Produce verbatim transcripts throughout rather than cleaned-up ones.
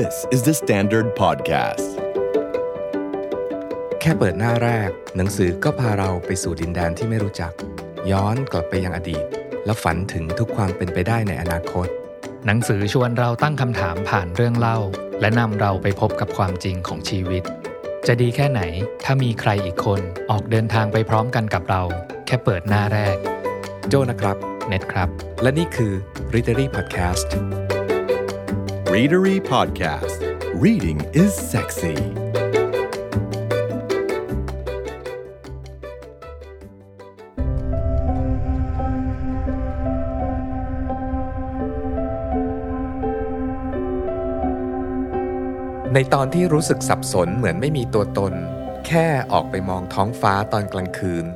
This is the Standard Podcast แค่เปิดหน้าแรกหนังสือก็พาเราไปสู่ดินแดนที่ไม่รู้จักย้อนกลับไปยังอดีตและฝันถึงทุกความเป็นไปได้ในอนาคตหนังสือชวนเราตั้งคำถามผ่านเรื่องเล่าและนำเราไปพบกับความจริงของชีวิตจะดีแค่ไหนถ้ามีใครอีกคนออกเดินทางไปพร้อมกันกับเราแค่เปิดหน้าแรกโจนะครับเน็ตครับและนี่คือ Readery Podcast Readery Podcast Reading is sexyในตอนที่รู้สึกสับสนเหมือนไม่มีตัวตนแค่ออกไปมองท้องฟ้าตอนกลางคืน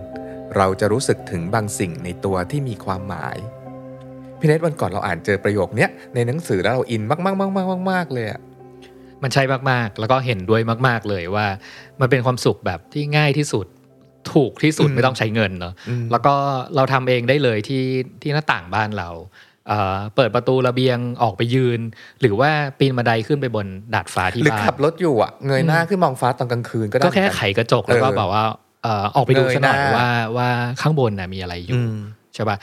เราจะรู้สึกถึงบางสิ่งในตัวที่มีความหมายพี่เนทวันก่อนเราอ่านเจอประโยคนี้ในหนังสือแล้วเราอินมากๆๆๆๆเลยอ่ะมันใช่มากๆแล้วก็เห็นด้วยมากๆเลยว่ามันเป็นความสุขแบบที่ง่ายที่สุดถูกที่สุดไม่ต้องใช้เงินเนาะแล้วก็เราทำเองได้เลยที่ที่หน้าต่างบ้านเราเปิดประตูระเบียงออกไปยืนหรือว่าปีนบันไดขึ้นไปบนดาดฟ้าที่บ้านหรือขับรถอยู่อ่ะเงยหน้าขึ้นมองฟ้าตอนกลางคืนก็ได้ก็แค่ไขกระจกแล้วก็บอกว่าออกไปดูซะหน่อยว่าว่าข้างบนน่ะมีอะไรอยู่ใช่ป่ะ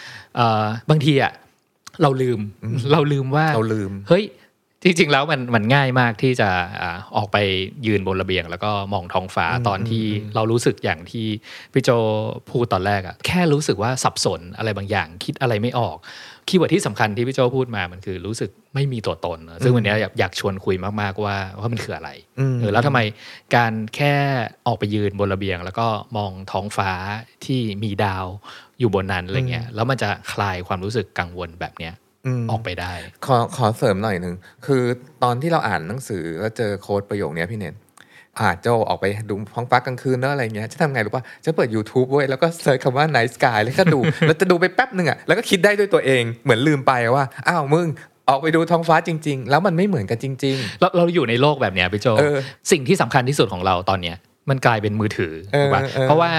บางทีอ่ะเราลืมเราลืมว่าเราลืมเฮ้ยจริงๆแล้วมันมันง่ายมากที่จะออกไปยืนบนระเบียงแล้วก็มองท้องฟ้าตอนที่เรารู้สึกอย่างที่พี่โจพูดตอนแรกอ่ะแค่รู้สึกว่าสับสนอะไรบางอย่างคิดอะไรไม่ออกคีย์เวิร์ดที่สำคัญที่พี่โจพูดมามันคือรู้สึกไม่มีตัวตนซึ่งวันนี้อยากชวนคุยมากๆว่าว่ามันคืออะไรเออแล้วทำไมการแค่ออกไปยืนบนระเบียงแล้วก็มองท้องฟ้าที่มีดาวอยู่บนนั้นอะไรเงี้ยแล้วมันจะคลายความรู้สึกกังวลแบบเนี้ยออกไปได้ขอขอเสริมหน่อยนึงคือตอนที่เราอ่านหนังสือแล้วเจอโค้ดประโยคนี้พี่เนทอ่าโจออกไปดูท้องฟ้ากลางคืนเนอะอะไรเงี้ยจะทำไงรู้ป่ะจะเปิด YouTube เว้ยแล้วก็เสิร์ชคำว่า Night Sky แล้วก็ดู แล้วจะดูไปแป๊บนึงอ่ะแล้วก็คิดได้ด้วยตัวเองเหมือนลืมไปว่าอ้าวมึงออกไปดูท้องฟ้าจริงๆแล้วมันไม่เหมือนกันจริงๆเราเราอยู่ในโลกแบบเนี้ยพี่โจสิ่งที่สำคัญที่สุดของเราตอนเนี้ยมันกลายเป็นมือถือถูกป่ะเพราะว่า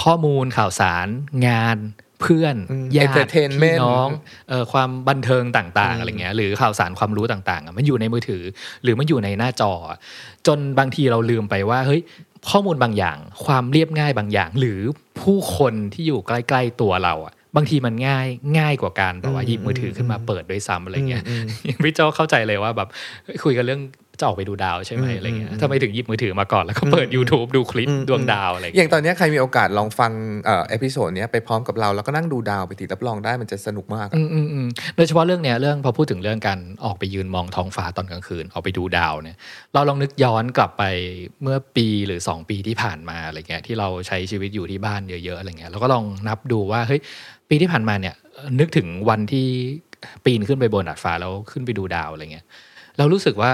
ข้อมูลข่าวสารงานเพื่อนญาติพี่น้องเอ่อความบันเทิงต่างๆอะไรเงี้ยหรือข่าวสารความรู้ต่างๆมันอยู่ในมือถือหรือมันอยู่ในหน้าจอจนบางทีเราลืมไปว่าเฮ้ยข้อมูลบางอย่างความเรียบง่ายบางอย่างหรือผู้คนที่อยู่ใกล้ๆตัวเราอ่ะบางทีมันง่ายง่ายกว่าการแบบว่าหยิบมือถือขึ้นมาเปิดด้วยซ้ำอะไรเงี้ยพี่โจเข้าใจเลยว่าแบบคุยกันเรื่องจะออกไปดูดาวใช่ไหมอะไรเงี้ยทำไมถึงหยิบมือถือมาก่อนแล้วก็เปิด YouTube ดูคลิปดวงดาวอะไรอย่างตอนนี้ใครมีโอกาสลองฟังเอ่อเอพิโซดนี้ไปพร้อมกับเราแล้วก็นั่งดูดาวไปติดรับรองได้มันจะสนุกมากโดยเฉพาะเรื่องเนี้ยเรื่องพอพูดถึงเรื่องการออกไปยืนมองท้องฟ้าตอนกลางคืนออกไปดูดาวเนี่ยเราลองนึกย้อนกลับไปเมื่อปีหรือสองปีที่ผ่านมาอะไรเงี้ยที่เราใช้ชีวิตอยู่ที่บ้านเยอะๆอะไรเงี้ยเราก็ลองนับดูว่าเฮ้ยปีที่ผ่านมาเนี่ยนึกถึงวันที่ปีนขึ้นไปบนดาดฟ้าแล้วขึ้นไปดูดาวอะไรเงี้ยเรารู้สึกว่า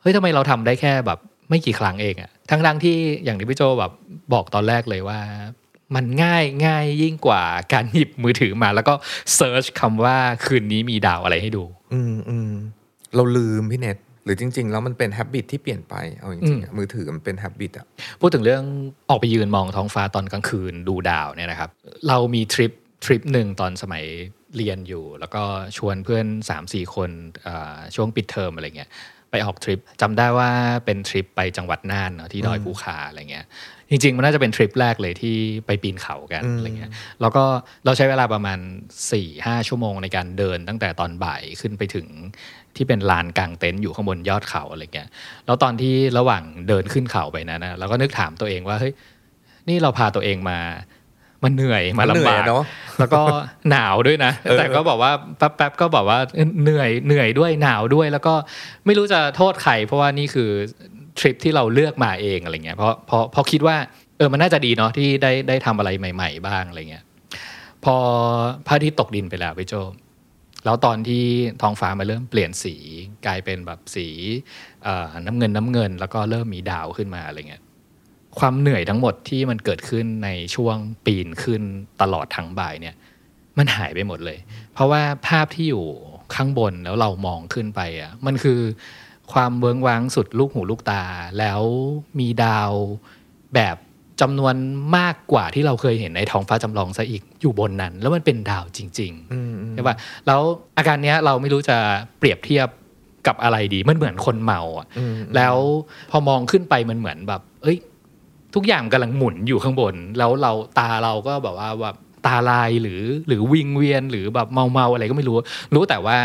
เฮ้ยทำไมเราทำได้แค่แบบไม่กี่ครั้งเองอะทั้งๆที่อย่างที่พี่โจแบบบอกตอนแรกเลยว่ามันง่ายง่ายยิ่งกว่าการหยิบมือถือมาแล้วก็เซิร์ชคำว่าคืนนี้มีดาวอะไรให้ดูอืมอืมเราลืมพี่เนทหรือจริงๆแล้วมันเป็นแฮบบิตที่เปลี่ยนไปเอาจริงๆมือถือมันเป็นแฮบบิตอะพูดถึงเรื่องออกไปยืนมองท้องฟ้าตอนกลางคืนดูดาวเนี่ยนะครับเรามีทริปทริปหนึ่งตอนสมัยเรียนอยู่แล้วก็ชวนเพื่อน สามสี่ คนช่วงปิดเทอมอะไรเงี้ยไปออกทริปจำได้ว่าเป็นทริปไปจังหวัดน่านเนาะที่ดอยภูคาอะไรเงี้ยจริงๆมันน่าจะเป็นทริปแรกเลยที่ไปปีนเขากันอะไรเงี้ยแล้วก็เราใช้เวลาประมาณ สี่ถึงห้า ชั่วโมงในการเดินตั้งแต่ตอนบ่ายขึ้นไปถึงที่เป็นลานกลางเต็นท์อยู่ข้างบนยอดเขาอะไรเงี้ยแล้วตอนที่ระหว่างเดินขึ้นเขาไปนั้นนะเราก็นึกถามตัวเองว่าเฮ้ยนี่เราพาตัวเองมามันเหนื่อยมาลำบากแล้วก็หนาวด้วยนะแต่ก็บอกว่าแป๊บๆก็บอกว่าเหนื่อยเหนื่อยด้วยหนาวด้วยแล้วก็ไม่รู้จะโทษใครเพราะว่านี่คือทริปที่เราเลือกมาเองอะไรเงี้ยเพราะเพราะเพราะคิดว่าเออมันน่าจะดีเนาะที่ได้ได้ทำอะไรใหม่ๆบ้างอะไรเงี้ยพอพระอาทิตย์ตกดินไปแล้วพี่โจแล้วตอนที่ท้องฟ้ามันเริ่มเปลี่ยนสีกลายเป็นแบบสีเอ่อน้ำเงินน้ำเงินแล้วก็เริ่มมีดาวขึ้นมาอะไรเงี้ยความเหนื่อยทั้งหมดที่มันเกิดขึ้นในช่วงปีนขึ้นตลอดทั้งบ่ายเนี่ยมันหายไปหมดเลยเพราะว่าภาพที่อยู่ข้างบนแล้วเรามองขึ้นไปอ่ะมันคือความเวิ้งว้างสุดลูกหูลูกตาแล้วมีดาวแบบจำนวนมากกว่าที่เราเคยเห็นในท้องฟ้าจำลองซะอีกอยู่บนนั้นแล้วมันเป็นดาวจริงๆใช่ป่ะแล้วอาการเนี้ยเราไม่รู้จะเปรียบเทียบ กับอะไรดีมันเหมือนคนเมาอ่ะแล้วพอมองขึ้นไปมันเหมือนแบบเอ้ยทุกอย่างกำลังหมุนอยู่ข้างบนแล้วเราตาเราก็แบบว่าแบบตาลายหรือหรือวิงเวียนหรือแบบเมาๆอะไรก็ไม่รู้รู้แต่ว่า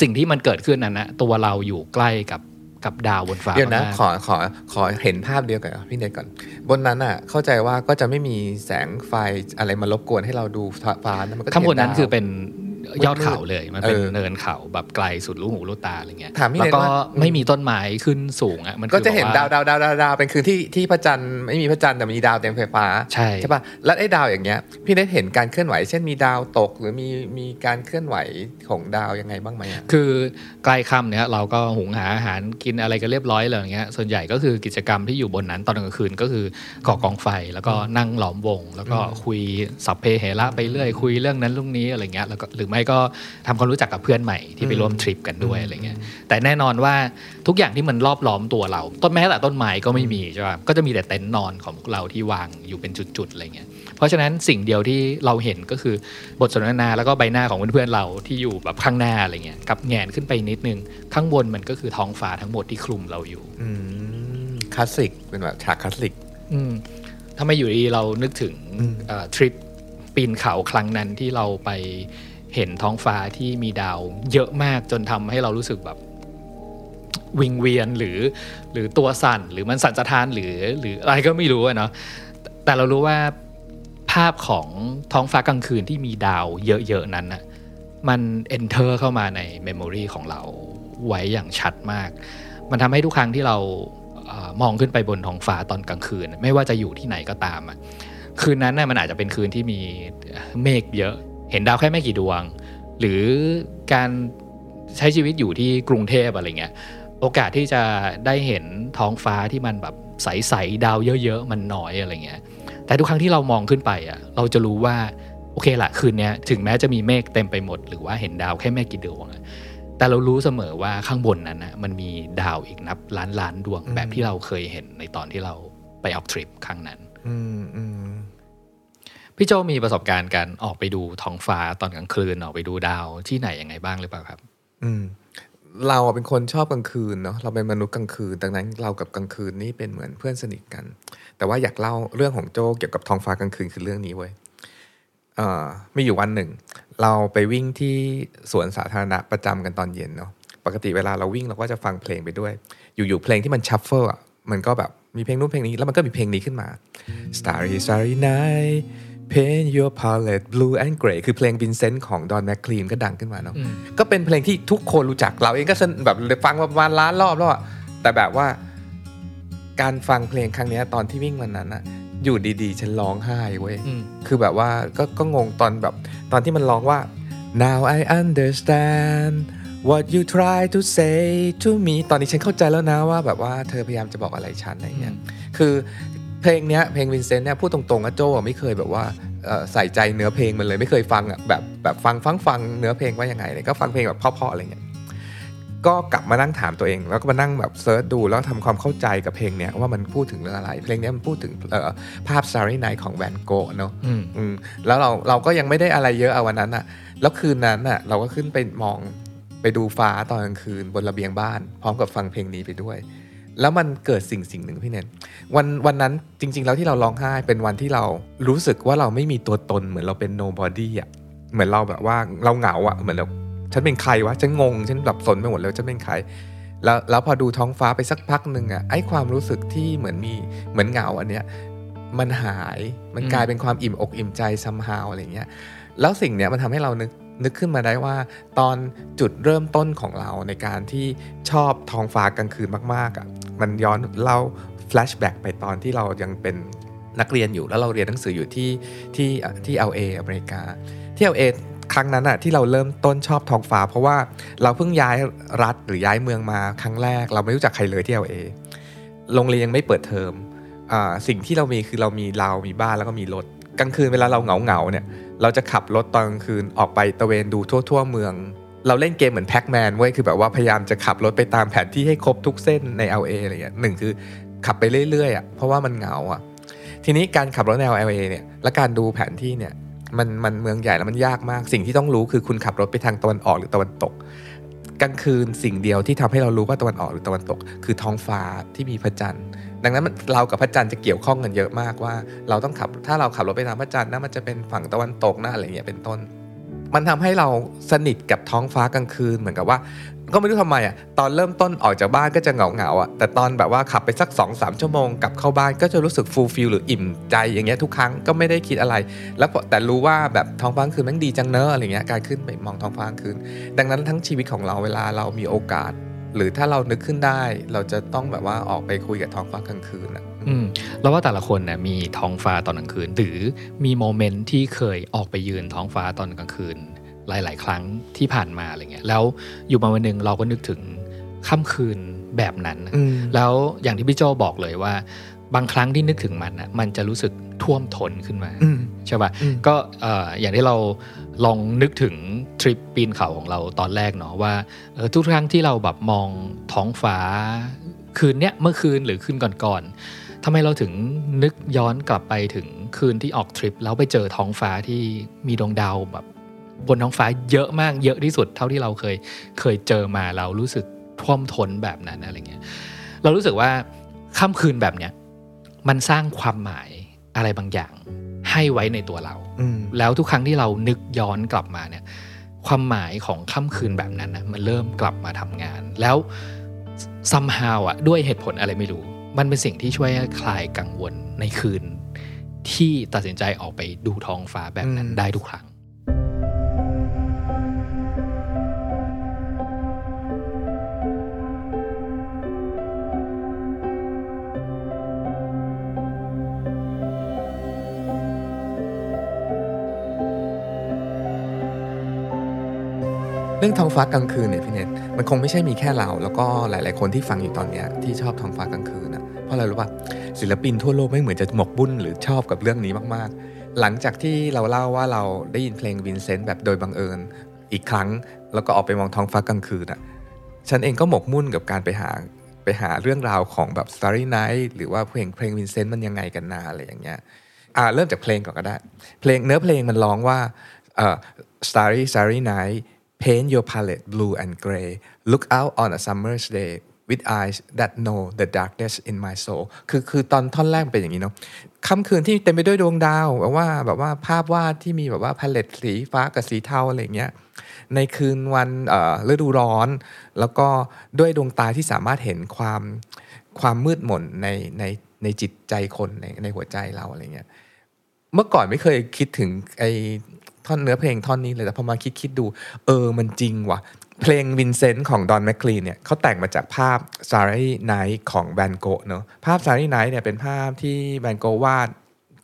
สิ่งที่มันเกิดขึ้นนั้นนะตัวเราอยู่ใกล้กับกับดาวบนฟ้าเดี๋ยวนะขอขอขอเห็นภาพเดียวกันพี่เนตก่อนบนนั้นอ่ะเข้าใจว่าก็จะไม่มีแสงไฟอะไรมารบกวนให้เราดูฟ้ามันก็ข้างบนนั้นคือเป็นยอดเขาเลยมันเป็นเนินเขาแบบไกลสุดลูกหูลูกตาอะไรเงี้ยแล้วก็ไม่มีต้นไม้ขึ้นสูงอ่ะมันก็จะเห็นดาวดาวดาวดาวเป็นคืนที่ที่พระจันทร์ไม่มีพระจันทร์แต่มีดาวเต็มไฟฟ้าใช่ใช่ป่ะแล้วไอ้ดาวอย่างเงี้ยพี่ได้เห็นการเคลื่อนไหวเช่นมีดาวตกหรือมีมีการเคลื่อนไหวของดาวยังไงบ้างไหมคือไกลค่ำเนี่ยเราก็หุงหาอาหารกินอะไรกันเรียบร้อยเลยอย่างเงี้ยส่วนใหญ่ก็คือกิจกรรมที่อยู่บนนั้นตอนกลางคืนก็คือก่อกองไฟแล้วก็นั่งหลอมวงแล้วก็คุยสัพเพเหระไปเรื่อยคุยเรื่องนั้นเรื่องนี้อะไรเงี้ยแล้วก็หรือไม่ก็ทำความรู้จักกับเพื่อนใหม่ที่ไปร่วมทริปกันด้วยอะไรเงี้ยแต่แน่นอนว่าทุกอย่างที่มันรอบล้อมตัวเราต้นแม้แต่ต้นไม้ก็ไม่มีใช่ป่ะก็จะมีแต่เต็นท์นอนของพวกเราที่วางอยู่เป็นจุดๆอะไรเงี้ยเพราะฉะนั้นสิ่งเดียวที่เราเห็นก็คือบทสนทนาแล้วก็ใบหน้าของเพื่อนๆเราที่อยู่แบบข้างหน้าอะไรเงี้ยกับแงนขึ้นไปนิดนึงข้างบนมันก็คือท้องฟ้าทั้งหมดที่คลุมเราอยู่คลาสสิกเป็นแบบฉากคลาสสิกถ้าไม่อยู่ดีเรานึกถึงทริปปีนเขาครั้งนั้นที่เราไปเห็นท้องฟ้าที่มีดาวเยอะมากจนทำให้เรารู้สึกแบบวิงเวียนหรือหรือตัวสั่นหรือมันสั่นสะท้านหรือหรืออะไรก็ไม่รู้เนาะแต่เรารู้ว่าภาพของท้องฟ้ากลางคืนที่มีดาวเยอะๆนั้นนะมัน enter เข้ามาใน memory ของเราไว้อย่างชัดมากมันทำให้ทุกครั้งที่เรามองขึ้นไปบนท้องฟ้าตอนกลางคืนไม่ว่าจะอยู่ที่ไหนก็ตามคืนนั้นนะมันอาจจะเป็นคืนที่มีเมฆเยอะเห็นดาวแค่ไม่กี่ดวงหรือการใช้ชีวิตอยู่ที่กรุงเทพอะไรเงี้ยโอกาสที่จะได้เห็นท้องฟ้าที่มันแบบใสๆดาวเยอะๆมันน้อยอะไรเงี้ยแต่ทุกครั้งที่เรามองขึ้นไปอ่ะเราจะรู้ว่าโอเคละคืนนี้ถึงแม้จะมีเมฆเต็มไปหมดหรือว่าเห็นดาวแค่ไม่กี่ดวงแต่เรารู้เสมอว่าข้างบนนั้นนะมันมีดาวอีกนับล้านๆดวงแบบที่เราเคยเห็นในตอนที่เราไปออกทริปครั้งนั้นพี่โจมีประสบการณ์การออกไปดูท้องฟ้าตอนกลางคืนออกไปดูดาวที่ไหนยังไงบ้างหรือเปล่าครับอืมเราเป็นคนชอบกลางคืนเนาะเราเป็นมนุษย์กลางคืนดังนั้นเรากับกลางคืนนี่เป็นเหมือนเพื่อนสนิทกันแต่ว่าอยากเล่าเรื่องของโจเกี่ยวกับท้องฟ้ากลางคืนคือเรื่องนี้เว้ยเอ่อมีอยู่วันหนึ่งเราไปวิ่งที่สวนสาธารณะประจำกันตอนเย็นเนาะปกติเวลาเราวิ่งเราก็จะฟังเพลงไปด้วยอยู่ๆเพลงที่มันชัฟเฟิลอ่ะมันก็แบบมีเพลงนู้นเพลงนี้แล้วมันก็มีเพลงนี้ขึ้นมา Starry Starry Night Paint Your Palette Blue and Gray คือเพลง Vincent ของ Don McLean ก็ดังขึ้นมาเนาะก็เป็นเพลงที่ทุกคนรู้จักเราเองก็แบบฟังประมาณล้านรอบแล้วอ่ะแต่แบบว่าการฟังเพลงครั้งนี้ตอนที่วิ่งวันนั้นนะอยู่ดีๆฉันร้องไห้เว้ยคือแบบว่าก็ก็งงตอนแบบตอนที่มันร้องว่า Now I understand what you try to say to me ตอนนี้ฉันเข้าใจแล้วนะว่าแบบว่าเธอพยายามจะบอกอะไรฉันอะไรเงี้ยคือเพลงเนี้ยเพลงวินเซนต์เนี่ยพูดตรงๆนะโจไม่เคยแบบว่าใส่ใจเนื้อเพลงมันเลยไม่เคยฟังอ่ะแบบแบบฟังฟังฟังเนื้อเพลงว่ายังไงเลยก็ฟังเพลงแบบเพาะๆอะไรเงี้ยก็กลับมานั่งถามตัวเองแล้วก็มานั่งแบบเซิร์ชดูแล้วทำความเข้าใจกับเพลงเนี้ยว่ามันพูดถึงเรื่องอะไรเพลงเนี้ยมันพูดถึงภาพ Starry Night ของแวนโกะเนาะแล้วเราเราก็ยังไม่ได้อะไรเยอะเอาวันนั้นอ่ะแล้วคืนนั้นอ่ะเราก็ขึ้นไปมองไปดูฟ้าตอนกลางคืนบนระเบียงบ้านพร้อมกับฟังเพลงนี้ไปด้วยแล้วมันเกิดสิ่งสิ่งหนึ่งพี่เนนวันวันนั้นจริงๆแล้วที่เราร้องไห้เป็นวันที่เรารู้สึกว่าเราไม่มีตัวตนเหมือนเราเป็น nobody อ่ะเหมือนเราแบบว่าเราเหงาอ่ะเหมือนเราฉันเป็นใครวะฉันงงฉันแบบสนไปหมดแล้วฉันเป็นใครแล้วแล้วพอดูท้องฟ้าไปสักพักนึงอ่ะไอ้ความรู้สึกที่เหมือนมีเหมือนเหงาอันเนี้ยมันหายมันกลายเป็นความอิ่มอกอิ่มใจ somehow อะไรเงี้ยแล้วสิ่งเนี้ยมันทำให้เรานึกนึกขึ้นมาได้ว่าตอนจุดเริ่มต้นของเราในการที่ชอบท้องฟ้ากลางคืนมากๆอ่ะมันย้อนเล่าแฟลชแบ็กไปตอนที่เรายังเป็นนักเรียนอยู่แล้วเราเรียนหนังสืออยู่ที่ที่ที่ แอล เอ อเมริกาที่ แอล เอ ครั้งนั้นอ่ะที่เราเริ่มต้นชอบท้องฟ้าเพราะว่าเราเพิ่งย้ายรัฐหรือย้ายเมืองมาครั้งแรกเราไม่รู้จักใครเลยที่ แอล เอ โรงเรียนยังไม่เปิดเทอมอ่าสิ่งที่เรามีคือเรามีเรามีบ้านแล้วก็มีรถกลางคืนเวลาเราเหงาๆเนี่ยเราจะขับรถตอนกลางคืนออกไปตะเวนดูทั่วๆเมืองเราเล่นเกมเหมือนแพ็กแมนเว้ยคือแบบว่าพยายามจะขับรถไปตามแผนที่ให้ครบทุกเส้นใน แอล เอ อะไรเงี้ยหนึ่งคือขับไปเรื่อยๆอ่ะเพราะว่ามันเหงาอ่ะทีนี้การขับรถใน แอล เอ เนี่ยและการดูแผนที่เนี่ยมันมันเมืองใหญ่แล้วมันยากมากสิ่งที่ต้องรู้คือคุณขับรถไปทางตะวันออกหรือตะวันตก กลางคืนสิ่งเดียวที่ทำให้เรารู้ว่าตะวันออกหรือตะวันตกคือท้องฟ้าที่มีพระจันทร์ดังนั้นเรากับพระจันทร์จะเกี่ยวข้องกันเยอะมากว่าเราต้องขับถ้าเราขับรถไปทางพระจันทร์นะมันจะเป็นฝั่งตะวันตกนะอะไรเงี้ยเป็นต้นมันทำให้เราสนิทกับท้องฟ้ากลางคืนเหมือนกับว่าก็ไม่รู้ทำไมอ่ะตอนเริ่มต้นออกจากบ้านก็จะเหงาๆอ่ะแต่ตอนแบบว่าขับไปสัก สองถึงสาม ชั่วโมงกลับเข้าบ้านก็จะรู้สึกฟูลฟิลหรืออิ่มใจอย่างเงี้ยทุกครั้งก็ไม่ได้คิดอะไรแล้วแต่รู้ว่าแบบท้องฟ้ากลางคืนมันดีจังเนอะอะไรเงี้ยการขึ้นไปมองท้องฟ้ากลางคืนดังนั้นทั้งชีวิตของเราเวลาเรามีโอกาสหรือถ้าเรานึกขึ้นได้เราจะต้องแบบว่าออกไปคุยกับท้องฟ้ากลางคืนอ่ะอืมแล้วว่าแต่ละคนน่ะมีท้องฟ้าตอนกลางคืนหรือมีโมเมนต์ที่เคยออกไปยืนท้องฟ้าตอนกลางคืนหลายๆครั้งที่ผ่านมาอะไรเงี้ยแล้วอยู่มาวันนึงเราก็นึกถึงค่ำคืนแบบนั้นแล้วอย่างที่พี่โจบอกเลยว่าบางครั้งที่นึกถึงมันอ่ะมันจะรู้สึกท่วมท้นขึ้นมาใช่ป่ะก็เอ่ออย่างที่เราลองนึกถึงทริปปีนเขาของเราตอนแรกเนาะว่าเออทุกครั้งที่เราแบบมองท้องฟ้าคืนเนี้ยเมื่อคืนหรือคืนก่อนๆทำไมเราถึงนึกย้อนกลับไปถึงคืนที่ออกทริปแล้วไปเจอท้องฟ้าที่มีดวงดาวแบบบนท้องฟ้าเยอะมากเยอะที่สุดเท่าที่เราเคยเคยเจอมาเรารู้สึกท่วมท้นแบบนั้นอะไรเงี้ยเรารู้สึกว่าค่ำคืนแบบเนี้ยมันสร้างความหมายอะไรบางอย่างให้ไว้ในตัวเราแล้วทุกครั้งที่เรานึกย้อนกลับมาเนี่ยความหมายของค่ำคืนแบบนั้นนะมันเริ่มกลับมาทำงานแล้ว somehow อ่ะด้วยเหตุผลอะไรไม่รู้มันเป็นสิ่งที่ช่วยคลายกังวลในคืนที่ตัดสินใจออกไปดูท้องฟ้าแบบนั้นได้ทุกครั้งเรื่องท้องฟ้ากลางคืนเนี่ยพี่เนทมันคงไม่ใช่มีแค่เราแล้วก็หลายๆคนที่ฟังอยู่ตอนนี้ที่ชอบท้องฟ้ากลางคืนนะเพราะอะไรรู้ป่ะศิลปินทั่วโลกไม่เหมือนจะหมกบุ่นหรือชอบกับเรื่องนี้มากๆหลังจากที่เราเล่าว่าเราได้ยินเพลงวินเซนต์แบบโดยบังเอิญอีกครั้งแล้วก็ออกไปมองท้องฟ้ากลางคืนอ่ะฉันเองก็หมกมุ่นกับการไปหาไปหาเรื่องราวของแบบ Starry Night หรือว่าเพลงเพลงวินเซนต์มันยังไงกันนาอะไรอย่างเงี้ยอ่าเริ่มจากเพลงก่อนก็ได้เพลงเนื้อเพลงมันร้องว่าเอ่อ Starry Starry Night Paint your palette blue and gray. Look out on a summer's day with eyes that know the darkness in my soul. คือคือตอนท่อนแรกเป็นอย่างนี้เนาะค่ำคืนที่เต็มไปด้วยดวงดาวแบบว่าแบบว่าภาพวาดที่มีแบบว่า palette สีฟ้ากับสีเทาอะไรอย่างเงี้ยในคืนวันเอ่อฤดูร้อนแล้วก็ด้วยดวงตาที่สามารถเห็นความความมืดมนในในในจิตใจคนในในหัวใจเราอะไรเงี้ยเมื่อก่อนไม่เคยคิดถึงไอท่อนเนื้อเพลงท่อนนี้เลยแต่พอมาคิดคิดดูเออมันจริงว่ะเพลงวินเซนต์ของดอนแมคคลีนเนี่ยเขาแต่งมาจากภาพ Starry Night ของแวนโก๊ะเนาะภาพ Starry Night เนี่ยเป็นภาพที่แวนโก๊ะวาด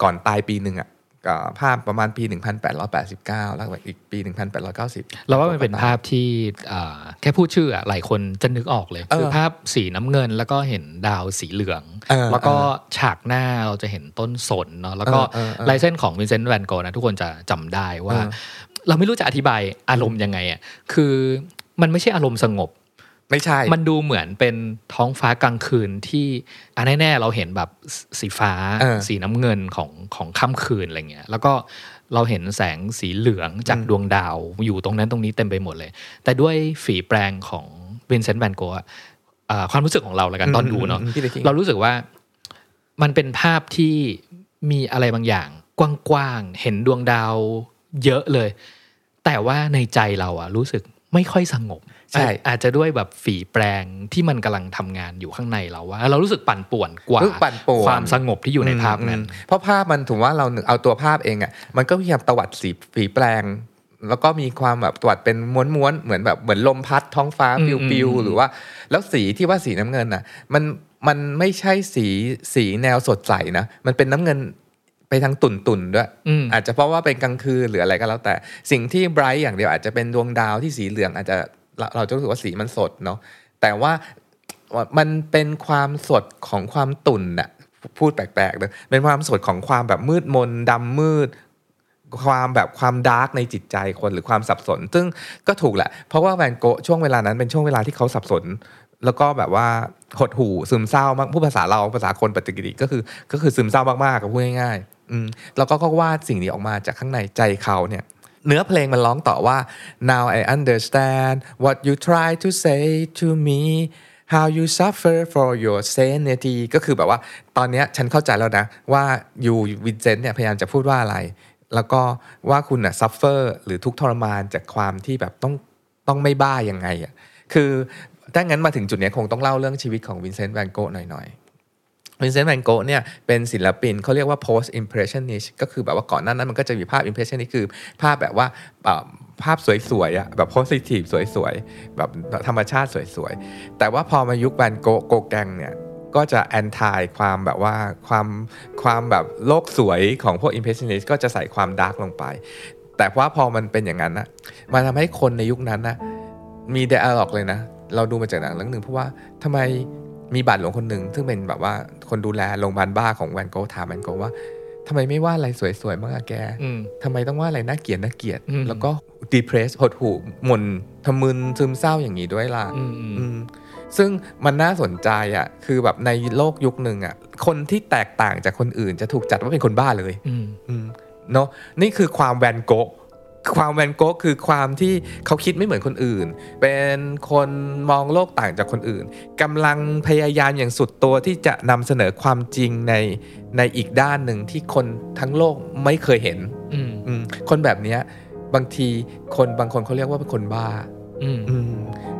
ก่อนตายปีหนึ่งอ่ะภาพประมาณปีหนึ่งพันแปดร้อยแปดสิบเก้าแล้วอีกปีหนึ่งพันแปดร้อยเก้าสิบเราว่ามันเป็นภาพที่แค่พูดชื่อหลายคนจะนึกออกเลยคือภาพสีน้ำเงินแล้วก็เห็นดาวสีเหลืองแล้วก็ฉากหน้าเราจะเห็นต้นสนเนาะแล้วก็ลายเส้นของวินเซนต์แวนโกนะทุกคนจะจำได้ว่าเราไม่รู้จะอธิบายอารมณ์ยังไงอ่ะคือมันไม่ใช่อารมณ์สงบไม่ใช่มันดูเหมือนเป็นท้องฟ้ากลางคืนที่อ่ะแน่ๆเราเห็นแบบสีฟ้าสีน้ำเงินของของค่ำคืนอะไรเงี้ยแล้วก็เราเห็นแสงสีเหลืองจากดวงดาวอยู่ตรงนั้นตรงนี้เต็มไปหมดเลยแต่ด้วยฝีแปรงของวินเซนต์แวนโก๊ะความรู้สึกของเราละกันตอนดูเนาะเรารู้สึกว่ามันเป็นภาพที่มีอะไรบางอย่างกว้างๆเห็นดวงดาวเยอะเลยแต่ว่าในใจเราอะรู้สึกไม่ค่อยสงบใช่อาจจะด้วยแบบฝีแปรงที่มันกำลังทำงานอยู่ข้างในเราว่าเรารู้สึกปั่นป่วนกว่าความสงบที่อยู่ในภาพนั้นเพราะภาพมันถือว่าเราเอาตัวภาพเองอ่ะมันก็พยายามตวัดสีฝีแปรงแล้วก็มีความแบบตวัดเป็นม้วนๆเหมือนแบบเหมือนลมพัดท้องฟ้าปิวๆหรือว่าแล้วสีที่ว่าสีน้ำเงินน่ะมันมันไม่ใช่สีสีแนวสดใสนะมันเป็นน้ำเงินไปทางตุ่นๆด้วยอาจจะเพราะว่าเป็นกลางคืนหรืออะไรก็แล้วแต่สิ่งที่ไบรท์อย่างเดียวอาจจะเป็นดวงดาวที่สีเหลืองอาจจะเราจะรู้สึกว่าสีมันสดเนาะแต่ว่ามันเป็นความสดของความตุ่นน่ะพูดแปลกๆนะเป็นความสดของความแบบมืดมนดำมืดความแบบความดาร์กในจิตใจคนหรือความสับสนซึ่งก็ถูกแหละเพราะว่าแวนโก๊ะช่วงเวลานั้นเป็นช่วงเวลาที่เขาสับสนแล้วก็แบบว่าหดหู่ซึมเศร้ามากพูดภาษาเราภาษาคนปฏิกิริยาก็คือก็คือซึมเศร้ามากๆกับพูดง่ายๆแล้วก็ก็วาดสิ่งนี้ออกมาจากข้างในใจเขาเนี่ย เนื้อเพลงมันร้องต่อว่า now I understand what you try to say to me how you suffer for your sanity ก็คือแบบว่าตอนนี้ฉันเข้าใจแล้วนะว่า you Vincent เนี่ยพยายามจะพูดว่าอะไรแล้วก็ว่าคุณน่ะ suffer หรือทุกทรมานจากความที่แบบต้องต้องไม่บ้ายังไงอ่ะคือถ้างั้นมาถึงจุดนี้คงต้องเล่าเรื่องชีวิตของวินเซนต์แวนโกะหน่อยๆวินเซนต์แวนโกะเนี่ยเป็นศิลปินเขาเรียกว่า post impressionist ก็คือแบบว่าก่อนหน้านั้นมันก็จะมีภาพ impressionist คือภาพแบบว่าภาพสวยๆอ่ะแบบ positive สวยๆแบบธรรมชาติสวยๆแต่ว่าพอมายุคแวนโกะโกแกงเนี่ยก็จะแอนทายความแบบว่าความความแบบโลกสวยของพวก impressionist ก็จะใส่ความดาร์กลงไปแต่ว่าพอมันเป็นอย่างนั้นนะมันทำให้คนในยุคนั้นนะมีไดอะล็อกเลยนะเราดูมาจากหนังเรื่องนึงเพราะว่าทำไมมีบาทหลวงคนหนึ่งซึ่งเป็นแบบว่าคนดูแลโรงพยาบาลบ้าของแวนโกถามแวนโกว่าทำไมไม่ว่าอะไรสวยๆบ้างอะแกทำไมต้องว่าอะไรน่าเกลียดน่าเกลียดแล้วก็ดีเพรสหดหู่หม่นทำมึนซึมเศร้าอย่างนี้ด้วยล่ะซึ่งมันน่าสนใจอ่ะคือแบบในโลกยุคนึงอ่ะคนที่แตกต่างจากคนอื่นจะถูกจัดว่าเป็นคนบ้าเลยเนาะนี่คือความแวนโกความแวนโก๊กคือความที่เขาคิดไม่เหมือนคนอื่นเป็นคนมองโลกต่างจากคนอื่นกำลังพยายามอย่างสุดตัวที่จะนำเสนอความจริงในในอีกด้านหนึ่งที่คนทั้งโลกไม่เคยเห็นคนแบบนี้บางทีคนบางคนเขาเรียกว่าเป็นคนบ้า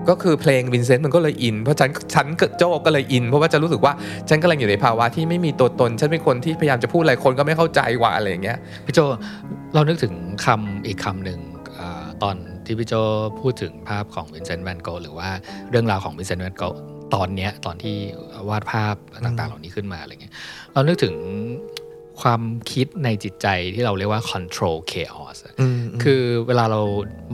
ก็คือเพลงวินเซนต์มันก็เลยอินเพราะฉันฉันโจ้ก็เลยอินเพราะว่าจะรู้สึกว่าฉันกำลังอยู่ในภาวะที่ไม่มีตัวตนฉันเป็นคนที่พยายามจะพูดอะไรคนก็ไม่เข้าใจว่าอะไรอย่างเงี้ยพี่โจ้เรานึกถึงคำอีกคำหนึ่งตอนที่พี่โจ้พูดถึงภาพของวินเซนต์แวนโกหรือว่าเรื่องราวของวินเซนต์แวนโกตอนเนี้ยตอนที่วาดภาพต่างๆเหล่านี้ขึ้นมาอะไรเงี้ยเรานึกถึงความคิดในจิตใจที่เราเรียกว่า control chaos คือเวลาเรา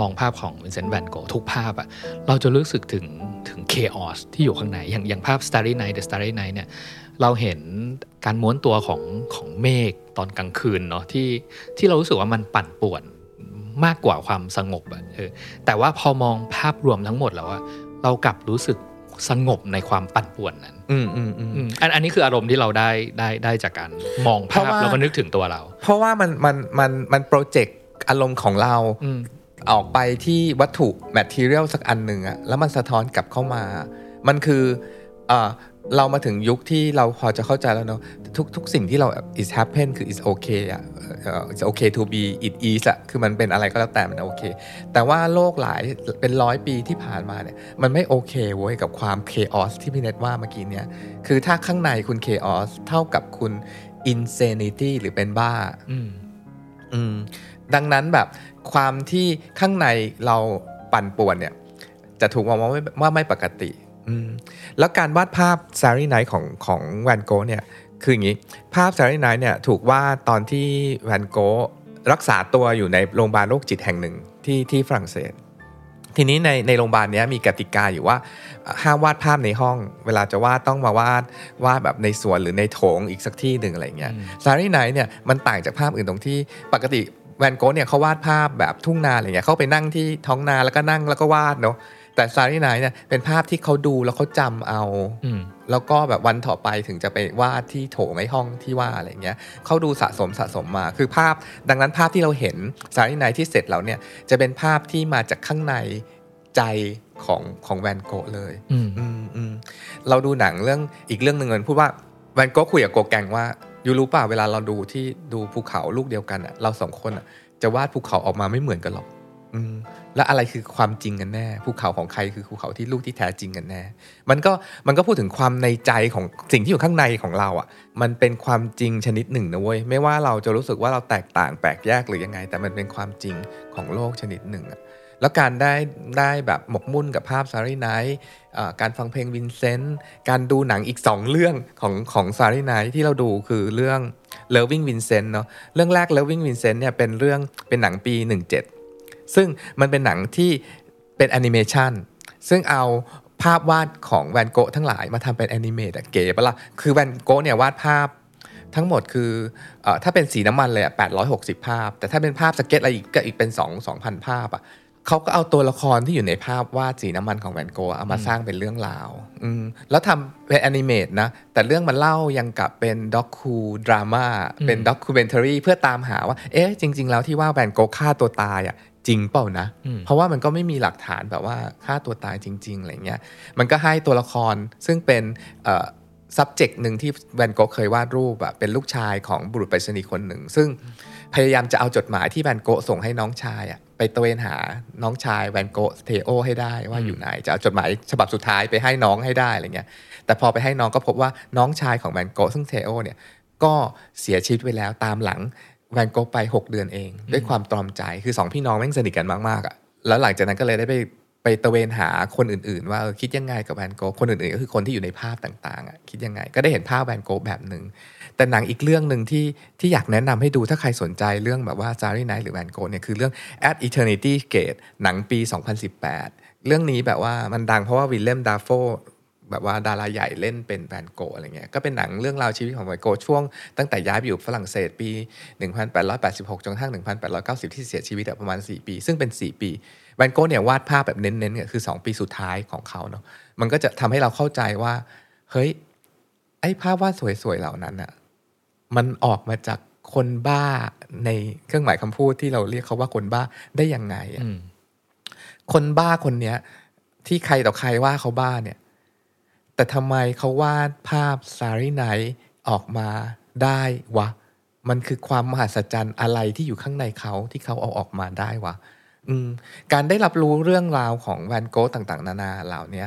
มองภาพของวินเซนต์แวนโกทุกภาพอ่ะเราจะรู้สึกถึงถึง chaos ที่อยู่ข้างในอย่างอย่างภาพ Starry Night The Starry Night เนี่ยเราเห็นการม้วนตัวของของเมฆตอนกลางคืนเนาะที่ที่เรารู้สึกว่ามันปั่นป่วนมากกว่าความสงบอ่ะเออแต่ว่าพอมองภาพรวมทั้งหมดแล้วอ่ะเรากลับรู้สึกสงบในความปั่นป่วนนั้นอืมอืมอืมอันอันนี้คืออารมณ์ที่เราได้ได้ได้จากการมองภาพแล้วก็นึกถึงตัวเราเพราะว่ามันมันมันมันโปรเจกต์อารมณ์ของเราออกไปที่วัตถุแมททีเรียลสักอันหนึ่งอะแล้วมันสะท้อนกลับเข้ามามันคือเอ่อเรามาถึงยุคที่เราพอจะเข้าใจแล้วเนาะทุกทุกสิ่งที่เรา is happen คือ is okay อะ is okay to be it is อะคือมันเป็นอะไรก็แล้วแต่มันโอเคแต่ว่าโลกหลายเป็นร้อยปีที่ผ่านมาเนี่ยมันไม่โอเคเว้ยกับความ chaos ที่พี่เน็ตว่าเมื่อกี้เนี่ยคือถ้าข้างในคุณ chaos เท่ากับคุณ insanity หรือเป็นบ้าอืมอืมดังนั้นแบบความที่ข้างในเราปั่นป่วนเนี่ยจะถูกมองว่าไม่ว่าไม่ปกติแล้วการวาดภาพ Starry Night ของของแวนโก๊ะเนี่ยคืออย่างนี้ภาพ Starry Night เนี่ยถูกวาดตอนที่แวนโก๊ะรักษาตัวอยู่ในโรงพยาบาลโรคจิตแห่งหนึ่งที่ที่ฝรั่งเศสทีนี้ในในโรงพยาบาลเนี้ยมีกติกาอยู่ว่าห้ามวาดภาพในห้องเวลาจะวาดต้องมาวาดวาดแบบในสวนหรือในโถงอีกสักที่นึงอะไรเงี้ย Starry Night เนี่ยมันต่างจากภาพอื่นตรงที่ปกติแวนโก๊ะเนี่ยเขาวาดภาพแบบทุ่งนาอะไรเงี้ยเขาไปนั่งที่ท้องนาแล้วก็นั่งแล้วก็วาดเนาะแต่ Starry Night เนี่ยเป็นภาพที่เขาดูแล้วเขาจำเอาแล้วก็แบบวันต่อไปถึงจะไปวาดที่โถงในห้องที่ว่าอะไรเงี้ยเขาดูสะสมสะสมมาคือภาพดังนั้นภาพที่เราเห็น Starry Night ที่เสร็จแล้วเนี่ยจะเป็นภาพที่มาจากข้างในใจของของแวนโกะเลยเราดูหนังเรื่องอีกเรื่องนึงมันพูดว่าแวนโกะคุยกับโกแกงว่าอยู่รู้ป่ะเวลาเราดูที่ดูภูเขาลูกเดียวกันอ่ะเราสองคนอ่ะจะวาดภูเขาออกมาไม่เหมือนกันหรอกแล้วอะไรคือความจริงกันแน่ภูเขาของใครคือภูเขาที่ลูกที่แท้จริงกันแน่มันก็มันก็พูดถึงความในใจของสิ่งที่อยู่ข้างในของเราอ่ะมันเป็นความจริงชนิดหนึ่งนะเว้ยไม่ว่าเราจะรู้สึกว่าเราแตกต่างแปลกแยกหรือยังไงแต่มันเป็นความจริงของโลกชนิดหนึ่งอ่ะแล้วการได้ได้แบบหมกมุ่นกับภาพ Starry Night เอ่อการฟังเพลง Vincent การดูหนังอีกสองเรื่องของของ Starry Night ที่เราดูคือเรื่อง Loving Vincent เนาะเรื่องแรก Loving Vincent เนี่ยเป็นเรื่องเป็นหนังปีสิบเจ็ดซึ่งมันเป็นหนังที่เป็นแอนิเมชันซึ่งเอาภาพวาดของแวนโก๊ะทั้งหลายมาทำเป็นแอนิเมตอะเก๋ปะล่ะคือแวนโก๊ะเนี่ยวาดภาพทั้งหมดคือเอ่อถ้าเป็นสีน้ำมันเลยอะแปดร้อยหกสิบภาพแต่ถ้าเป็นภาพสเก็ตอะไรอีกก็อีกเป็น สองพัน ภาพอะ เขาก็เอาตัวละครที่อยู่ในภาพวาดสีน้ำมันของแวนโกะเอามาสร้างเป็นเรื่องราวแล้วทำเป็นแอนิเมตนะแต่เรื่องมันเล่ายังกับเป็นด็อกคูดราม่าเป็นด็อกคูเมนทารีเพื่อตามหาว่าเอ๊ะจริงๆแล้วที่ว่าแวนโกะฆ่าตัวตายอ่ะจริงเปล่านะเพราะว่ามันก็ไม่มีหลักฐานแบบว่าฆ่าตัวตายจริงๆอะไรเงี้ยมันก็ให้ตัวละครซึ่งเป็นเอ่อ subject นึงที่แวนโกะเคยวาดรูปอ่ะเป็นลูกชายของบุรุษไปรษณีย์คนหนึ่งซึ่งพยายามจะเอาจดหมายที่แวนโกะส่งให้น้องชายอ่ะไปตระเวนหาน้องชายแวนโกะเทโอให้ได้ว่าอยู่ไหนจะเอาจดหมายฉบับสุดท้ายไปให้น้องให้ได้อะไรเงี้ยแต่พอไปให้น้องก็พบว่าน้องชายของแวนโกะซึ่งเทโอเนี่ยก็เสียชีวิตไปแล้วตามหลังแวนโกะไปหกเดือนเองด้วยความตรอมใจคือสองพี่น้องแม่งสนิทกันมากๆอ่ะแล้วหลังจากนั้นก็เลยได้ไปไปตระเวนหาคนอื่นๆว่าเออคิดยังไงกับแวนโกะคนอื่นๆก็คือคนที่อยู่ในภาพต่างๆอ่ะคิดยังไงก็ได้เห็นภาพแวนโกะแบบนึงแต่หนังอีกเรื่องนึงที่ที่อยากแนะนำให้ดูถ้าใครสนใจเรื่องแบบว่า Starry Night หรือแวนโกะเนี่ยคือเรื่อง At Eternity Gate หนังปี สองพันสิบแปดเรื่องนี้แบบว่ามันดังเพราะว่าวิลเลียมดาโฟแบบว่าดาราใหญ่เล่นเป็นแวนโกะอะไรเงี้ยก็เป็นหนังเรื่องราวชีวิตของแวนโกะช่วงตั้งแต่ย้ายไปอยู่ฝรั่งเศสปีหนึ่งพันแปดร้อยแปดสิบหกจนกระทั่งหนึ่งพันแปดร้อยเก้าสิบที่เสียชีวิตประมาณสี่ปีซึ่งเป็นสี่ปีแวนโกะเนี่ยวาดภาพแบบเน้นๆเนี่ยคือสองปีสุดท้ายของเขาเนาะมันก็จะทำให้เราเข้าใจว่าเฮ้ยไอ้ภาพวาดสวยๆเหล่านั้นน่ะมันออกมาจากคนบ้าในเครื่องหมายคำพูดที่เราเรียกเขาว่าคนบ้าได้ยังไงอ่ะคนบ้าคนเนี้ยที่ใครต่อใครว่าเขาบ้าเนี่ยแต่ทำไมเขาวาดภาพ Starry Night ออกมาได้วะมันคือความมหัศจรรย์อะไรที่อยู่ข้างในเขาที่เขาเอาออกมาได้วะอืมการได้รับรู้เรื่องราวของแวนโกะต่างๆนานาเหล่านี้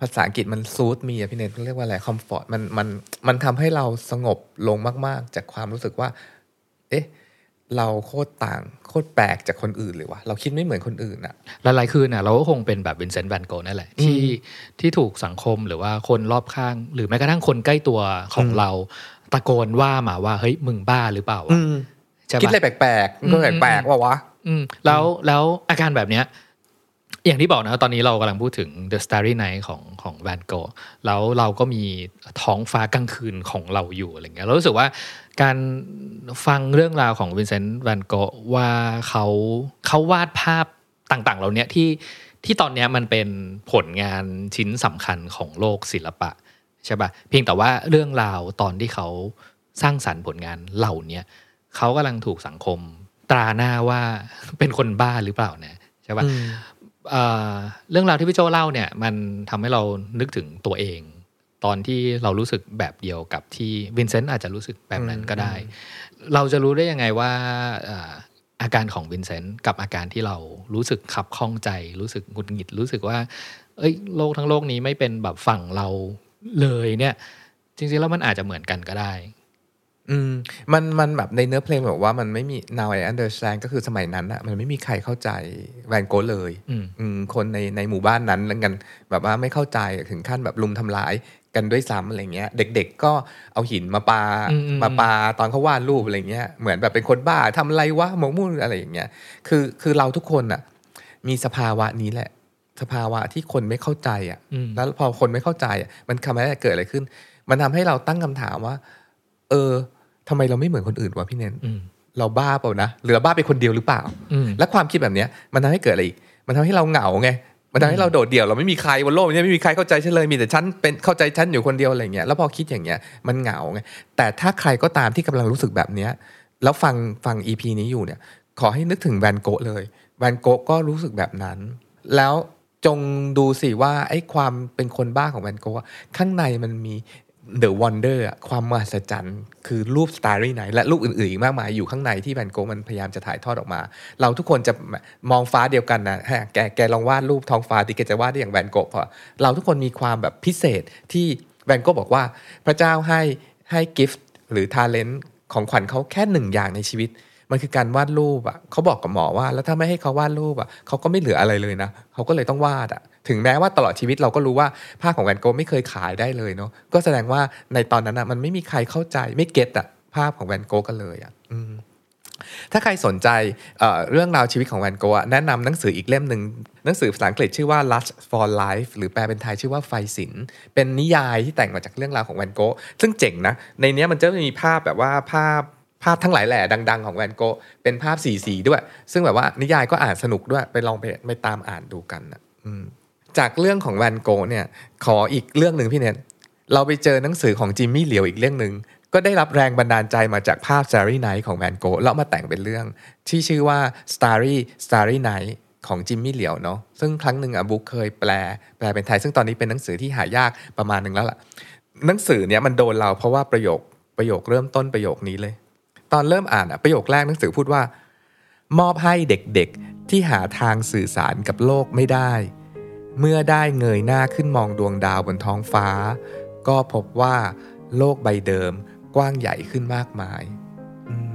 ภาษาอังกฤษมันซูทมีอ่ะพี่เนทเรียกว่าอะไรคอมฟอร์ตมันมันมันทำให้เราสงบลงมากๆจากความรู้สึกว่าเอ๊ะเราโคตรต่างโคตรแปลกจากคนอื่นเลยวะเราคิดไม่เหมือนคนอื่นน่ะหลายๆคืนน่ะเราก็คงเป็นแบบวินเซนต์แวนโกะนั่นแหละที่ที่ถูกสังคมหรือว่าคนรอบข้างหรือแม้กระทั่งคนใกล้ตัวของเราตะโกนว่ามาว่าเฮ้ยมึงบ้าหรือเปล่าวะคิดอะไรแปลกๆก็แปลกๆว่าวะแล้วแล้วอาการแบบเนี้ยอย่างที่บอกนะตอนนี้เรากำลังพูดถึง The Starry Night ของของแวนโกะแล้วเราก็มีท้องฟ้ากลางคืนของเราอยู่อะไรเงี้ยเรารู้สึกว่าการฟังเรื่องราวของวินเซนต์แวนโกะว่าเขาเขาวาดภาพต่างๆเหล่านี้ที่ที่ตอนนี้มันเป็นผลงานชิ้นสำคัญของโลกศิลปะใช่ป่ะเพียงแต่ว่าเรื่องราวตอนที่เขาสร้างสรรค์ผลงานเหล่านี้เขากำลังถูกสังคมตราหน้าว่าเป็นคนบ้าหรือเปล่านะใช่ป่ะเ, เรื่องราวที่พี่โจเล่าเนี่ยมันทำให้เรานึกถึงตัวเองตอนที่เรารู้สึกแบบเดียวกับที่วินเซนต์อาจจะรู้สึกแบบนั้นก็ได้เราจะรู้ได้ยังไงว่าอาการของวินเซนต์กับอาการที่เรารู้สึกขับข้องใจรู้สึกหงุดหงิดรู้สึกว่าเอ้ยโลกทั้งโลกนี้ไม่เป็นแบบฝั่งเราเลยเนี่ยจริงๆแล้วมันอาจจะเหมือนกันก็ได้อืมมันมันแบบในเนื้อเพลงบอกว่ามันไม่มี now I understand ก็คือสมัยนั้นอะมันไม่มีใครเข้าใจแวนโกะเลยอืมคนในในหมู่บ้านนั้นแล้วกันแบบว่าไม่เข้าใจถึงขั้นแบบลุมทำร้ายกันด้วยซ้ำอะไรเงี้ยเด็กๆก็เอาหินมาปามาปาตอนเขาวาดรูปอะไรเงี้ยเหมือนแบบเป็นคนบ้าทำอะไรวะหมกมุ่นอะไรอย่างเงี้ยคือคือเราทุกคนอะมีสภาวะนี้แหละสภาวะที่คนไม่เข้าใจอะแล้วพอคนไม่เข้าใจอะมันทำให้เกิดอะไรขึ้นมันทำให้เราตั้งคำถามว่าเออทำไมเราไม่เหมือนคนอื่นวะพี่เนนเราบ้าเปล่านะหรือบ้าเป็นคนเดียวหรือเปล่าและความคิดแบบนี้มันทำให้เกิดอะไรอีกมันทำให้เราเหงาไงมันทำให้เราโดดเดี่ยวเราไม่มีใครบนโลกนี้ไม่มีใครเข้าใจฉันเลยมีแต่ฉันเป็นเข้าใจฉันอยู่คนเดียวอะไรเงี้ยแล้วพอคิดอย่างเงี้ยมันเหงาไงแต่ถ้าใครก็ตามที่กำลังรู้สึกแบบนี้แล้วฟังฟัง อี พี นี้อยู่เนี่ยขอให้นึกถึงแวนโกะเลยแวนโกะก็รู้สึกแบบนั้นแล้วจงดูสิว่าไอ้ความเป็นคนบ้าของแวนโกะข้างในมันมีThe Wonder อ่ะความมหัศจรรย์คือรูป Starry Night และรูปอื่นๆอีกมากมายอยู่ข้างในที่แวนโกะมันพยายามจะถ่ายทอดออกมาเราทุกคนจะมองฟ้าเดียวกันนะฮะแกแกลองวาดรูปท้องฟ้าที่แกจะวาดได้อย่างแวนโกะพอเราทุกคนมีความแบบพิเศษที่แวนโกะบอกว่าพระเจ้าให้ให้กิฟต์หรือ talent ของขวัญเขาแค่หนึ่งอย่างในชีวิตมันคือการวาดรูปอ่ะเขาบอกกับหมอว่าแล้วถ้าไม่ให้เขาวาดรูปอ่ะเขาก็ไม่เหลืออะไรเลยนะเขาก็เลยต้องวาดอ่ะถึงแม้ว่าตลอดชีวิตเราก็รู้ว่าภาพของแวนโกะไม่เคยขายได้เลยเนาะก็แสดงว่าในตอนนั้นอ่ะมันไม่มีใครเข้าใจไม่เก็ตอ่ะภาพของแวนโกะกันเลยอ่ะถ้าใครสนใจ เอ่อ เรื่องราวชีวิตของแวนโกะแนะนำหนังสืออีกเล่มนึงหนังสือภาษาอังกฤษชื่อว่า Lust for Life หรือแปลเป็นไทยชื่อว่าไฟสินเป็นนิยายที่แต่งมาจากเรื่องราวของแวนโกะซึ่งเจ๋งนะในนี้มันจะมีภาพแบบว่าภาพ ภาพทั้งหลายแหล่ดังๆของแวนโกะเป็นภาพสีสีด้วยซึ่งแบบว่านิยายก็อ่านสนุกด้วยไปลองไปไปตามอ่านดูกันนะจากเรื่องของแวนโกะเนี่ยขออีกเรื่องนึงพี่เนทเราไปเจอหนังสือของจิมมี่เหลียวอีกเรื่องนึงก็ได้รับแรงบันดาลใจมาจากภาพ Starry Night ของแวนโกะแล้วมาแต่งเป็นเรื่องที่ชื่อว่า Starry Starry Night ของจิมมี่เหลียวเนาะซึ่งครั้งนึงอ่ะบุ๊กเคยแปลแปลเป็นไทยซึ่งตอนนี้เป็นหนังสือที่หายากประมาณนึงแล้วล่ะหนังสือเนี่ยมันโดนเราเพราะว่าประโยคประโยคเริ่มต้นประโยคนี้เลยตอนเริ่มอ่านอ่ะประโยคแรกหนังสือพูดว่ามอบให้เด็กๆที่หาทางสื่อสารกับโลกไม่ได้เมื่อได้เงยหน้าขึ้นมองดวงดาวบนท้องฟ้าก็พบว่าโลกใบเดิมกว้างใหญ่ขึ้นมากมายอืม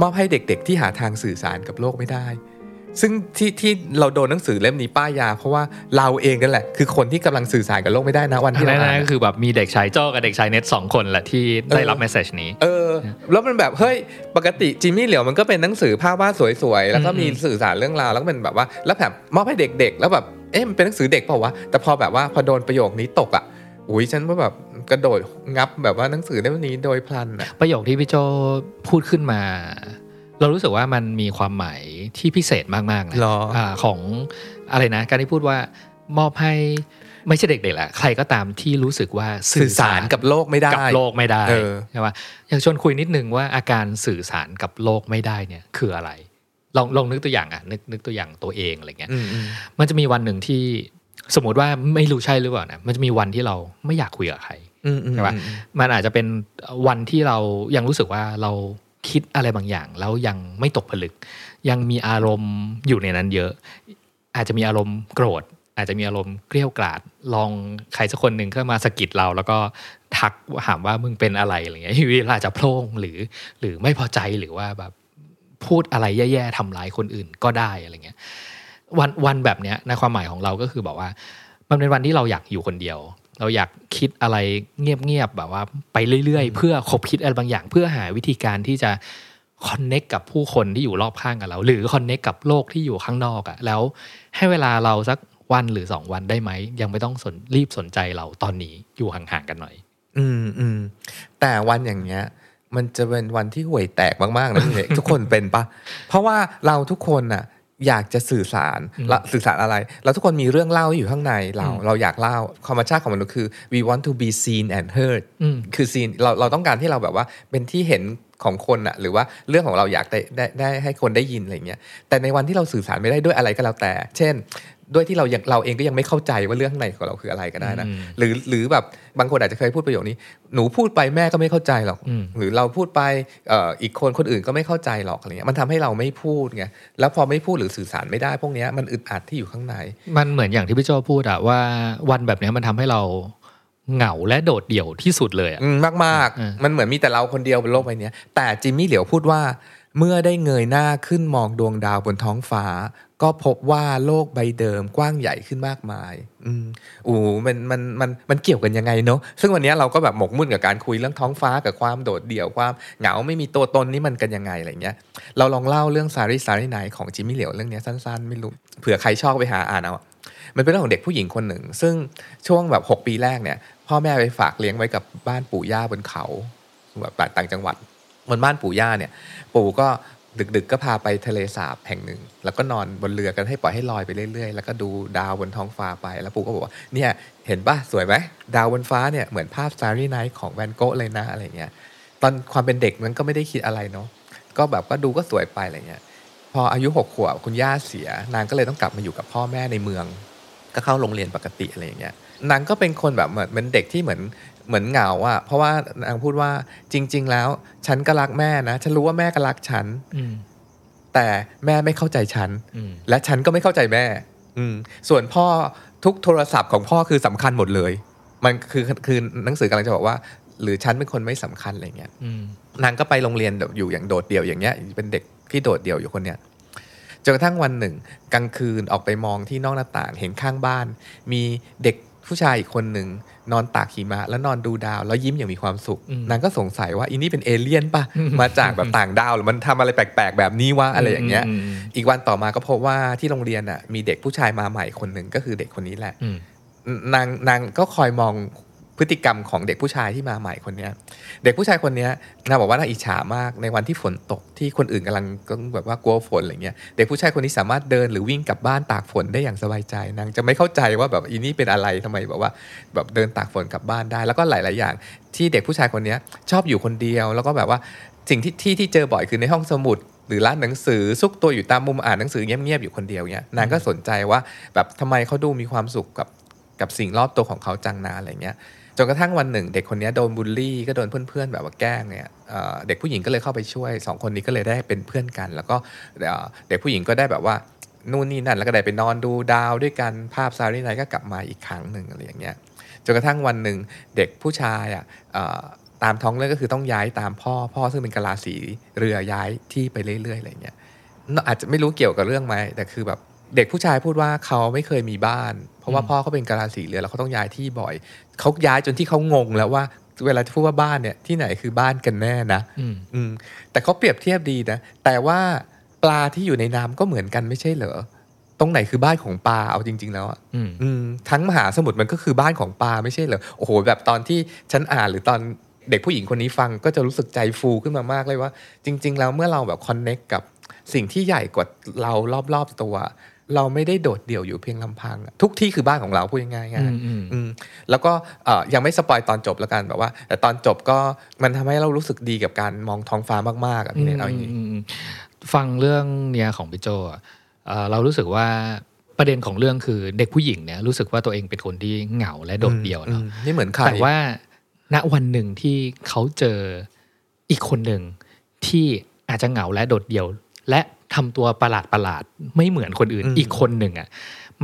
มอบให้เด็กๆที่หาทางสื่อสารกับโลกไม่ได้ซึ่งที่ที่เราโดนหนังสือเล่มนี้ป้ายยาเพราะว่าเราเองนั่นแหละคือคนที่กำลังสื่อสารกับโลกไม่ได้นะวันที่เราอ่านก็คือแบบมีเด็กชายโจ้กับเด็กชายเน็ตสองคนแหละที่ได้รับเมสเสจนี้เออแล้วมันแบบเฮ้ยปกติจิมมี่เหลียวมันก็เป็นหนังสือภาพวาดสวยๆแล้วก็มีสื่อสารเรื่องราวแล้วก็เป็นแบบว่าแล้วแบบมอบให้เด็กๆแล้วแบบเอ๊ะมันเป็นหนังสือเด็กเปล่าวะแต่พอแบบว่าพอโดนประโยคนี้ตกอ่ะอุ้ยฉันว่าแบบกระโดดงับแบบว่าหนังสือเล่มนี้โดยพลันอ่ะประโยคที่พี่โจ้พูดขึ้นมาเรารู้สึกว่ามันมีความหมายที่พิเศษมากๆนะอ่าของอะไรนะการที่พูดว่ามอบให้ไม่ใช่เด็กๆแหละใครก็ตามที่รู้สึกว่าสื่อสารกับโลกไม่ได้กับโลกไม่ได้ใช่ป่ะอยากชวนคุยนิดนึงว่าอาการสื่อสารกับโลกไม่ได้เนี่ยคืออะไรลองลองนึกตัวอย่างอ่ะนึกนึกตัวอย่างตัวเองอะไรเงี้ยมันจะมีวันหนึ่งที่สมมติว่าไม่รู้ใช่หรือเปล่านะมันจะมีวันที่เราไม่อยากคุยกับใครใช่ป่ะมันอาจจะเป็นวันที่เรายังรู้สึกว่าเราคิดอะไรบางอย่างแล้วยังไม่ตกผลึกยังมีอารมณ์อยู่ในนั้นเยอะอาจจะมีอารมณ์โกรธอาจจะมีอารมณ์เกรี้ยวกราดลองใครสักคนหนึ่งก็มาสะกิดเราแล้วก็ทักถามว่ามึงเป็นอะไรอะไรเงี้ยเวลาจะโพล่งหรือหรือไม่พอใจหรือว่าแบบพูดอะไรแย่ๆทำร้ายคนอื่นก็ได้อะไรเงี้ยวันวันแบบเนี้ยในความหมายของเราก็คือบอกว่ามันเป็นวันที่เราอยากอยู่คนเดียวเราอยากคิดอะไรเงียบๆแบบว่าไปเรื่อยๆเพื่อคบคิดอะไรบางอย่างเพื่อหาวิธีการที่จะคอนเนคกับผู้คนที่อยู่รอบข้างกับเราหรือคอนเนคกับโลกที่อยู่ข้างนอกอ่ะแล้วให้เวลาเราสักวันหรือสองวันได้ไหมยังไม่ต้องสนรีบสนใจเราตอนนี้อยู่ห่างๆกันหน่อยอืมๆแต่วันอย่างเงี้ยมันจะเป็นวันที่ห่วยแตกมากๆนะ ทุกคนเป็นปะเพราะว่าเราทุกคนน่ะอยากจะสื่อสารสื่อสารอะไรเราทุกคนมีเรื่องเล่าอยู่ข้างในเราเราอยากเล่าธรรมชาติของมนุษย์คือ we want to be seen and heard คือ seen เราเราต้องการที่เราแบบว่าเป็นที่เห็นของคนอะหรือว่าเรื่องของเราอยากได้ได้ได้ให้คนได้ยินอะไรเงี้ยแต่ในวันที่เราสื่อสารไม่ได้ด้วยอะไรก็แล้วแต่เช่นด้วยที่เรายังเราเองก็ยังไม่เข้าใจว่าเรื่องข้างในของเราคืออะไรก็ได้นะหรือหรือแบบบางคนอาจจะเคยพูดประโยคนี้หนูพูดไปแม่ก็ไม่เข้าใจหรอกหรือเราพูดไปเอ่ออีกคนคนอื่นก็ไม่เข้าใจหรอกอะไรเงี้ยมันทำให้เราไม่พูดไงแล้วพอไม่พูดหรือสื่อสารไม่ได้พวกเนี้ยมันอึดอัดที่อยู่ข้างในมันเหมือนอย่างที่พี่โจ้พูดอะว่าวันแบบเนี้ยมันทำให้เราเหงาและโดดเดี่ยวที่สุดเลยอะมากมากมันเหมือนมีแต่เราคนเดียวบนโลกใบนี้แต่จิมมี่เหลียวพูดว่าเมื่อได้เงยหน้าขึ้นมองดวงดาวบนท้องฟ้าก็พบว่าโลกใบเดิมกว้างใหญ่ขึ้นมากมายอืมอู๋มันมันมันมันเกี่ยวกันยังไงเนาะซึ่งวันนี้เราก็แบบหมกมุ่นกับการคุยเรื่องท้องฟ้ากับความโดดเดี่ยวความเหงาไม่มีตัวตนนี่มันกันยังไงอะไรเงี้ยเราลองเล่าเรื่อง Starry Starry Night ของจิมมี่เหลียวเรื่องนี้สั้นๆไม่รู้เผื่อใครชอบไปหาอ่านเอามันเป็นเรื่องของเด็กผู้หญิงคนหนึ่งซึ่งช่วงแบบหกปีแรกเนี่ยพ่อแม่ไปฝากเลี้ยงไว้กับบ้านปู่ย่าบนเขาแบบต่างจังหวัดบนบ้านปู่ย่าเนี่ยปู่ก็ดึกๆก็พาไปทะเลสาบแห่งหนึ่งแล้วก็นอนบนเรือกันให้ปล่อยให้ลอยไปเรื่อยๆแล้วก็ดูดาวบนท้องฟ้าไปแล้วปู่ก็บอกว่าเนี่ยเห็นป่ะสวยไหมดาวบนฟ้าเนี่ยเหมือนภาพ Starry Night ของแวนโกะเลยนะอะไรเงี้ยตอนความเป็นเด็กมันก็ไม่ได้คิดอะไรเนาะก็แบบก็ดูก็สวยไปอะไรเงี้ยพออายุหกขวบคุณย่าเสียนางก็เลยต้องกลับมาอยู่กับพ่อแม่ในเมืองก็เข้าโรงเรียนปกติอะไรอย่างเงี้ยนางก็เป็นคนแบบเหมือนเด็กที่เหมือนเหมือนเหงาอ่ะเพราะว่านางพูดว่าจริงๆแล้วฉันก็รักแม่นะฉันรู้ว่าแม่ก็รักฉันแต่แม่ไม่เข้าใจฉันและฉันก็ไม่เข้าใจแม่ส่วนพ่อทุกโทรศัพท์ของพ่อคือสำคัญหมดเลยมันคือคือหนังสือกำลังจะบอกว่าหรือฉันเป็นคนไม่สำคัญอะไรเงี้ยนางก็ไปโรงเรียนอยู่อย่างโดดเดี่ยวอย่างเงี้ยเป็นเด็กที่โดดเดี่ยวอยู่คนเนี้ยจนกระทั่งวันหนึ่งกลางคืนออกไปมองที่นอกหน้าต่างเห็นข้างบ้านมีเด็กผู้ชายอีกคนหนึ่งนอนตากหิมะแล้วนอนดูดาวแล้วยิ้มอย่างมีความสุขนางก็สงสัยว่าอีนี่เป็นเอเลี่ยนป่ะ มาจากแบบต่างดาวหรือมันทำอะไรแปลกๆแบบนี้วะ อะไรอย่างเงี้ย อีกวันต่อมาก็พบว่าที่โรงเรียนอ่ะมีเด็กผู้ชายมาใหม่คนหนึ่งก็คือเด็กคนนี้แหละ นางนางก็คอยมอง พฤติกรรมของเด็กผู้ชายที่มาใหม่คนนี้เด็กผู้ชายคนนี้น่าบอกว่าน่าอิจฉามากในวันที่ฝนตกที่คนอื่นกำลังก็แบบว่ากลัวฝนอะไรเงี้ยเด็กผู้ชายคนนี้สามารถเดินหรือวิ่งกลับบ้านตากฝนได้อย่างสบายใจนางจะไม่เข้าใจว่าแบบอีนี่เป็นอะไรทำไมแบบว่าแบบเดินตากฝนกลับบ้านได้แล้วก็หลายๆอย่างที่เด็กผู้ชายคนนี้ชอบอยู่คนเดียวแล้วก็แบบว่าสิ่งที่ ที่ ที่เจอบ่อยคือในห้องสมุดหรือร้านหนังสือซุกตัวอยู่ตามมุมอ่านหนังสือเงียบๆอยู่คนเดียวเนี่ยนางก็สนใจว่าแบบทำไมเขาดูมีความสุขกับกับสิ่งรอบตัวของเขาจังนาอะไรเงี้ยจนกระทั่งวันหนึ่งเด็กคนนี้โดนบูลลี่ก็โดนเพื่อนๆแบบว่าแกล้งเนี่ย เ, เด็กผู้หญิงก็เลยเข้าไปช่วยสองคนนี้ก็เลยได้เป็นเพื่อนกันแล้วก็ เ, เด็กผู้หญิงก็ได้แบบว่านู่นนี่นั่นแล้วก็ได้ไปนอนดูดาวด้วยกันภาพ Starry Night ก็กลับมาอีกครั้งนึงอะไรอย่างเงี้ยจนกระทั่งวันนึงเด็กผู้ชายอ่ะตามท้องเรื่องก็คือต้องย้ายตามพ่อพ่อซึ่งเป็นกะลาสีเรือย้ายที่ไปเรื่อยๆอะไรเงี้ยอาจจะไม่รู้เกี่ยวกับเรื่องไหมแต่คือแบบเด็กผู้ชายพูดว่าเขาไม่เคยมีบ้านเพราะว่าพ่อเขาเป็นกะลาสีเรือแล้วเขาต้องย้ายที่บ่อยเขาย้ายจนที่เขางงแล้วว่าเวลาพูดว่าบ้านเนี่ยที่ไหนคือบ้านกันแน่นะอืมแต่เขาเปรียบเทียบดีนะแต่ว่าปลาที่อยู่ในน้ำก็เหมือนกันไม่ใช่เหรอตรงไหนคือบ้านของปลาเอาจริงๆแล้วอ่ะทั้งมหาสมุทรมันก็คือบ้านของปลาไม่ใช่เหรอโอ้โหแบบตอนที่ฉันอ่านหรือตอนเด็กผู้หญิงคนนี้ฟังก็จะรู้สึกใจฟูขึ้นมามากเลยว่าจริงๆแล้วเมื่อเราแบบคอนเนคกับสิ่งที่ใหญ่กว่าเรารอบๆตัวเราไม่ได้โดดเดี่ยวอยู่เพียงลำพังทุกที่คือบ้านของเราพูดง่ายๆแล้วก็ยังไม่สปอยตอนจบแล้วกันแบบว่าแต่ตอนจบก็มันทำให้เรารู้สึกดีกับการมองท้องฟ้ามากๆอ่ะพี่เนี่ยเอาอย่างนี้ฟังเรื่องเนี่ยของพี่โจเรารู้สึกว่าประเด็นของเรื่องคือเด็กผู้หญิงเนี่ยรู้สึกว่าตัวเองเป็นคนที่เหงาและโดดเดี่ยวเนาะไม่เหมือนใครแต่ว่าณวันหนึ่งที่เขาเจออีกคนหนึ่งที่อาจจะเหงาและโดดเดี่ยวและทำตัวประหลาดประหลาดไม่เหมือนคนอื่น อ, อีกคนหนึ่งอ่ะ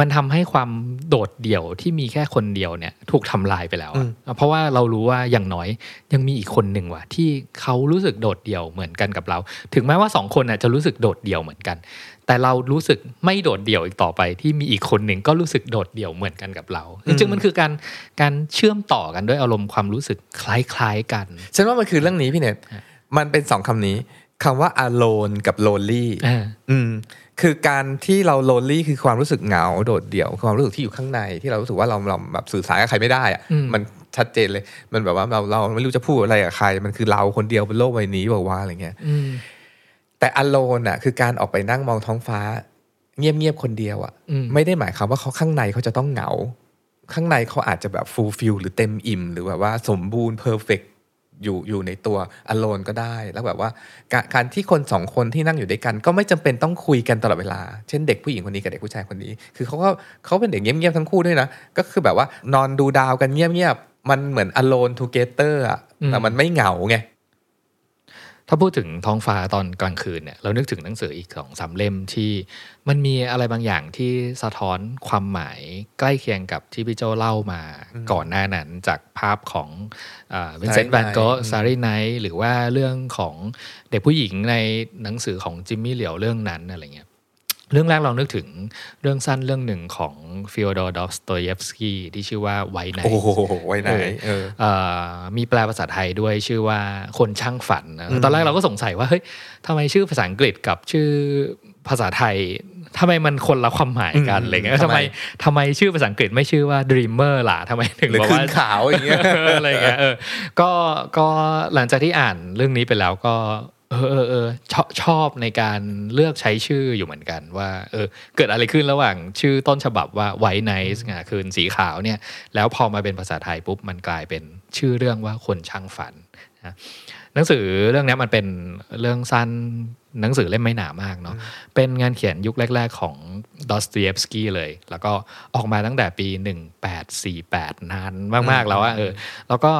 มันทำให้ความโดดเดี่ยวที่มีแค่คนเดียวเนี่ยถูกทำลายไปแล้วเพราะว่าเรารู้ว่าอย่างน้อยยังมีอีกคนหนึ่งว่ะที่เขารู้สึกโดดเดี่ยวเหมือนกันกับเราถึงแม้ว่าสองคนน่ะจะรู้สึกโดดเดี่ยวเหมือนกันแต่เรารู้สึกไม่โดดเดี่ยวอีกต่อไปที่มีอีกคนหนึ่งก็รู้สึกโดดเดี่ยวเหมือนกันกับเราจริงๆมันคือการการเชื่อมต่อกันด้วยอารมณ์ความรู้สึกคล้ายๆกันฉันว่ามันคือเรื่องนี้พี่เนตมันเป็นสองคำนี้คำว่า alone กับ lonely อืมคือการที่เรา lonely คือความรู้สึกเหงาโดดเดี่ยวความรู้สึกที่อยู่ข้างในที่เรารู้สึกว่าเราเราแบบสื่อสารกับใครไม่ได้อ่ะมันชัดเจนเลยมันแบบว่าเราเราไม่รู้จะพูดอะไรกับใครมันคือเราคนเดียวบนโลกใบนี้บอกว่าอะไรเงี้ยแต่ alone อ่ะคือการออกไปนั่งมองท้องฟ้าเงียบๆคนเดียวอ่ะไม่ได้หมายความว่าเขาข้างในเขาจะต้องเหงาข้างในเขาอาจจะแบบ fulfill หรือเต็มอิ่มหรือแบบว่าสมบูรณ์ perfectอยู่อยู่ในตัว alone ก็ได้แล้วแบบว่าการที่คนสองคนที่นั่งอยู่ด้วยกันก็ไม่จำเป็นต้องคุยกันตลอดเวลาเช่นเด็กผู้หญิงคนนี้กับเด็กผู้ชายคนนี้คือเขาก็เขาเป็นเด็กเงียบๆทั้งคู่ด้วยนะก็คือแบบว่านอนดูดาวกันเงียบๆมันเหมือน alone together อ่ะแต่มันไม่เหงาไงถ้าพูดถึงท้องฟ้าตอนกลางคืนเนี่ยเรานึกถึงหนังสืออีก สองสาม เล่มที่มันมีอะไรบางอย่างที่สะท้อนความหมายใกล้เคียงกับที่พี่โจเล่ามาก่อนหน้านั้นจากภาพของเอ่อ Vincent van Gogh Starry Night หรือว่าเรื่องของเด็กผู้หญิงในหนังสือของจิมมี่เหลียวเรื่องนั้นอะไรเงี้ยเรื่องแรกเรานึกถึงเรื่องสั้นเรื่องหนึ่งของฟิโอดอร์ดอสโตเยฟสกี้ที่ชื่อว่า White Nights โอ้โห White Nights เออเอ่อมีแปลภาษาไทยด้วยชื่อว่าคนช่างฝันนะตอนแรกเราก็สงสัยว่าเฮ้ยทำไมชื่อภาษาอังกฤษกับชื่อภาษาไทยทำไมมันคนละความหมายกันอะไรเงี้ยทำไมทำไมชื่อภาษาอังกฤษไม่ชื่อว่า Dreamer ล่ะทำไมถึงบอกว่าขาวอย่างเงี้ยอะไรเงี้ยเออก็ก็หลังจากที่อ่านเรื่องนี้ไปแล้วก็เออเออชอบชอบในการเลือกใช้ชื่ออยู่เหมือนกันว่าเออเกิดอะไรขึ้นระหว่างชื่อต้นฉบับว่า White Nights อ่ะคืนสีขาวเนี่ยแล้วพอมาเป็นภาษาไทยปุ๊บมันกลายเป็นชื่อเรื่องว่าคนช่างฝันนะหนังสือเรื่องนี้มันเป็นเรื่องสั้นหนังสือเล่มไม่หนามากเนาะเป็นงานเขียนยุคแรกๆของดอสโตเยฟสกี้เลยแล้วก็ออกมาตั้งแต่ปีหนึ่งพันแปดร้อยสี่สิบแปดนานมากๆแล้วอ่ะเออแล้วก็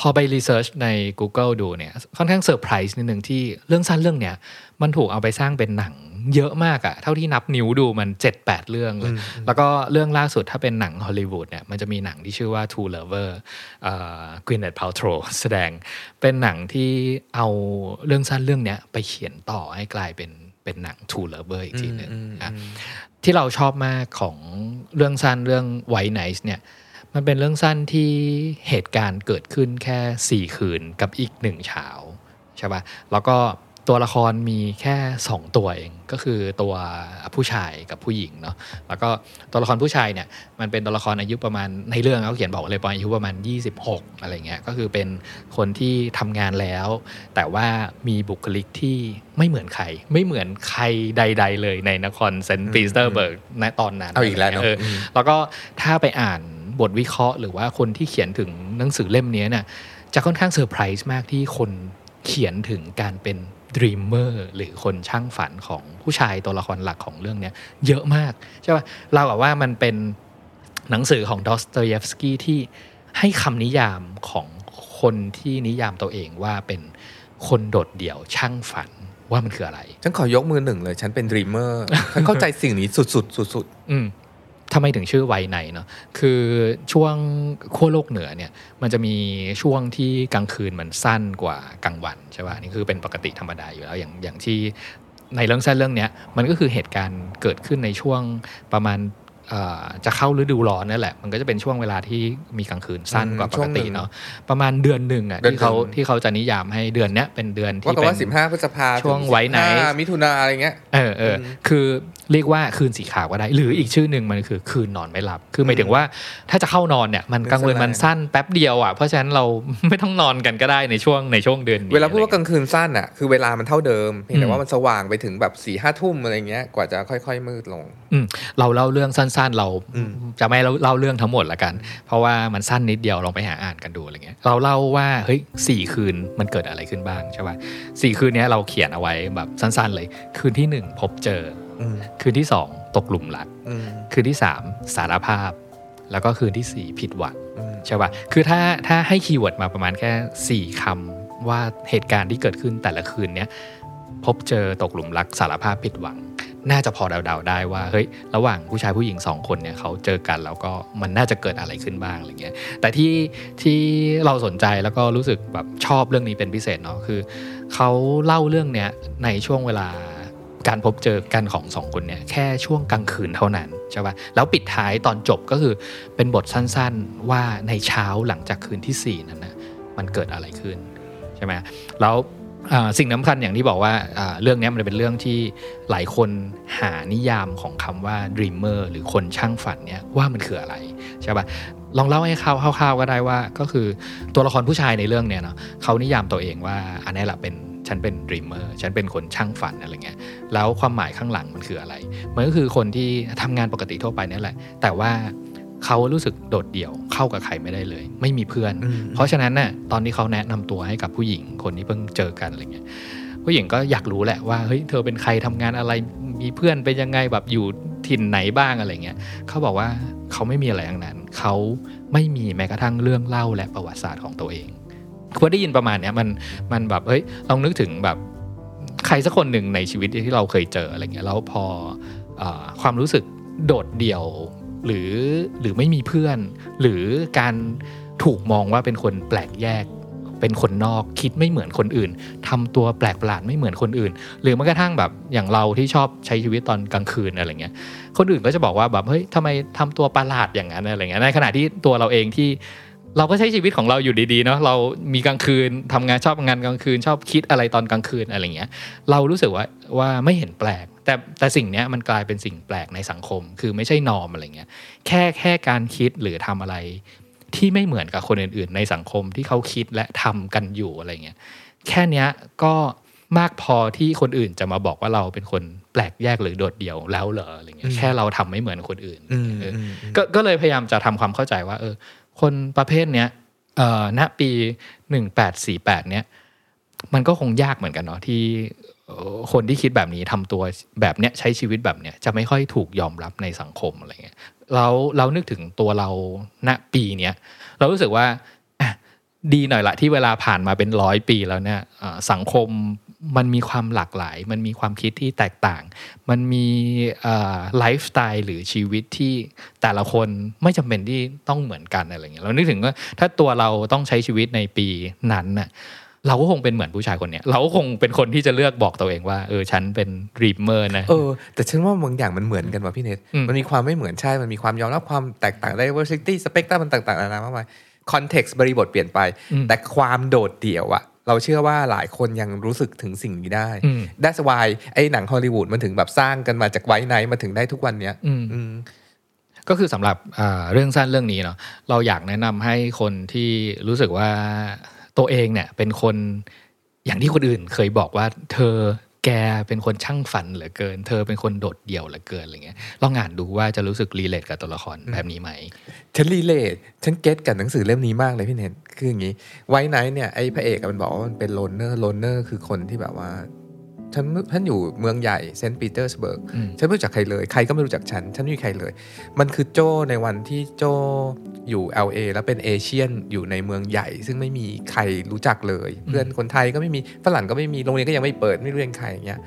พอไปรีเสิร์ชใน Google ดูเนี่ยค่อนข้างเซอร์ไพรส์นิดนึงที่เรื่องสั้นเรื่องเนี้ยมันถูกเอาไปสร้างเป็นหนังเยอะมากอะเท่าที่นับนิ้วดูมัน เจ็ดแปด เรื่องเลยแล้วก็เรื่องล่าสุดถ้าเป็นหนังฮอลลีวูดเนี่ยมันจะมีหนังที่ชื่อว่า Two Lovers เอ่อ Gwyneth Paltrow แสดงเป็นหนังที่เอาเรื่องสั้นเรื่องเนี้ยไปเขียนต่อให้กลายเป็นเป็นหนัง Two Lovers อีกทีนึงอ่ะที่เราชอบมากของเรื่องสั้นเรื่อง White Nights เนี่ยมันเป็นเรื่องสั้นที่เหตุการณ์เกิดขึ้นแค่สี่คืนกับอีกหนึ่งเช้าใช่ป่ะแล้วก็ ตัวละครมีแค่สองตัวเองก็คือตัวผู้ชายกับผู้หญิงเนาะแล้วก็ตัวละครผู้ชายเนี่ยมันเป็นตัวละครอายุประมาณในเรื่องเขาเขียนบอกเลยปอนอายุประมาณยี่สิบหกอะไรเงี้ยก็คือเป็นคนที่ทำงานแล้วแต่ว่ามีบุคลิกที่ไม่เหมือนใครไม่เหมือนใครใดๆเลยในนครเซนต์ปีเตอร์เบิร์กณตอนนั้นเอาอีกแล้วเนาะแล้วก็ถ้าไปอ่านบทวิเคราะห์หรือว่าคนที่เขียนถึงหนังสือเล่มนี้เนี่ยจะค่อนข้างเซอร์ไพรส์มากที่คนเขียนถึงการเป็นdreamer หรือคนช่างฝันของผู้ชายตัวละครหลักของเรื่องนี้เยอะมากใช่ป่ะเราบอกว่ามันเป็นหนังสือของดอสโตเยฟสกี้ที่ให้คำนิยามของคนที่นิยามตัวเองว่าเป็นคนโดดเดี่ยวช่างฝันว่ามันคืออะไรฉันขอยกมือหนึ่งเลยฉันเป็น dreamer ฉันเข้าใจสิ่งนี้สุดๆสุดๆอืมทำไมถึงชื่อไวไนท์เนาะคือช่วงขั้วโลกเหนือเนี่ยมันจะมีช่วงที่กลางคืนมันสั้นกว่ากลางวันใช่ป่ะนี่คือเป็นปกติธรรมดาอยู่แล้วอย่างอย่างที่ในเรื่องสั้นเรื่องเนี้ยมันก็คือเหตุการณ์เกิดขึ้นในช่วงประมาณจะเข้าฤดูร้อนนั่นแหละมันก็จะเป็นช่วงเวลาที่มีกลางคืนสั้นกว่าปกติเนาะประมาณเดือนหนึ่งอ่ะที่เขาที่เขาจะนิยามให้เดือนเนี้ยเป็นเดือนที่เป็นสิบห้าพฤษภาคมช่วงไวไนท์มิถุนาอะไรเงี้ยเออเออคือเรียกว่าคืนสีขาวก็ได้หรืออีกชื่อหนึ่งมันคือคืนนอนไม่หลับคือหมายถึงว่าถ้าจะเข้านอนเนี่ยมันกลางคืนมันสั้นแป๊บเดียวอ่ะเพราะฉะนั้นเราไม่ต้องนอนกันก็ได้ในช่วงในช่วงเดือนนี้เวลาพูดว่ากลางคืนสั้นอ่ะคือเวลามันเท่าเดิมเพียงแต่ว่ามันสว่างไปถึงแบบสี่ห้าทุ่มอะไรเงี้ยกว่าจะค่อยๆมืดลงเราเล่าเรื่องสั้นๆเราจะไม่เล่าเรื่องทั้งหมดละกันเพราะว่ามันสั้นนิดเดียวลองไปหาอ่านกันดูอะไรเงี้ยเราเล่าว่าเฮ้ยสี่คืนมันเกิดอะไรขึ้นบ้างใช่ป่ะสี่คืนนี้เราเขียนเอาไว้แบบสั้นๆเลยคืนที่หนึ่งพบเจอคืนที่สองตกหลุมรักคืนที่สามสารภาพแล้วก็คืนที่สี่ผิดหวังใช่ป่ะคือถ้าถ้าให้คีย์เวิร์ดมาประมาณแค่สี่คำว่าเหตุการณ์ที่เกิดขึ้นแต่ละคืนนี้พบเจอตกหลุมรักสารภาพผิดหวังน่าจะพอเดาๆได้ว่าเฮ้ยระหว่างผู้ชายผู้หญิงสองคนเนี่ยเขาเจอกันแล้วก็มันน่าจะเกิดอะไรขึ้นบ้างอะไรเงี้ยแต่ที่ที่เราสนใจแล้วก็รู้สึกแบบชอบเรื่องนี้เป็นพิเศษเนาะคือเขาเล่าเรื่องเนี้ยในช่วงเวลาการพบเจอกันของสองคนเนี่ยแค่ช่วงกลางคืนเท่านั้นใช่ป่ะแล้วปิดท้ายตอนจบก็คือเป็นบทสั้นๆว่าในเช้าหลังจากคืนที่สี่นั้นนะมันเกิดอะไรขึ้นใช่ไหมแล้วสิ่งสำคัญอย่างที่บอกว่าเรื่องนี้มันเป็นเรื่องที่หลายคนหานิยามของคำว่า dreamer หรือคนช่างฝันเนี่ยว่ามันคืออะไรใช่ป่ะลองเล่าให้คร่าวๆก็ได้ว่าก็คือตัวละครผู้ชายในเรื่องเนี่ยเนาะเขานิยามตัวเองว่าอันนี้แหละเป็นฉันเป็น dreamer ฉันเป็นคนช่างฝันอะไรเงี้ยแล้วความหมายข้างหลังมันคืออะไรมันก็คือคนที่ทำงานปกติทั่วไปนี่แหละแต่ว่าเขารู้สึกโดดเดี่ยวเข้ากับใครไม่ได้เลยไม่มีเพื่อนเพราะฉะนั้นน่ะตอนที่เขาแนะนำตัวให้กับผู้หญิงคนที่เพิ่งเจอกันอะไรเงี้ยผู้หญิงก็อยากรู้แหละว่าเฮ้ยเธอเป็นใครทำงานอะไรมีเพื่อนเป็นยังไงแบบอยู่ถิ่นไหนบ้างอะไรเงี้ยเขาบอกว่าเขาไม่มีอะไรทั้งนั้นเขาไม่มีแม้กระทั่งเรื่องเล่าและประวัติศาสตร์ของตัวเองพอได้ยินประมาณเนี้ยมันมันแบบเฮ้ยลองนึกถึงแบบใครสักคนหนึ่งในชีวิตที่เราเคยเจออะไรเงี้ยแล้วพอความรู้สึกโดดเดี่ยวหรือหรือไม่มีเพื่อนหรือการถูกมองว่าเป็นคนแปลกแยกเป็นคนนอกคิดไม่เหมือนคนอื่นทำตัวแปลกประหลาดไม่เหมือนคนอื่นหรือแม้กระทั่งแบบอย่างเราที่ชอบใช้ชีวิตตอนกลางคืนอะไรเงี้ยคนอื่นก็จะบอกว่าแบบเฮ้ยทำไมทำตัวประหลาดอย่างนั้นอะไรเงี้ยในขณะที่ตัวเราเองที่เราก็ใช้ชีวิตของเราอยู่ดีๆเนาะเรามีกลางคืนทำงานชอบงานกลางคืนชอบคิดอะไรตอนกลางคืนอะไรเงี้ยเรารู้สึกว่าว่าไม่เห็นแปลกแต่แต่สิ่งเนี้ยมันกลายเป็นสิ่งแปลกในสังคมคือไม่ใช่นอร์มอะไรเงี้ยแค่แค่การคิดหรือทำอะไรที่ไม่เหมือนกับคนอื่นๆในสังคมที่เขาคิดและทำกันอยู่อะไรเงี้ยแค่เนี้ยก็มากพอที่คนอื่นจะมาบอกว่าเราเป็นคนแปลกแยกหรือโดดเดี่ยวแล้วเหรออะไรเงี้ยแค่เราทำไม่เหมือนคนอื่นก็ก็เลยพยายามจะทำความเข้าใจว่าเออคนประเภทเนี้ยเอ่อณปีหนึ่งพันแปดร้อยสี่สิบแปดเนี้ยมันก็คงยากเหมือนกันเนาะที่คนที่คิดแบบนี้ทำตัวแบบเนี้ยใช้ชีวิตแบบเนี้ยจะไม่ค่อยถูกยอมรับในสังคมอะไรเงี้ยเราเรานึกถึงตัวเราณปีเนี้ยเรารู้สึกว่าดีหน่อยละที่เวลาผ่านมาเป็นร้อยปีแล้วเนี่ยสังคมมันมีความหลากหลายมันมีความคิดที่แตกต่างมันมีไลฟ์สไตล์หรือชีวิตที่แต่ละคนไม่จำเป็นที่ต้องเหมือนกันอะไรอย่างเงี้ยเรานึกถึงว่าถ้าตัวเราต้องใช้ชีวิตในปีนั้นน่ะเราก็คงเป็นเหมือนผู้ชายคนเนี้ยเราก็คงเป็นคนที่จะเลือกบอกตัวเองว่าเออฉันเป็น dreamer นะเออแต่ฉันว่าบางอย่างมันเหมือนกันว่ะพี่เนทมันมีความไม่เหมือนใช่มันมีความยอมรับความแตกต่าง diversity spectrum มันต่างๆนานา มากมายคอนเท็กซ์บริบทเปลี่ยนไปแต่ความโดดเดี่ยวอะ เราเชื่อว่าหลายคนยังรู้สึกถึงสิ่งนี้ได้ That's why ไอ้หนังฮอลลีวูดมันถึงแบบสร้างกันมาจาก White Nights มาถึงได้ทุกวันเนี้ยก็คือสำหรับเรื่องสั้นเรื่องนี้เนาะเราอยากแนะนำให้คนที่รู้สึกว่าตัวเองเนี่ยเป็นคนอย่างที่คนอื่นเคยบอกว่าเธอแกเป็นคนช่างฝันเหลือเกินเธอเป็นคนโดดเดี่ยวเหลือเกินอะไรเงี้ยลองอ่านดูว่าจะรู้สึกรีเลทกับตัวละครแบบนี้ไหมฉันรีเลทฉันเก็ทกับหนังสือเล่มนี้มากเลยพี่เนทคืออย่างนี้ไวท์ไนท์เนี่ยไอ้พระเอกมันบอกว่ามันเป็นโลนเนอร์โลนเนอร์คือคนที่แบบว่าฉันฉันอยู่เมืองใหญ่เซนต์ปีเตอร์สเบิร์กฉันไม่รู้จักใครเลยใครก็ไม่รู้จักฉันฉันไม่มีใครเลยมันคือโจในวันที่โจอยู่ แอล เอ แล้วเป็นเอเชียนอยู่ในเมืองใหญ่ซึ่งไม่มีใครรู้จักเลยเพื่อนคนไทยก็ไม่มีฝรั่งก็ไม่มีโรงเรียนก็ยังไม่เปิดไม่รู้เรื่องใครอย่างเงี้ย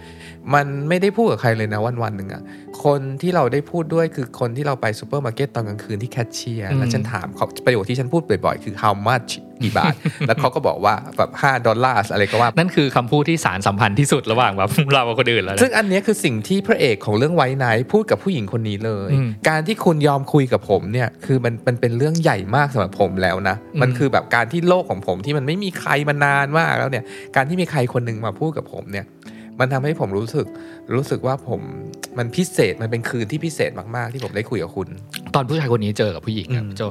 มันไม่ได้พูดกับใครเลยนะวันๆนึงอ่ะคนที่เราได้พูดด้วยคือคนที่เราไปซูเปอร์มาร์เก็ตตอนกลางคืนที่แคชเชียร์แล้วฉันถามเขาประโยคที่ฉันพูดบ่อยๆคือ how much กี่บาท แล้วเขาก็บอกว่าแบบห้าดอลลาร์อะไรก็ว่านั่นคือคำพูดที่สารสัมพันธ์ที่สุดระหว่างแบบเรากับคนอื่นแล้วซึ่งอันนี้คือสิ่งที่พระเอกของเรื่องไวท์ไนท์พูดกับผู้หญิงคนนี้เลยการที่คุณยอมคุยกับผมเนี่ยคือมันมันเป็นเรื่องใหญ่มากสำหรับผมแล้วนะมันคือแบบการที่โลกของผมที่มันไม่มีใครมานานมากแล้วเนี่ยการที่มีใครคนนึงมาพูดกับผมเนี่ยมันทำให้ผมรู้สึกรู้สึกว่าผมมันพิเศษมันเป็นคืนที่พิเศษมากๆที่ผมได้คุยกับคุณตอนผู้ชายคนนี้เจอกับผู้หญิงครับโจ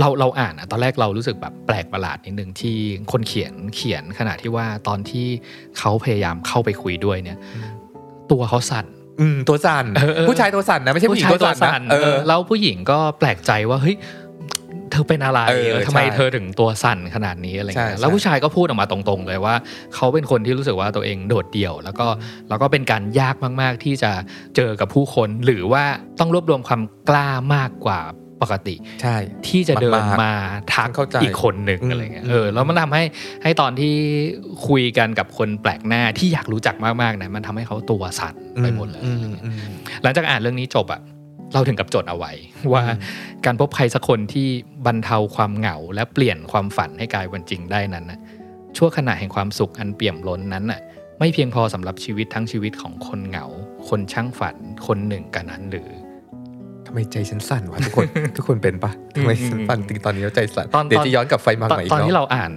เราเราอ่านอ่ะตอนแรกเรารู้สึกแบบแปลกประหลาดนิดนึงที่คนเขียนเขียนขณะที่ว่าตอนที่เขาพยายามเข้าไปคุยด้วยเนี่ยตัวเขาสั่นอืมตัวสั่นผู้ชายตัวสั่นนะไม่ใช่ผู้หญิงตัวสั่นนะเออแล้วผู้หญิงก็แปลกใจว่าเฮ้ยเธอเป็นอะไรทำไมเธอถึงตัวสั่นขนาดนี้อะไรเงี้ยแล้วผู้ชายก็พูดออกมาตรงๆเลยว่าเขาเป็นคนที่รู้สึกว่าตัวเองโดดเดี่ยวแล้วก็แล้วก็เป็นการยากมากๆที่จะเจอกับผู้คนหรือว่าต้องรวบรวมความกล้ามากกว่าปกติที่จะเดินมาทักอีกคนหนึ่งอะไรเงี้ยเออแล้วมันทำให้ให้ตอนที่คุยกันกับคนแปลกหน้าที่อยากรู้จักมากๆเนี่ยมันทำให้เขาตัวสั่นไปหมดเลยหลังจากอ่านเรื่องนี้จบอะเราถึงกับจดเอาไว้ว่าการพบใครสักคนที่บรรเทาความเหงาและเปลี่ยนความฝันให้กลายเป็นจริงได้นั้นนะชั่วขณะแห่งความสุขอันเปี่ยมล้นนั้นน่ะไม่เพียงพอสำหรับชีวิตทั้งชีวิตของคนเหงาคนช่างฝันคนหนึ่งกันนั้นหรือทำไมใจฉันสั่นวะทุกคน ทุกคนเป็นปะทำไมฉันสั่นจริงตอนนี้แล้วใจสั่นเดี๋ยวจะย้อนกลับไฟมาใหม่อีกตอนที่เราอ่าน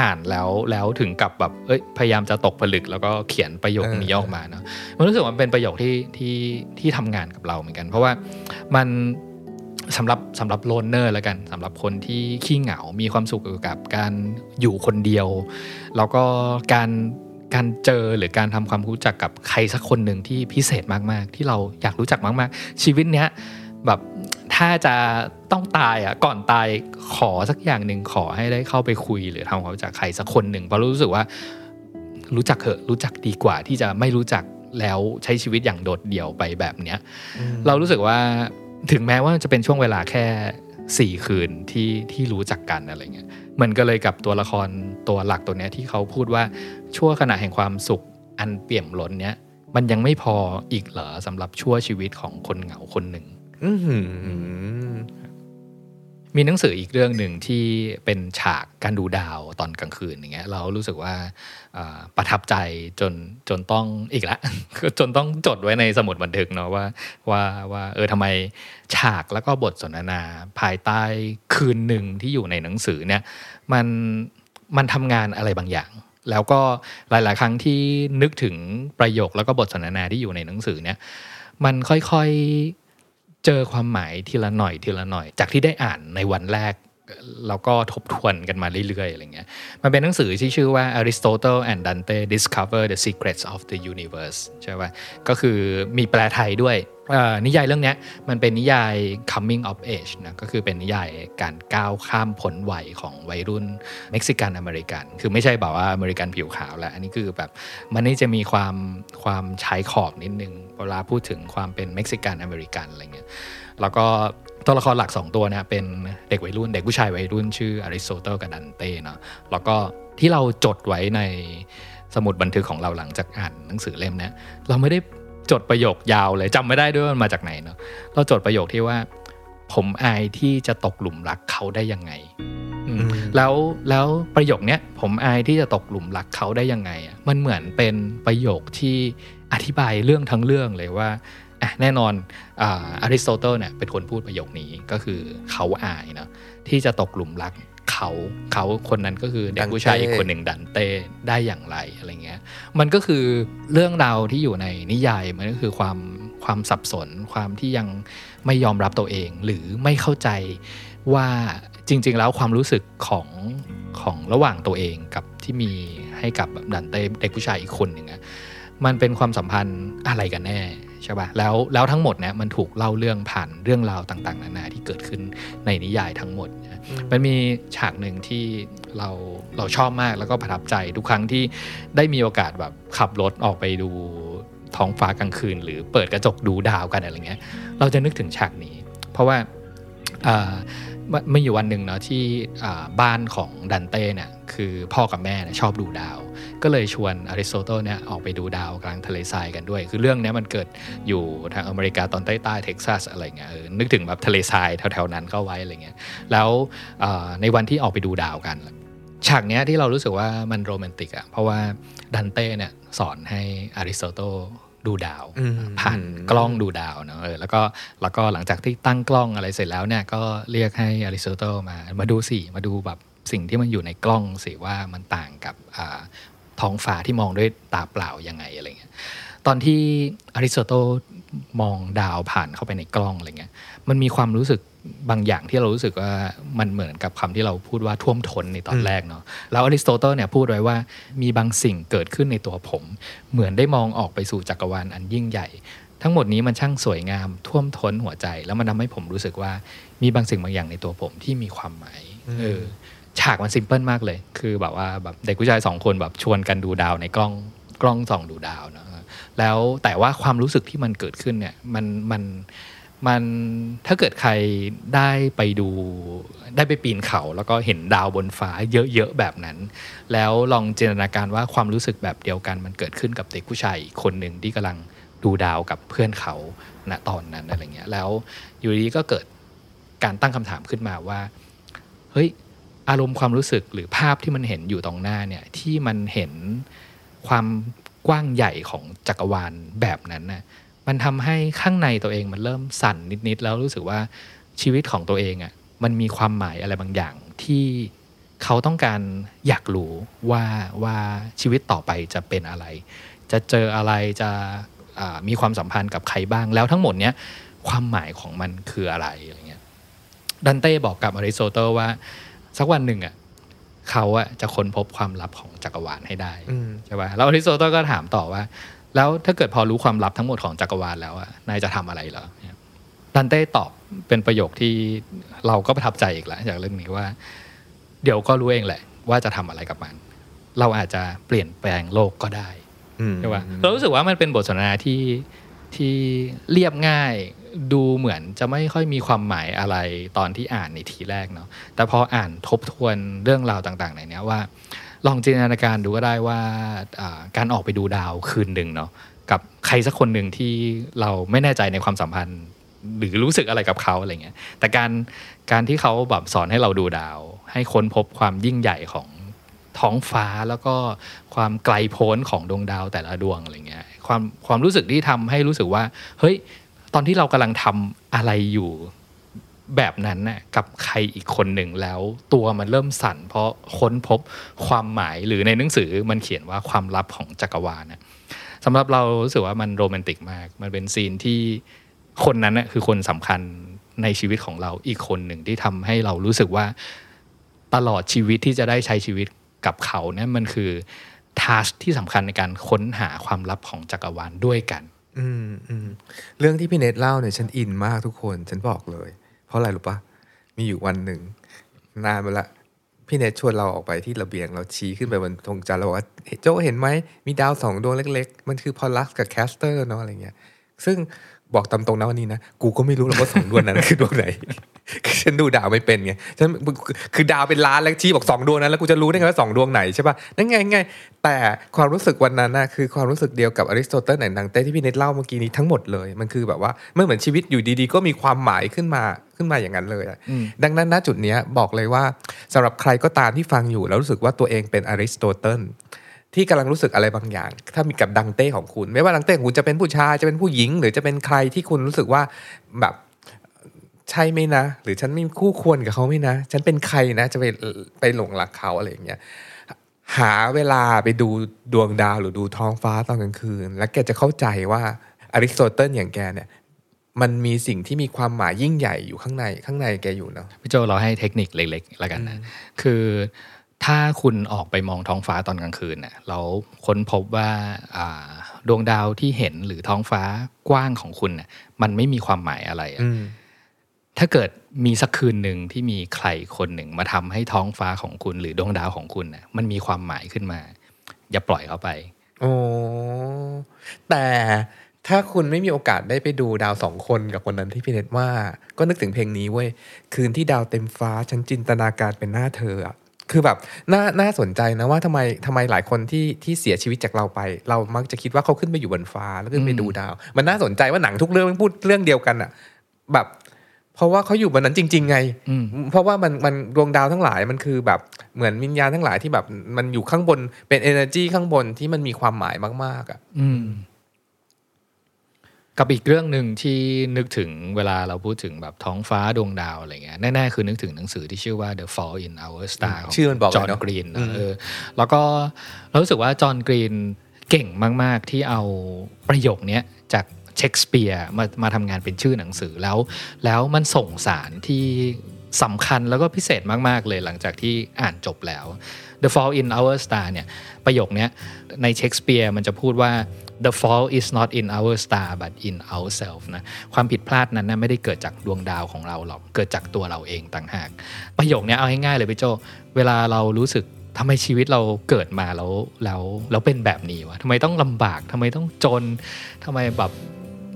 อ่านแล้วแล้วถึงกับแบบเอ้ยพยายามจะตกผลึกแล้วก็เขียนประโยคนี้ออกมาเนาะมันรู้สึกว่ามันเป็นประโยคที่ที่ที่ทำงานกับเราเหมือนกันเพราะว่ามันสำหรับสำหรับโลนเนอร์แล้วกันสำหรับคนที่ขี้เหงามีความสุขกับการอยู่คนเดียวแล้วก็การการเจอหรือการทำความรู้จักกับใครสักคนหนึ่งที่พิเศษมากๆที่เราอยากรู้จักมากๆชีวิตเนี้ยแบบถ้าจะต้องตายอ่ะก่อนตายขอสักอย่างหนึ่งขอให้ได้เข้าไปคุยหรือทำความรู้จักใครสักคนหนึ่งเพราะรู้สึกว่ารู้จักเหอะรู้จักดีกว่าที่จะไม่รู้จักแล้วใช้ชีวิตอย่างโดดเดี่ยวไปแบบเนี้ยเรารู้สึกว่าถึงแม้ว่าจะเป็นช่วงเวลาแค่สี่คืนที่ที่รู้จักกันอะไรเงี้ยมันก็เลยกับตัวละครตัวหลักตัวเนี้ยที่เขาพูดว่าชั่วขณะแห่งความสุขอันเปี่ยมล้นเนี้ยมันยังไม่พออีกเหรอสำหรับชั่วชีวิตของคนเหงาคนหนึ่งมีหนังสืออีกเรื่องหนึ่งที่เป็นฉากการดูดาวตอนกลางคืนอย่างเงี้ยเรารู้สึกว่าประทับใจจนจนต้องอีกละ จนต้องจดไว้ในสมุดบันทึกเนาะว่าว่าว่าเออทำไมฉากแล้วก็บทสนทนาภายใต้คืนหนึ่งที่อยู่ในหนังสือเนี่ยมันมันทำงานอะไรบางอย่างแล้วก็หลายๆครั้งที่นึกถึงประโยคแล้วก็บทสนทนาที่อยู่ในหนังสือเนี่ยมันค่อยๆเจอความหมายทีละหน่อยทีละหน่อยจากที่ได้อ่านในวันแรกแล้วก็ทบทวนกันมาเรื่อยๆอะไรเงี้ยมันเป็นหนังสือที่ชื่อว่า Aristotle and Dante Discover the Secrets of the Universe ใช่ป่ะก็คือมีแปลไทยด้วยนิยายเรื่องนี้มันเป็นนิยาย Coming of Age นะก็คือเป็นนิยายการก้าวข้ามพ้นวัยของวัยรุ่นเม็กซิกันอเมริกันคือไม่ใช่แบบว่าอเมริกันผิวขาวแล้วอันนี้คือแบบมันนี่จะมีความความชายขอบนิดนึงเวลาพูดถึงความเป็นเม็กซิกันอเมริกันอะไรเงี้ยแล้วก็ตัวละครหลักสองตัวเนี่ยเป็นเด็กวัยรุ่นเด็กผู้ชายวัยรุ่นชื่ออาริสโตเติลกับดันเต้เนาะแล้วก็ที่เราจดไว้ในสมุดบันทึกของเราหลังจากอ่านหนังสือเล่มนี้เราไม่ได้จดประโยคยาวเลยจำไม่ได้ด้วยมันมาจากไหนเนาะเราจดประโยคที่ว่าผมอายที่จะตกหลุมรักเขาได้ยังไงแล้วแล้วประโยคเนี้ยผมอายที่จะตกหลุมรักเขาได้ยังไงอ่ะมันเหมือนเป็นประโยคที่อธิบายเรื่องทั้งเรื่องเลยว่าอ่ะแน่นอนอ่าอริสโตเติลเนี่ยเป็นคนพูดประโยคนี้ก็คือเขาอายเนาะที่จะตกหลุมรักเข เขาเขาคนนั้นก็คือเด็กผู้ชายอีกคนหนึ่งดันเต้ได้อย่างไรอะไรเงี้ยมันก็คือเรื่องราวที่อยู่ในนิยายมันก็คือความความสับสนความที่ยังไม่ยอมรับตัวเองหรือไม่เข้าใจว่าจริงๆแล้วความรู้สึกของของระหว่างตัวเองกับที่มีให้กับดันเต้เด็กผู้ชายอีกคนหนึ่งมันเป็นความสัมพันธ์อะไรกันแน่ใช่ป่ะแล้วแล้วทั้งหมดเนี่ยมันถูกเล่าเรื่องผ่านเรื่องราวต่างๆนานาที่เกิดขึ้นในนิยายทั้งหมดมันมีฉากหนึ่งที่เราเราชอบมากแล้วก็ประทับใจทุกครั้งที่ได้มีโอกาสแบบขับรถออกไปดูท้องฟ้ากลางคืนหรือเปิดกระจกดูดาวกันอะไรเงี้ยเราจะนึกถึงฉากนี้เพราะว่าไม่อยู่วันหนึ่งเนาะที่บ้านของดันเต้เนี่ยคือพ่อกับแม่ชอบดูดาวก็เลยชวน Aristotle เนี่ยออกไปดูดาวกลางทะเลทรายกันด้วยคือเรื่องนี้มันเกิดอยู่ทางอเมริกาตอนใต้ใต้เท็กซัสอะไรเงี้ยนึกถึงแบบทะเลทรายแถวๆนั้นเข้าไว้อะไรเงี้ยแล้วในวันที่ออกไปดูดาวกันฉากเนี้ยที่เรารู้สึกว่ามันโรแมนติกอ่ะเพราะว่าดันเต้เนี่ยสอนให้ Aristotleดูดาวผ่านกล้องดูดาวเนาะแล้วก็แล้วก็หลังจากที่ตั้งกล้องอะไรเสร็จแล้วเนี่ยก็เรียกให้อริสโตเติลมามาดูสิมาดูแบบสิ่งที่มันอยู่ในกล้องสิว่ามันต่างกับท้องฟ้าที่มองด้วยตาเปล่ายังไงอะไรเงี้ยตอนที่อริสโตเติลมองดาวผ่านเข้าไปในกล้องอะไรเงี้ยมันมีความรู้สึกบางอย่างที่เรารู้สึกว่ามันเหมือนกับคำที่เราพูดว่าท่วมท้นในตอนแรกเนาะแล้วอริสโตเติลเนี่ยพูดไว้ว่ามีบางสิ่งเกิดขึ้นในตัวผมเหมือนได้มองออกไปสู่จักรวาลอันยิ่งใหญ่ทั้งหมดนี้มันช่างสวยงามท่วมท้นหัวใจแล้วมันทำให้ผมรู้สึกว่ามีบางสิ่งบางอย่างในตัวผมที่มีความหมายเออฉากมันซิมเปิลมากเลยคือแบบว่าแบบเด็กผู้ชายสองคนแบบชวนกันดูดาวในกล้องกล้องส่องดูดาวเนาะแล้วแต่ว่าความรู้สึกที่มันเกิดขึ้นเนี่ยมันมันมันถ้าเกิดใครได้ไปดูได้ไปปีนเขาแล้วก็เห็นดาวบนฟ้าเยอะๆแบบนั้นแล้วลองจินตนาการว่าความรู้สึกแบบเดียวกันมันเกิดขึ้นกับเด็กผู้ชายคนหนึ่งที่กำลังดูดาวกับเพื่อนเขาณตอนนั้นอะไรเงี้ยแล้วอยู่ดีก็เกิดการตั้งคำถามขึ้นมาว่าเฮ้ยอารมณ์ความรู้สึกหรือภาพที่มันเห็นอยู่ตรงหน้าเนี่ยที่มันเห็นความกว้างใหญ่ของจักรวาลแบบนั้นน่ะมันทำให้ข้างในตัวเองมันเริ่มสั่นนิดๆแล้วรู้สึกว่าชีวิตของตัวเองอ่ะมันมีความหมายอะไรบางอย่างที่เขาต้องการอยากรู้ว่าว่าชีวิตต่อไปจะเป็นอะไรจะเจออะไรจะมีความสัมพันธ์กับใครบ้างแล้วทั้งหมดเนี้ยความหมายของมันคืออะไรอะไรเงี้ยดันเต้บอกกับอริสโตเติลว่าสักวันหนึ่งอ่ะเขาอ่ะจะค้นพบความลับของจักรวาลให้ได้ใช่ป่ะแล้วอริสโตเติลก็ถามต่อว่าแล้วถ้าเกิดพอรู้ความลับทั้งหมดของจักรวาลแล้วอ่ะนายจะทำอะไรเหรอดันเต้ตอบเป็นประโยคที่เราก็ประทับใจอีกแล้วจากเรื่องนี้ว่าเดี๋ยวก็รู้เองแหละว่าจะทำอะไรกับมันเราอาจจะเปลี่ยนแปลงโลกก็ได้ใช่ป่ะเรารู้สึกว่ามันเป็นบทสนทนาที่ที่เรียบง่ายดูเหมือนจะไม่ค่อยมีความหมายอะไรตอนที่อ่านในทีแรกเนาะแต่พออ่านทบทวนเรื่องราวต่างๆในเนี้ยว่าลองจินตนาการดูก็ได้ว่าการออกไปดูดาวคืนหนึ่งเนาะกับใครสักคนหนึ่งที่เราไม่แน่ใจในความสัมพันธ์หรือรู้สึกอะไรกับเขาอะไรเงี้ยแต่การการที่เขาแบบสอนให้เราดูดาวให้ค้นพบความยิ่งใหญ่ของท้องฟ้าแล้วก็ความไกลโพ้นของดวงดาวแต่ละดวงอะไรเงี้ยความความรู้สึกที่ทำให้รู้สึกว่าเฮ้ยตอนที่เรากำลังทำอะไรอยู่แบบนั้นน่ะกับใครอีกคนหนึ่งแล้วตัวมันเริ่มสั่นเพราะค้นพบความหมายหรือในหนังสือมันเขียนว่าความลับของจักรวาลน่ะสำหรับเรารู้สึกว่ามันโรแมนติกมากมันเป็นซีนที่คนนั้นน่ะคือคนสำคัญในชีวิตของเราอีกคนหนึ่งที่ทำให้เรารู้สึกว่าตลอดชีวิตที่จะได้ใช้ชีวิตกับเขาเนี่ยมันคือทาสที่สำคัญในการค้นหาความลับของจักรวาลด้วยกันอืมอืมเรื่องที่พี่เนทเล่าเนี่ยฉันอินมากทุกคนฉันบอกเลยเพราะอะไรรู้ป่ะมีอยู่วันหนึ่งนานมาละพี่เนทชวนเราออกไปที่ระเบียงเราชี้ขึ้นไปบนธงจันทร์เราบอกว่าโจ้เห็นไหมมีดาวสองดวงเล็กๆมันคือ Pollux กับ Castor เนาะอะไรเงี้ยซึ่งบอกตามตรงนะวันนี้นะกูก็ไม่รู้หรอกว่าสองดวงนั้นคือดวงไหนฉันดูดาวไม่เป็นไงฉันคือดาวเป็นล้านแล้วชี้บอกสองดวงนั้นแล้วกูจะรู้ได้ไงว่าสองดวงไหนใช่ป่ะนั่นไงไงแต่ความรู้สึกวันนั้นน่ะคือความรู้สึกเดียวกับอริสโตเติลในดังเต้ที่พี่เนทเล่าเมื่อกี้นี้ทั้งหมดเลยมันคือแบบว่าไม่เหมือนชีวิตอยู่ดีๆก็มีความหมายขึ้นมาขึ้นมาอย่างนั้นเลยดังนั้นณจุดเนี้ยบอกเลยว่าสำหรับใครก็ตามที่ฟังอยู่แล้วรู้สึกว่าตัวเองเป็นอริสโตเติลที่กำลังรู้สึกอะไรบางอย่างถ้ามีกับดังเต้ของคุณไม่ว่าดังเต้ของคุณจะเป็นผู้ชายจะเป็นผู้หญิงหรือจะเป็นใครที่คุณรู้สึกว่าแบบ ใช่ไหมนะหรือฉันไม่คู่ควรกับเขาไหมนะฉันเป็นใครนะจะไปไปหลงรักเขาอะไรอย่างเงี้ยหาเวลาไปดูดวงดาวหรือดูท้องฟ้าตอนกลางคืนแล้วแกจะเข้าใจว่าอริสโตเติลอย่างแกเนี่ยมันมีสิ่งที่มีความหมายยิ่งใหญ่อยู่ข้างในข้างในแกอยู่เนาะพี่โจเราให้เทคนิคเล็กๆแล้วกันนะคือถ้าคุณออกไปมองท้องฟ้าตอนกลางคืนน่ะแล้วค้นพบว่าอ่าดวงดาวที่เห็นหรือท้องฟ้ากว้างของคุณน่ะมันไม่มีความหมายอะไรอ่ะถ้าเกิดมีสักคืนนึงที่มีใครคนหนึ่งมาทำให้ท้องฟ้าของคุณหรือดวงดาวของคุณน่ะมันมีความหมายขึ้นมาอย่าปล่อยเขาไปโอ้แต่ถ้าคุณไม่มีโอกาสได้ไปดูดาวสองคนกับคนนั้นที่พี่เน็ตว่าก็นึกถึงเพลงนี้เว้ยคืนที่ดาวเต็มฟ้าฉันจินตนาการเป็นหน้าเธออ่ะคือแบบน่าน่าสนใจนะว่าทำไมทำไมหลายคนที่ที่เสียชีวิตจากเราไปเรามักจะคิดว่าเขาขึ้นไปอยู่บนฟ้าแล้วขึ้นไปดูดาวมันน่าสนใจว่าหนังทุกเรื่องมันพูดเรื่องเดียวกันอ่ะแบบเพราะว่าเขาอยู่บนนั้นจริงๆไงเพราะว่ามันมันดวงดาวทั้งหลายมันคือแบบเหมือนวิญญาณทั้งหลายที่แบบมันอยู่ข้างบนเป็น energy ข้างบนที่มันมีความหมายมากๆอ่ะกับอีกเรื่องนึงที่นึกถึงเวลาเราพูดถึงแบบท้องฟ้าดวงดาวอะไรเงี้ยแน่ๆคือนึกถึงหนังสือที่ชื่อว่า The Fault in Our Stars ของจอห์นกรีนเออแล้วก็เรารู้สึกว่าจอห์นกรีนเก่งมากๆที่เอาประโยคนี้จากเชกสเปียร์มามาทำงานเป็นชื่อหนังสือแล้วแล้วมันส่งสารที่สำคัญแล้วก็พิเศษมากๆเลยหลังจากที่อ่านจบแล้ว The Fault in Our Stars เนี่ยประโยคนี้ในเชกสเปียร์มันจะพูดว่าThe fault is not in our star but in ourselves นะความผิดพลาดนั้นนะไม่ได้เกิดจากดวงดาวของเราหรอกเกิดจากตัวเราเองต่างหากประโยคนี้เอาง่ายๆเลยพี่โจเวลาเรารู้สึกทำไมชีวิตเราเกิดมาแล้วแล้วแล้วเป็นแบบนี้วะทำไมต้องลำบากทำไมต้องจนทำไมแบบ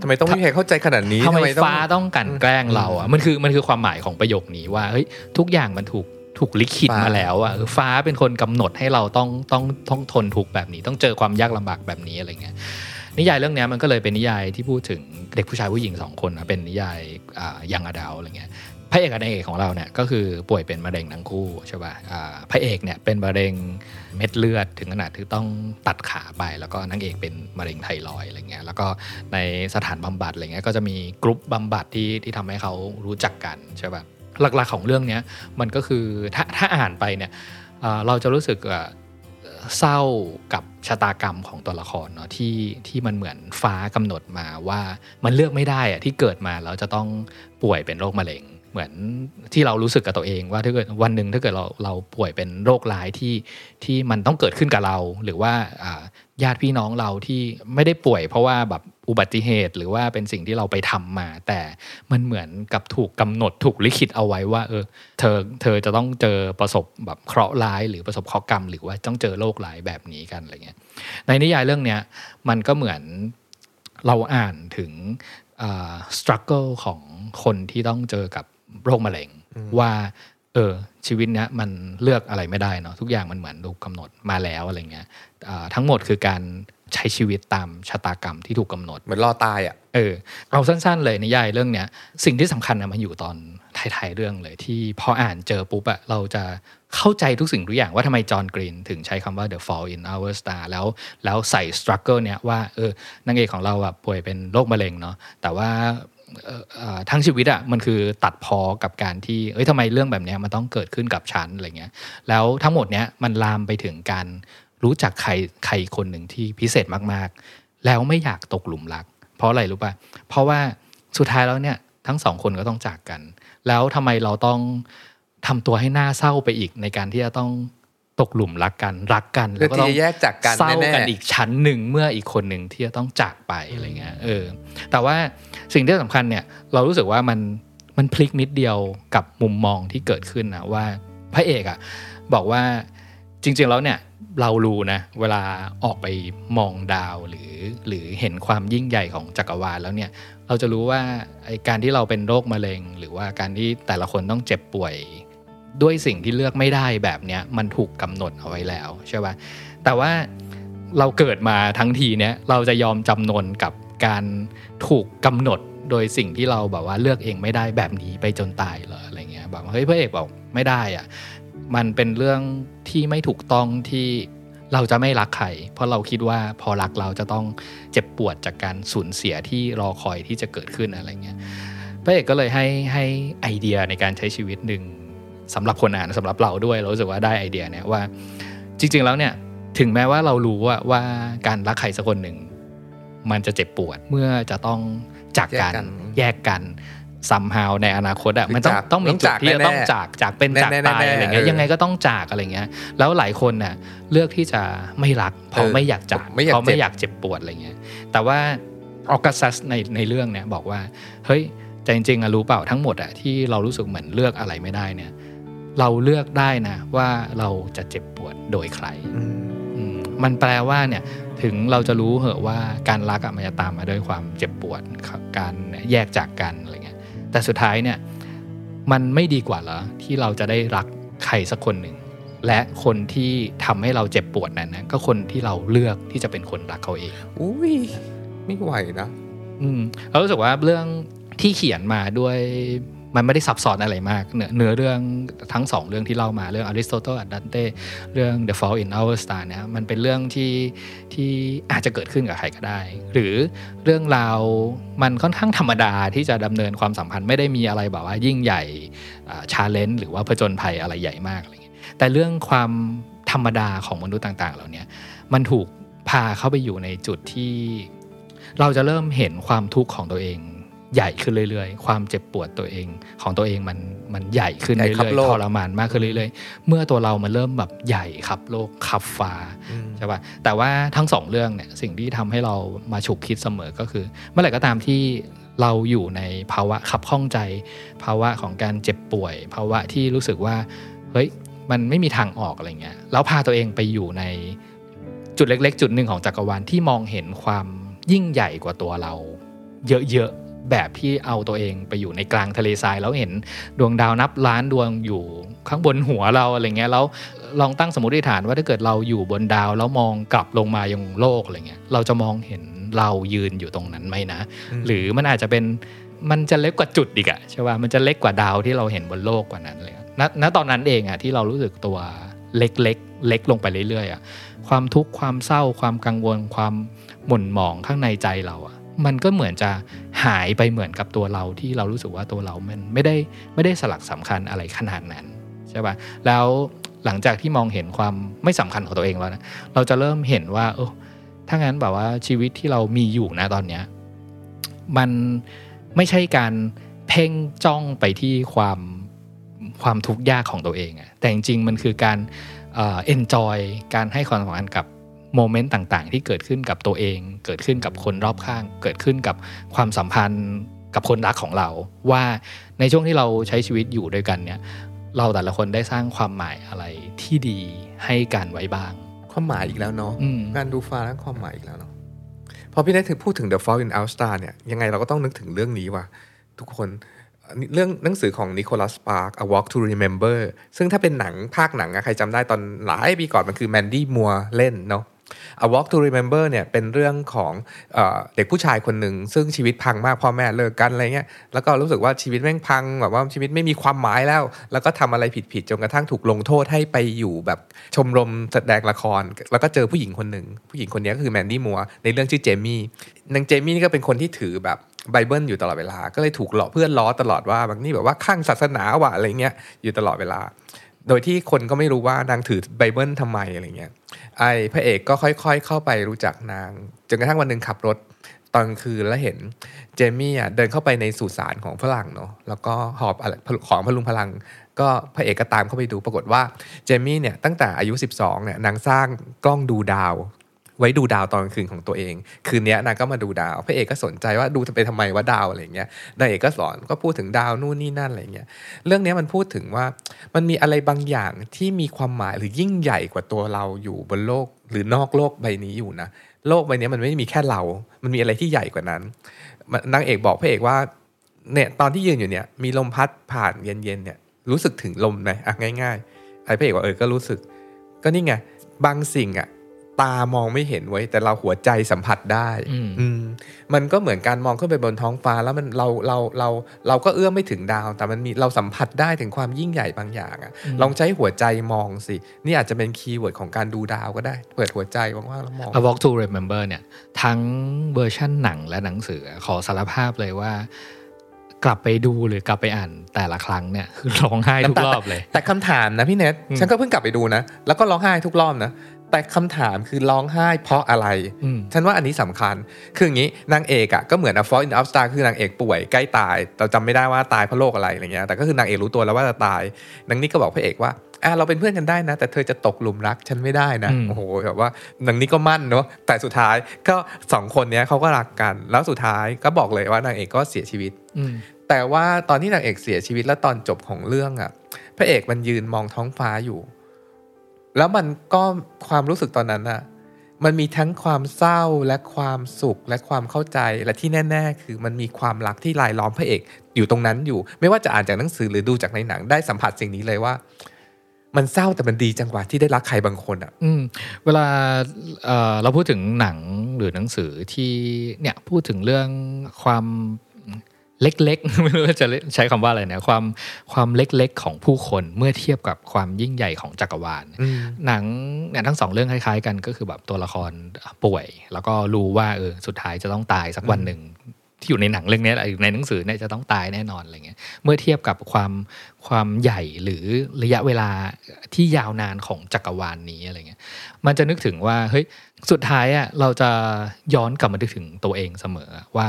ทำไมต้องมีใครเข้าใจขนาดนี้ทำไมฟ้าต้องกันแกล้งเราอ่ะมันคือมันคือความหมายของประโยคนี้ว่าเฮ้ยทุกอย่างมันถูกถูกลิขิตมาแล้วอ่ะฟ้าเป็นคนกำหนดให้เราต้องต้องต้องทนทุกข์แบบนี้ต้องเจอความยากลำบากแบบนี้อะไรเงี้ยนิยายเรื่องนี้มันก็เลยเป็นนิยายที่พูดถึงเด็กผู้ชายผู้หญิงสองคนนะเป็นนิยายยังอดาวอะไรเงี้ยพระเอกกับนางเอกของเราเนี่ยก็คือป่วยเป็นมะเร็งทั้งคู่ใช่ป่ะพระเอกเนี่ยเป็นมะเร็งเม็ดเลือดถึงขนาดที่ต้องตัดขาไปแล้วก็นางเอกเป็นมะเร็งไทรอยด์อะไรเงี้ยแล้วก็ในสถานบำบัดอะไรเงี้ยก็จะมีกลุ่มบำบัดที่ที่ทำให้เขารู้จักกันใช่ป่ะหลักๆของเรื่องนี้มันก็คือถ้าถ้าอ่านไปเนี่ยเราจะรู้สึกเศร้ากับชะตากรรมของตัวละครเนาะที่ที่มันเหมือนฟ้ากำหนดมาว่ามันเลือกไม่ได้อะที่เกิดมาแล้วจะต้องป่วยเป็นโรคมะเร็งเหมือนที่เรารู้สึกกับตัวเองว่าถ้าเกิดวันหนึ่งถ้าเกิดเราเราป่วยเป็นโรคร้ายที่ที่มันต้องเกิดขึ้นกับเราหรือว่าญาติพี่น้องเราที่ไม่ได้ป่วยเพราะว่าแบบอุบัติเหตุหรือว่าเป็นสิ่งที่เราไปทำมาแต่มันเหมือนกับถูกกำหนดถูกลิขิตเอาไว้ว่าเออเธอเธอจะต้องเจอประสบแบบเคราะห์ร้ายหรือประสบเคราะห์กรรมหรือว่าต้องเจอโรคร้ายแบบนี้กันอะไรเงี้ยในนิยายเรื่องเนี้ยมันก็เหมือนเราอ่านถึงอ่า struggle ของคนที่ต้องเจอกับโรคมะเร็งว่าเออชีวิตเนี้ยมันเลือกอะไรไม่ได้เนาะทุกอย่างมันเหมือนถูกกำหนดมาแล้วอะไรเงี้ยทั้งหมดคือการใช้ชีวิตตามชะตากรรมที่ถูกกำหนดเหมือนรอตายอ่ะเออเอาสั้นๆเลยนิยายเรื่องเนี้ยสิ่งที่สำคัญนะมันอยู่ตอนท้ายๆเรื่องเลยที่พออ่านเจอปุ๊บอะเราจะเข้าใจทุกสิ่งทุกอย่างว่าทำไมจอห์นกรีนถึงใช้คำว่า the fall in our star แล้วแล้วใส่ struggle เนี้ยว่าเออนางเอกของเราอะป่วยเป็นโรคมะเร็งเนาะแต่ว่าทั้งชีวิตอ่ะมันคือตัดพอกับการที่เอ้ยทำไมเรื่องแบบนี้มันต้องเกิดขึ้นกับฉันอะไรเงี้ยแล้วทั้งหมดเนี้ยมันลามไปถึงการรู้จักใครใครคนหนึ่งที่พิเศษมากๆแล้วไม่อยากตกหลุมรักเพราะอะไรรู้ป่ะเพราะว่าสุดท้ายแล้วเนี่ยทั้งสองคนก็ต้องจากกันแล้วทำไมเราต้องทำตัวให้หน้าเศร้าไปอีกในการที่จะต้องตกหลุมรักกันรักกันแล้วก็ต้องแยกจากกันแน่ๆเศร้ากันอีกชั้นหนึ่งเมื่ออีกคนหนึ่งที่จะต้องจากไปอะไรเงี้ยเออแต่ว่าสิ่งที่สำคัญเนี่ยเรารู้สึกว่ามันมันพลิกนิดเดียวกับมุมมองที่เกิดขึ้นนะว่าพระเอกอ่ะบอกว่าจริงๆแล้วเนี่ยเรารู้นะเวลาออกไปมองดาวหรือหรือเห็นความยิ่งใหญ่ของจักรวาลแล้วเนี่ยเราจะรู้ว่าไอ้การที่เราเป็นโรคมะเร็งหรือว่าการที่แต่ละคนต้องเจ็บป่วยด้วยสิ่งที่เลือกไม่ได้แบบเนี้ยมันถูกกำหนดเอาไว้แล้วใช่ป่ะแต่ว่าเราเกิดมาทั้งทีเนี้ยเราจะยอมจำนนกับการถูกกำหนดโดยสิ่งที่เราแบบว่าเลือกเองไม่ได้แบบนี้ไปจนตายเหรออะไรเงี้ยแบบเฮ้ยพระเอกบอกไม่ได้อ่ะมันเป็นเรื่องที่ไม่ถูกต้องที่เราจะไม่รักใครเพราะเราคิดว่าพอรักเราจะต้องเจ็บปวดจากการสูญเสียที่รอคอยที่จะเกิดขึ้นอะไรเงี้ยพ ระเอกก็เลยให้ให้ไอเดียในการใช้ชีวิตหนึ่งสำหรับคนอ่านสำหรับเราด้วยเรารู้สึกว่าได้ไอเดียเนี่ยว่าจริงๆแล้วเนี่ยถึงแม้ว่าเรารู้ว่าว่าการรักใครสักคนหนึ่งมันจะเจ็บปวดเมื่อจะต้องจากกันแยกกันซัมฮาวในอนาคตอ่ะมันต้องต้องมีจุดที่จะต้องจากจากเป็นจากตายอะไรเงี้ยยังไงก็ต้องจากอะไรเงี้ยแล้วหลายคนน่ะเลือกที่จะไม่รักเพราะไม่อยากจากเพราะไม่อยากเจ็บปวดอะไรเงี้ยแต่ว่าออกัสซัสในในเรื่องเนี่ยบอกว่าเฮ้ยแต่จริงๆอ่ะรู้เปล่าทั้งหมดอ่ะที่เรารู้สึกเหมือนเลือกอะไรไม่ได้เนี่ยเราเลือกได้นะว่าเราจะเจ็บปวดโดยใครมันแปลว่าเนี่ยถึงเราจะรู้เหอะว่าการรักมันจะตามมาด้วยความเจ็บปวดการแยกจากกันอะไรเงี้ยแต่สุดท้ายเนี่ยมันไม่ดีกว่าเหรอที่เราจะได้รักใครสักคนหนึ่งและคนที่ทำให้เราเจ็บปวดนั้นนะก็คนที่เราเลือกที่จะเป็นคนรักเขาเองอุ้ยไม่ไหวนะอืมเรารู้สึกว่าเรื่องที่เขียนมาด้วยมันไม่ได้ซับซ้อนอะไรมากเนื้อเนื้อเรื่องทั้งสองเรื่องที่เล่ามาเรื่อง Aristotle and Dante เรื่อง The Fault in Our Stars เนี่ยมันเป็นเรื่องที่ที่อาจจะเกิดขึ้นกับใครก็ได้หรือเรื่องราวมันค่อนข้างธรรมดาที่จะดำเนินความสัมพันธ์ไม่ได้มีอะไรแบบว่ายิ่งใหญ่ challenge หรือว่าผจญภัยอะไรใหญ่มากอะไรอย่างเงี้ยแต่เรื่องความธรรมดาของมนุษย์ต่างๆเหล่านี้มันถูกพาเข้าไปอยู่ในจุดที่เราจะเริ่มเห็นความทุกข์ของตัวเองใหญ่ขึ้นเรื่อยๆความเจ็บปวดตัวเองของตัวเองมันมันใหญ่ขึ้นเรื่อยๆทรมานมากขึ้นเรื่อยๆเมื่อตัวเรามันเริ่มแบบใหญ่ครับโลกขับฟ้าใช่ป่ะแต่ว่าทั้งสองเรื่องเนี่ยสิ่งที่ทำให้เรามาฉุกคิดเสมอก็คือเมื่อไหร่ก็ตามที่เราอยู่ในภาวะขับข้องใจภาวะของการเจ็บป่วยภาวะที่รู้สึกว่าเฮ้ยมันไม่มีทางออกอะไรเงี้ยแล้วพาตัวเองไปอยู่ในจุดเล็กๆจุดนึงของจักรวาลที่มองเห็นความยิ่งใหญ่กว่าตัวเราเยอะๆแบบที่เอาตัวเองไปอยู่ในกลางทะเลทรายแล้วเห็นดวงดาวนับล้านดวงอยู่ข้างบนหัวเราอะไรเงี้ยแล้วลองตั้งสมมติฐานว่าถ้าเกิดเราอยู่บนดาวแล้วมองกลับลงมายังโลกอะไรเงี้ยเราจะมองเห็นเรายืนอยู่ตรงนั้นไหมนะหรือมันอาจจะเป็นมันจะเล็กกว่าจุดอีกอะใช่ป่ะมันจะเล็กกว่าดาวที่เราเห็นบนโลกกว่านั้นเลยณ ณ ตอนนั้นเองอะที่เรารู้สึกตัวเล็กๆ เล็ก เล็กลงไปเรื่อยๆอะความทุกข์ความเศร้าความกังวลความหม่นหมองข้างในใจเราอะมันก็เหมือนจะหายไปเหมือนกับตัวเราที่เรารู้สึกว่าตัวเรามันไม่ได้ไม่ได้สลักสำคัญอะไรขนาดนั้นใช่ป่ะแล้วหลังจากที่มองเห็นความไม่สำคัญของตัวเองแล้วนะเราจะเริ่มเห็นว่าเออถ้างั้นแบบว่าชีวิตที่เรามีอยู่นะตอนเนี้ยมันไม่ใช่การเพ่งจ้องไปที่ความความทุกข์ยากของตัวเองอะแต่จริงๆมันคือการเอ่อ enjoy การให้ความสำคัญกับโมเมนต์ต่างๆที่เกิดขึ้นกับตัวเองเกิดขึ้นกับคนรอบข้างเกิดขึ้นกับความสัมพันธ์กับคนรักของเราว่าในช่วงที่เราใช้ชีวิตอยู่ด้วยกันเนี่ยเราแต่ละคนได้สร้างความหมายอะไรที่ดีให้กันไว้บ้างความหมายอีกแล้วเนาะการดูฟ้าแล้วความหมายอีกแล้วเนาะพอพี่ได้ถึงพูดถึง The Fault in Our Stars เนี่ยยังไงเราก็ต้องนึกถึงเรื่องนี้ว่ะทุกคนเรื่องหนังสือของ Nicholas Sparks A Walk to Remember ซึ่งถ้าเป็นหนังภาคหนังอะใครจำได้ตอนหลายปีก่อนมันคือ Mandy Moore เล่นเนาะA Walk to Remember เนี่ยเป็นเรื่องของเอ่อเด็กผู้ชายคนหนึ่งซึ่งชีวิตพังมากพ่อแม่เลิกกันอะไรเงี้ยแล้วก็รู้สึกว่าชีวิตแม่งพังแบบว่าชีวิตไม่มีความหมายแล้วแล้วก็ทำอะไรผิดๆจนกระทั่งถูกลงโทษให้ไปอยู่แบบชมรมแสดงละครแล้วก็เจอผู้หญิงคนหนึ่งผู้หญิงคนนี้ก็คือแมนดี้มัวร์ในเรื่องชื่อเจมี่นางเจมี่นี่ก็เป็นคนที่ถือแบบไบเบิลอยู่ตลอดเวลาก็เลยถูกเพื่อนล้อตลอดว่าบางนี่แบบว่าข้างศาสนาว่ะอะไรเงี้ยอยู่ตลอดเวลาโดยที่คนก็ไม่รู้ว่านางถือไบเบิลทำไมอะไรเงี้ยไอ้พระเอกก็ค่อยๆเข้าไปรู้จักนางจนกระทั่งวันหนึ่งขับรถตอนคืนแล้วเห็นเจมี่อ่ะเดินเข้าไปในสุสานของฝรั่งเนาะแล้วก็หอบของพลุงพลังก็พระเอกก็ตามเข้าไปดูปรากฏว่าเจมี่เนี่ยตั้งแต่อายุสิบสองเนี่ยนางสร้างกล้องดูดาวไว้ดูดาวตอนกลางคืนของตัวเองคืนนี้นางก็มาดูดาวพระเอกก็สนใจว่าดูจะไปทำไมว่าดาวอะไรอย่างเงี้ยนางเอกก็สอนก็พูดถึงดาวนู่นนี่นั่นอะไรเงี้ยเรื่องนี้มันพูดถึงว่ามันมีอะไรบางอย่างที่มีความหมายหรือยิ่งใหญ่กว่าตัวเราอยู่บนโลกหรือนอกโลกใบนี้อยู่นะโลกใบนี้มันไม่มีแค่เรามันมีอะไรที่ใหญ่กว่านั้นนางเอกบอกพระเอกว่าเนี่ยตอนที่ยืนอยู่เนี่ยมีลมพัดผ่านเย็นๆเนี่ยรู้สึกถึงลมไหมอ่ะง่ายๆไอ้พระเอกว่าเออก็รู้สึกก็นี่ไงบางสิ่งอ่ะตามองไม่เห็นไว้แต่เราหัวใจสัมผัสได้อืมมันก็เหมือนการมองขึ้นไปบนท้องฟ้าแล้วมันเราเราเราเราก็เอื้อมไม่ถึงดาวแต่มันมีเราสัมผัสได้ถึงความยิ่งใหญ่บางอย่างอ่ะลองใช้หัวใจมองสินี่อาจจะเป็นคีย์เวิร์ดของการดูดาวก็ได้เปิดหัวใจว่างๆแล้วมอง A Walk to Remember เนี่ยทั้งเวอร์ชั่นหนังและหนังสือขอสารภาพเลยว่า กลับไปดูหรือกลับไปอ่านแต่ละครั้งเนี่ยคือร้องไห้ทุกรอบเลยแต่คำถามนะพี่เนทฉันก็เพิ่งกลับไปดูนะแล้วก็ร้องไห้ทุกรอบนะแต่คำถามคือร้องไห้เพราะอะไรฉันว่าอันนี้สำคัญคืออย่างนี้นางเอกอะก็เหมือน A Fault in Our Stars คือนางเอกป่วยใกล้ตายเราจำไม่ได้ว่าตายเพราะโรคอะไรอะไรเงี้ยแต่ก็คือนางเอกรู้ตัวแล้วว่าจะตายนางนี่ก็บอกพระเอกว่าอ่ะเราเป็นเพื่อนกันได้นะแต่เธอจะตกหลุมรักฉันไม่ได้นะโอ้โหแบบว่านางนี่ก็มั่นเนาะแต่สุดท้ายก็สองคนเนี้ยเขาก็รักกันแล้วสุดท้ายก็บอกเลยว่านางเอกก็เสียชีวิตแต่ว่าตอนที่นางเอกเสียชีวิตแล้วตอนจบของเรื่องอะพระเอกมันยืนมองท้องฟ้าอยู่แล้วมันก็ความรู้สึกตอนนั้นน่ะมันมีทั้งความเศร้าและความสุขและความเข้าใจและที่แน่ๆคือมันมีความรักที่รายล้อมพระเอกอยู่ตรงนั้นอยู่ไม่ว่าจะอ่านจากหนังสือหรือดูจากในหนังได้สัมผัสสิ่งนี้เลยว่ามันเศร้าแต่มันดีจังหวะที่ได้รักใครบางคนอ่ะอืมเวลาเอ่อเราพูดถึงหนังหรือหนังสือที่เนี่ยพูดถึงเรื่องความเล็กๆไม่รู้จะใช้คำว่าอะไรนะความความเล็กๆของผู้คนเมื่อเทียบกับความยิ่งใหญ่ของจักรวาลหนังเนี่ยทั้งสองเรื่องคล้ายๆกันก็คือแบบตัวละครป่วยแล้วก็รู้ว่าเออสุดท้ายจะต้องตายสักวันหนึ่งที่อยู่ในหนังเรื่องนี้อยู่ในหนังสือเนี่ยจะต้องตายแน่นอนอะไรเงี้ยเมื่อเทียบกับความความใหญ่หรือระยะเวลาที่ยาวนานของจักรวาลนี้อะไรเงี้ยมันจะนึกถึงว่าเฮ้ยสุดท้ายอ่ะเราจะย้อนกลับมาถึงตัวเองเสมอว่า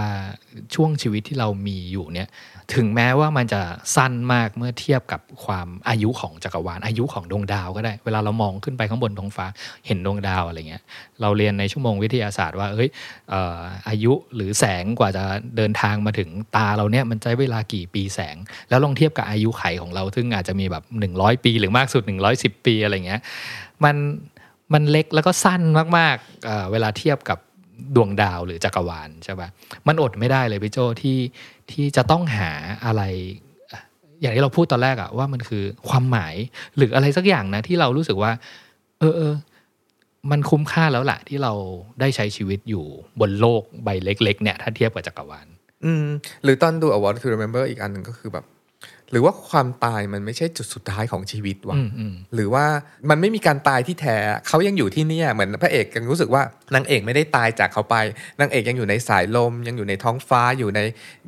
ช่วงชีวิตที่เรามีอยู่เนี่ยถึงแม้ว่ามันจะสั้นมากเมื่อเทียบกับความอายุของจักรวาลอายุของดวงดาวก็ได้เวลาเรามองขึ้นไปข้างบนท้องฟ้าเห็นดวงดาวอะไรเงี้ยเราเรียนในชั่วโมงวิทยาศาสตร์ว่าเอ้ย เอ่อ อายุหรือแสงกว่าจะเดินทางมาถึงตาเราเนี่ยมันใช้เวลากี่ปีแสงแล้วลองเทียบกับอายุไขของเราซึ่งอาจจะมีแบบหนึ่งร้อยปีหรือมากสุดหนึ่งร้อยสิบปีอะไรเงี้ยมันมันเล็กแล้วก็สั้นมากๆ เอ่อ เวลาเทียบกับดวงดาวหรือจักรวาลใช่ป่ะมันอดไม่ได้เลยพี่โจที่ที่จะต้องหาอะไรอย่างที่เราพูดตอนแรกอะว่ามันคือความหมายหรืออะไรสักอย่างนะที่เรารู้สึกว่าเออๆมันคุ้มค่าแล้วล่ะที่เราได้ใช้ชีวิตอยู่บนโลกใบเล็กๆเนี่ยถ้าเทียบกับจักรวาลอืมหรือตอนดู A Walk to Remember อีกอันนึงก็คือแบบหรือว่าความตายมันไม่ใช่จุดสุดท้ายของชีวิตว่ะหรือว่ามันไม่มีการตายที่แท้เขายังอยู่ที่นี่เหมือนพระเอกยังรู้สึกว่านางเอกไม่ได้ตายจากเขาไปนางเอกยังอยู่ในสายลมยังอยู่ในท้องฟ้าอยู่ใน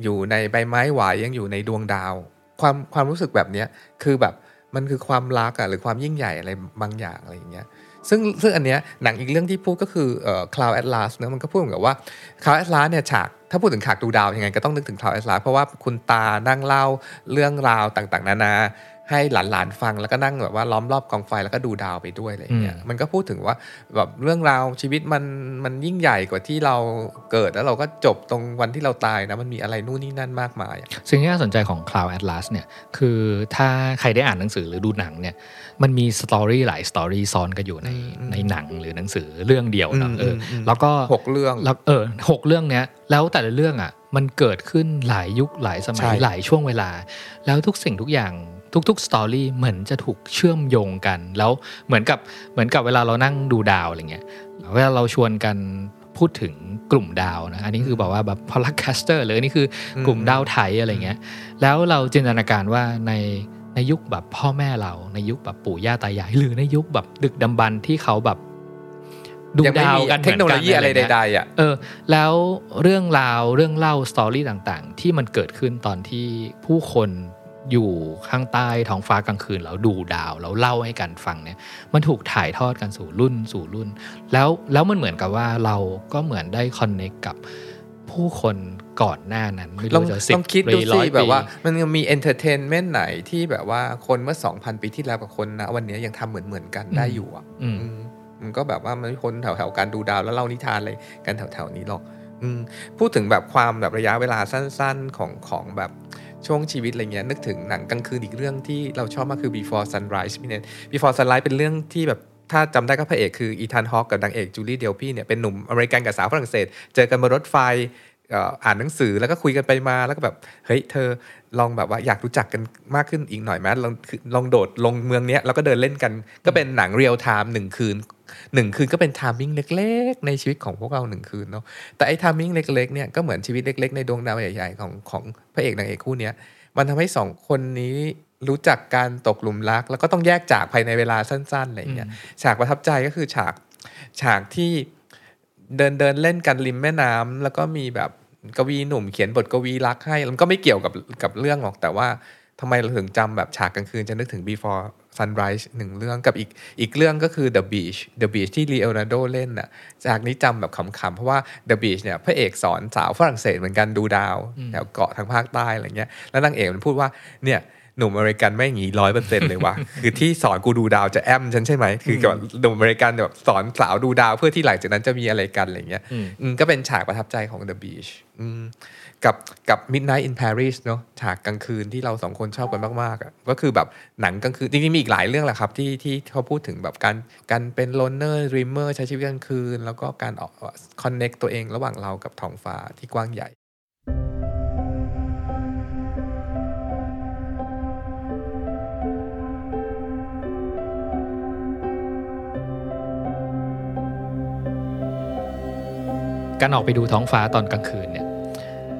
อยู่ในใบไม้ไหวยังอยู่ในดวงดาวความความรู้สึกแบบนี้คือแบบมันคือความรักอะหรือความยิ่งใหญ่อะไรบางอย่างอะไรอย่างเงี้ยซึ่งซึ่งอันเนี้ยหนังอีกเรื่องที่พูดก็คือเอ่อ Cloud Atlas นะมันก็พูดเหมือนกับว่า Cloud Atlas เนี่ยฉากถ้าพูดถึงฉากดูดาวยังไงก็ต้องนึกถึง Cloud Atlas เพราะว่าคุณตานั่งเล่าเรื่องราวต่างๆนานาให้หลานๆฟังแล้วก็นั่งแบบว่าล้อมรอบกองไฟแล้วก็ดูดาวไปด้วยอะไรเงี้ยมันก็พูดถึงว่าแบบเรื่องราวชีวิตมันมันยิ่งใหญ่กว่าที่เราเกิดแล้วเราก็จบตรงวันที่เราตายนะมันมีอะไรนู่นนี่นั่นมากมายสิ่งที่น่าสนใจของ Cloud Atlas เนี่ยคือถ้าใครได้อ่านหนังสือหรือดูหนังเนี่ยมันมีสตอรี่หลายสตอรี่ซ้อนกันอยู่ในในหนังหรือหนังสือเรื่องเดียวนะเออแล้วก็หกเรื่องแล้วเออหกเรื่องเนี้ยแล้วแต่ละเรื่องอ่ะมันเกิดขึ้นหลายยุคหลายสมัยหลายช่วงเวลาแล้วทุกสิ่งทุกอย่างทุกๆสตอรี่เหมือนจะถูกเชื่อมโยงกันแล้วเหมือนกับเหมือนกับเวลาเรานั่งดูดาวอะไรเงี้ยเวลาเราชวนกันพูดถึงกลุ่มดาวนะอันนี้คือบอกว่าแบบ Pollux Castor หรืออันนี้คือกลุ่มดาวไถอะไรเงี้ยแล้วเราจินตนาการว่าในในยุคแบบพ่อแม่เราในยุคแบบปู่ย่าตายายหรือในยุคแบบดึกดำบรรพ์ที่เขาแบบดูดาวกันเทคโนโลยีอะไรใดๆอ่ะเออแล้วเรื่องราวเรื่องเล่าสตอรี่ต่างๆที่มันเกิดขึ้นตอนที่ผู้คนอยู่ข้างใต้ท้องฟ้ากลางคืนแล้วดูดาวแล้วเล่าให้กันฟังเนี่ยมันถูกถ่ายทอดกันสู่รุ่นสู่รุ่นแล้วแล้วมันเหมือนกับว่าเราก็เหมือนได้คอนเนคกับผู้คนก่อนหน้านั้นไม่รู้จะสิบปีร้อยปีแบบว่ามันมีเอนเตอร์เทนเมนต์ไหนที่แบบว่าคนเมื่อ สองพัน ปีที่แล้วกับคนณวันนี้ยังทำเหมือนๆกันได้อยู่อ่ะมันก็แบบว่ามันคนแถวๆการดูดาวแล้วเล่านิทานอะไรกันแถวๆนี้หรอกพูดถึงแบบความแบบระยะเวลาสั้นๆของของแบบช่วงชีวิตอะไรเงี้ยนึกถึงหนังกลางคืนอีกเรื่องที่เราชอบมากคือ Before Sunrise พี่เนท Before Sunrise เป็นเรื่องที่แบบถ้าจำได้ก็พระเอกคือ Ethan Hawke กับนางเอก Julie Delpy เนี่ยเป็นหนุ่มอเมริกันกับสาวฝรั่งเศสเจอกันบนรถไฟอ่านหนังสือแล้วก็คุยกันไปมาแล้วก็แบบเฮ้ยเธอลองแบบว่าอยากรู้จักกันมากขึ้นอีกหน่อยมั้ยลองลองโดดลงเมืองเนี้ยแล้วก็เดินเล่นกันก็เป็นหนังเรียลไทม์หนึ่งคืนหนึ่งคืนก็เป็นไทมิ่งเล็กๆในชีวิตของพวกเราหนึ่งคืนเนาะแต่ไอ้ไทมิ่งเล็กๆเนี่ยก็เหมือนชีวิตเล็กๆในดวงดาวใหญ่ๆของของพระเอกนางเอกคู่เนี้ยมันทำให้สองคนนี้รู้จักการตกหลุมรักแล้วก็ต้องแยกจากภายในเวลาสั้นๆอะไรอย่างเงี้ยฉากประทับใจก็คือฉากฉากที่เดินเดินเล่นกันริมแม่น้ำแล้วก็มีแบบ กวีหนุ่มเขียนบทกวีรักให้มันก็ไม่เกี่ยวกับกับเรื่องหรอกแต่ว่าทำไมเราถึงจำแบบฉากกลางคืนจะนึกถึง Before Sunrise หนึ่งเรื่องกับอีกอีกเรื่องก็คือ The Beach The Beach ที่ลีโอนาร์โดเล่นน่ะฉากนี้จำแบบขำๆเพราะว่า The Beach เนี่ยพระเอกสอนสาวฝรั่งเศสเหมือนกันดูดาวแถวเกาะทางภาคใต้อะไรเงี้ยแล้วนางเอกมันพูดว่าเนี่ยหนุ่มอเมริกันไม่อย่างงี้ ร้อยเปอร์เซ็นต์ เลยว่ะ คือที่สอนกูดูดาวจะแอมฉันใช่ไหม คือแบบหนุ่มอเมริกันแบบสอนสาวดูดาวเพื่อที่หลังจากนั้นจะมีอะไรกันอะไรเงี้ยก็เป็นฉากประทับใจของ The Beach กับกับ Midnight in Paris เนาะฉากกลางคืนที่เราสองคนชอบกันมากๆอ่ะก็คือแบบหนังกลางคืนจริงๆมีอีกหลายเรื่องแหละครับที่ที่เขาพูดถึงแบบการการเป็น loner dreamer ใช้ชีวิตกลางคืนแล้วก็การออก connect ตัวเองระหว่างเรากับท้องฟ้าที่กว้างใหญ่การออกไปดูท้องฟ้าตอนกลางคืนเนี่ย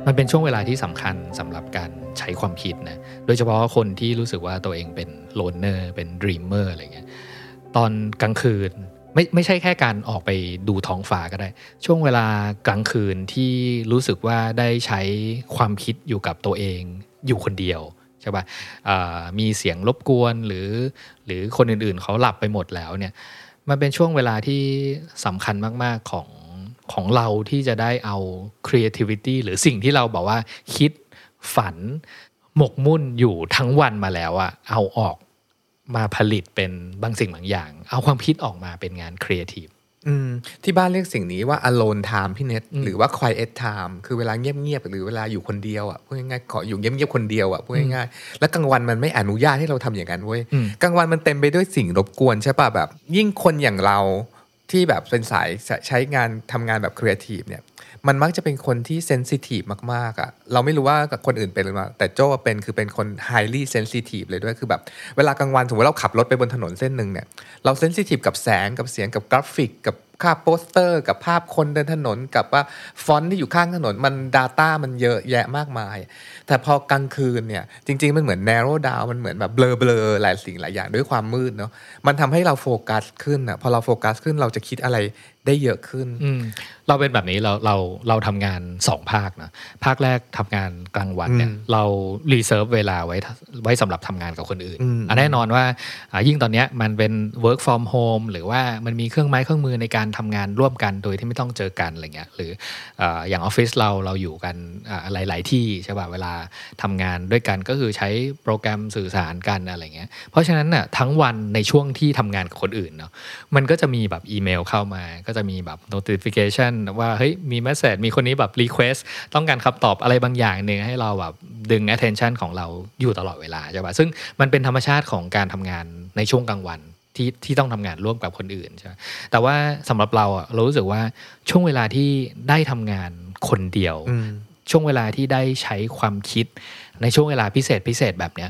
มันเป็นช่วงเวลาที่สำคัญสำหรับการใช้ความคิดนะโดยเฉพาะคนที่รู้สึกว่าตัวเองเป็นโลนเนอร์เป็นดรีมเมอร์อะไรเงี้ยตอนกลางคืนไม่ไม่ใช่แค่การออกไปดูท้องฟ้าก็ได้ช่วงเวลากลางคืนที่รู้สึกว่าได้ใช้ความคิดอยู่กับตัวเองอยู่คนเดียวใช่ป่ะมีเสียงรบกวนหรือหรือคนอื่นๆเขาหลับไปหมดแล้วเนี่ยมันเป็นช่วงเวลาที่สำคัญมากๆของของเราที่จะได้เอา creativity หรือสิ่งที่เราบอกว่าคิดฝันหมกมุ่นอยู่ทั้งวันมาแล้วอะเอาออกมาผลิตเป็นบางสิ่งบางอย่างเอาความคิดออกมาเป็นงาน creative อืมที่บ้านเรียกสิ่งนี้ว่า alone time พี่เน็ตหรือว่า quiet time คือเวลาเงียบๆหรือเวลาอยู่คนเดียวอะพูดง่ายๆขออยู่เงียบๆคนเดียวอะพูดง่ายๆแล้วกลางวันมันไม่อนุญาตให้เราทำอย่างนั้นเว้ยกลางวันมันเต็มไปด้วยสิ่งรบกวนใช่ป่ะแบบยิ่งคนอย่างเราที่แบบเป็นสายใช้งานทำงานแบบครีเอทีฟเนี่ยมันมักจะเป็นคนที่เซนซิทีฟมากๆอ่ะเราไม่รู้ว่าคนอื่นเป็นหรือเปล่าแต่โจ้เป็นคือเป็นคน highly sensitive เลยด้วยคือแบบเวลากลางวันสมมติเราขับรถไปบนถนนเส้นหนึ่งเนี่ยเราเซนซิทีฟกับแสงกับเสียงกับกราฟิกกับภาพโปสเตอร์กับภาพคนเดินถนนกับว่าฟอนต์ที่อยู่ข้างถนนมัน data มันเยอะแยะมากมายแต่พอกลางคืนเนี่ยจริงๆมันเหมือน narrow down มันเหมือนแบบเบลอๆหลายสิ่งหลายอย่างด้วยความมืดเนาะมันทำให้เราโฟกัสขึ้นอ่ะพอเราโฟกัสขึ้นเราจะคิดอะไรได้เยอะขึ้นเราเป็นแบบนี้เราเราเราทำงานสองภาคนะภาคแรกทำงานกลางวันเนี่ยเรารีเซิร์ฟเวลาไว้ไว้สำหรับทำงานกับคนอื่นแน่นอนว่ายิ่งตอนนี้มันเป็น work from home หรือว่ามันมีเครื่องไม้เครื่องมือในการทำงานร่วมกันโดยที่ไม่ต้องเจอกันอะไรเงี้ยหรืออย่างออฟฟิศเราเราอยู่กันหลายๆที่ใช่ป่ะเวลาทำงานด้วยกันก็คือใช้โปรแกรมสื่อสารกันอะไรเงี้ยเพราะฉะนั้นน่ะทั้งวันในช่วงที่ทำงานกับคนอื่นเนาะมันก็จะมีแบบอีเมลเข้ามาก็จะมีแบบ notification ว่าเฮ้ยมี message มีคนนี้แบบ request ต้องการคำตอบอะไรบางอย่างนึงให้เราแบบดึง attention ของเราอยู่ตลอดเวลาใช่ป่ะซึ่งมันเป็นธรรมชาติของการทำงานในช่วงกลางวันที่ที่ต้องทำงานร่วมกับคนอื่นใช่แต่ว่าสำหรับเราอ่ะเรารู้สึกว่าช่วงเวลาที่ได้ทำงานคนเดียวช่วงเวลาที่ได้ใช้ความคิดในช่วงเวลาพิเศษพิเศษแบบเนี้ย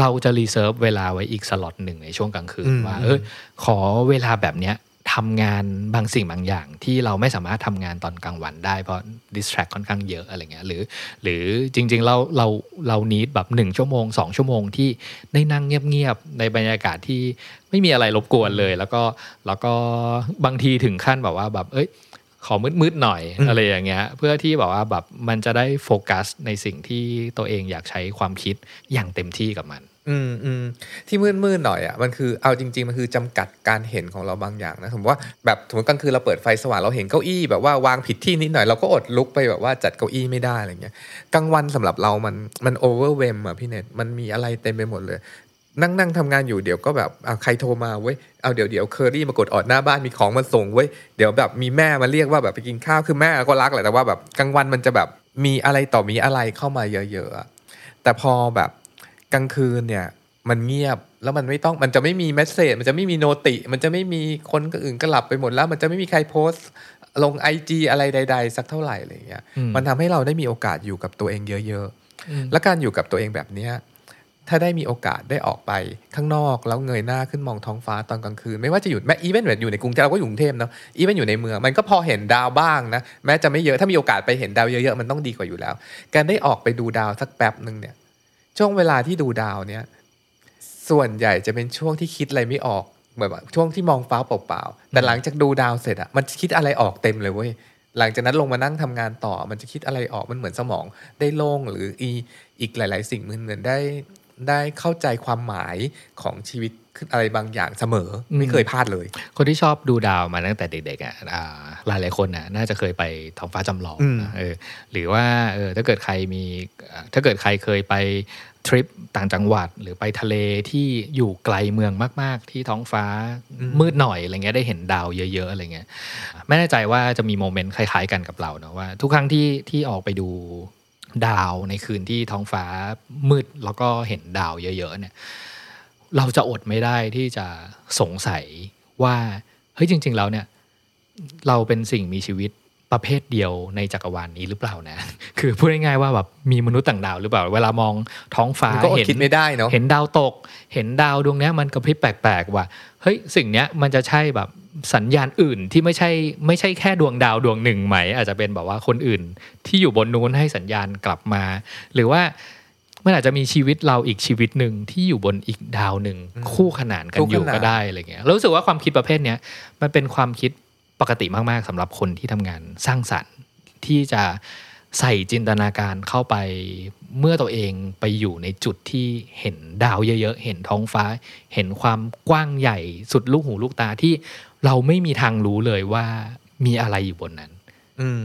เราจะรีเซิร์ฟเวลาไว้อีกสล็อตหนึ่งในช่วงกลางคืนว่าเออขอเวลาแบบเนี้ยทำงานบางสิ่งบางอย่างที่เราไม่สามารถทำงานตอนกลางวันได้เพราะ distract ค่อนข้างเยอะอะไรเงี้ยหรือหรือจริงๆเราเราเรา need แบบหนึ่งชั่วโมงสองชั่วโมงที่ได้นั่งเงียบๆในบรรยากาศที่ไม่มีอะไรรบกวนเลยแล้วก็แล้วก็บางทีถึงขั้นแบบว่าแบบเอ้ยขอมืดๆหน่อย อ, อะไรอย่างเงี้ยเพื่อที่แบบว่าแบบมันจะได้โฟกัสในสิ่งที่ตัวเองอยากใช้ความคิดอย่างเต็มที่กับมันอืมอืมที่มืดๆหน่อยอ่ะมันคือเอาจริงๆมันคือจำกัดการเห็นของเราบางอย่างนะสมมติว่าแบบสมมติกลางคืนเราเปิดไฟสว่างเราเห็นเก้าอี้แบบว่าวางผิดที่นิดหน่อยเราก็อดลุกไปแบบว่าจัดเก้าอี้ไม่ได้อะไรเงี้ยกลางวันสำหรับเรามันมันโอเวอร์เวมอ่ะพี่เนตมันมีอะไรเต็มไปหมดเลยนั่งๆทำงานอยู่เดี๋ยวก็แบบใครโทรมาเว้ยเอาเดี๋ยวเดี๋ยวเคอรี่มากดออดหน้าบ้านมีของมาส่งเว้ยเดี๋ยวแบบมีแม่มาเรียกว่าแบบไปกินข้าวคือแม่ก็รักแหละแต่ว่าแบบกลางวันมันจะแบบมีอะไรต่อมีอะไรเข้ามาเยอะๆอะแต่พอแบบกลางคืนเนี่ยมันเงียบแล้วมันไม่ต้องมันจะไม่มีเมสเสจมันจะไม่มีโนติมันจะไม่มีคนอื่นก็หลับไปหมดแล้วมันจะไม่มีใครโพสต์ลง ไอ จี อะไรใดๆสักเท่าไหร่อะไรอย่างเงี้ยมันทำให้เราได้มีโอกาสอยู่กับตัวเองเยอะๆและการอยู่กับตัวเองแบบเนี้ยถ้าได้มีโอกาสได้ออกไปข้างนอกแล้วเงยหน้าขึ้นมองท้องฟ้าตอนกลางคืนไม่ว่าจะอยู่แม้อีเวนต์อยู่ในกรุงเทพเราก็อยู่กรุงเทพเนาะอีเวนต์อยู่ในเมืองมันก็พอเห็นดาวบ้างนะแม้จะไม่เยอะถ้ามีโอกาสไปเห็นดาวเยอะๆมันต้องดีกว่าอยู่แล้วการได้ออกไปดูดาวสักแป๊บนึงเนี่ยช่วงเวลาที่ดูดาวเนี่ยส่วนใหญ่จะเป็นช่วงที่คิดอะไรไม่ออกเหมือนแบบช่วงที่มองฟ้าเปล่าๆแต่หลังจากดูดาวเสร็จอะมันคิดอะไรออกเต็มเลยเว้ย หลังจากนั้นลงมานั่งทำงานต่อมันจะคิดอะไรออกมันเหมือนสมองได้โล่งหรืออีอีกหลายๆสิ่งมันเหมือนได้ได้เข้าใจความหมายของชีวิตอะไรบางอย่างเสมอไม่เคยพลาดเลยคนที่ชอบดูดาวมาตั้งแต่เด็กๆอ่ะหลายหลายคนน่ะน่าจะเคยไปท้องฟ้าจำลองเออหรือว่าเออถ้าเกิดใครมีถ้าเกิดใครเคยไปทริปต่างจังหวัดหรือไปทะเลที่อยู่ไกลเมืองมากๆที่ท้องฟ้ามืดหน่อยอะไรเงี้ยได้เห็นดาวเยอะๆอะไรเงี้ยไม่แน่ใจว่าจะมีโมเมนต์คล้ายๆกันกับเราเนาะว่าทุกครั้งที่ที่ออกไปดูดาวในคืนที่ท้องฟ้ามืดแล้วก็เห็นดาวเยอะๆเนี่ยเราจะอดไม่ได้ที่จะสงสัยว่าเฮ้ยจริงๆแล้วเนี่ยเราเป็นสิ่งมีชีวิตประเภทเดียวในจักรวาล นี้หรือเปล่านะ คือพูดง่ายๆว่าแบบมีมนุษย์ต่างดาวหรือเปล่าเวลามองท้องฟ้าเห็นไม่ได้เนาะเห็นดาวตกเห็นดาวดวงนี้มันกระพริบแปลกๆว่ะเฮ้ยสิ่งเนี้ยมันจะใช่แบบสัญญาณอื่นที่ไม่ใช่ไม่ใช่แค่ดวงดาวดวงหนึ่งไหมอาจจะเป็นแบบว่าคนอื่นที่อยู่บนนู้นให้สัญญาณกลับมาหรือว่ามันอาจจะมีชีวิตเราอีกชีวิตหนึ่งที่อยู่บนอีกดาวหนึ่งคู่ขนานกันอยู่ก็ได้อะไรเงี้ยรู้สึกว่าความคิดประเภทเนี้ยมันเป็นความคิดปกติมากๆสำหรับคนที่ทำงานสร้างสรรค์ที่จะใส่จินตนาการเข้าไปเมื่อตัวเองไปอยู่ในจุดที่เห็นดาวเยอะๆเห็นท้องฟ้าเห็นความกว้างใหญ่สุดลูกหูลูกตาที่เราไม่มีทางรู้เลยว่ามีอะไรอยู่บนนั้นอืม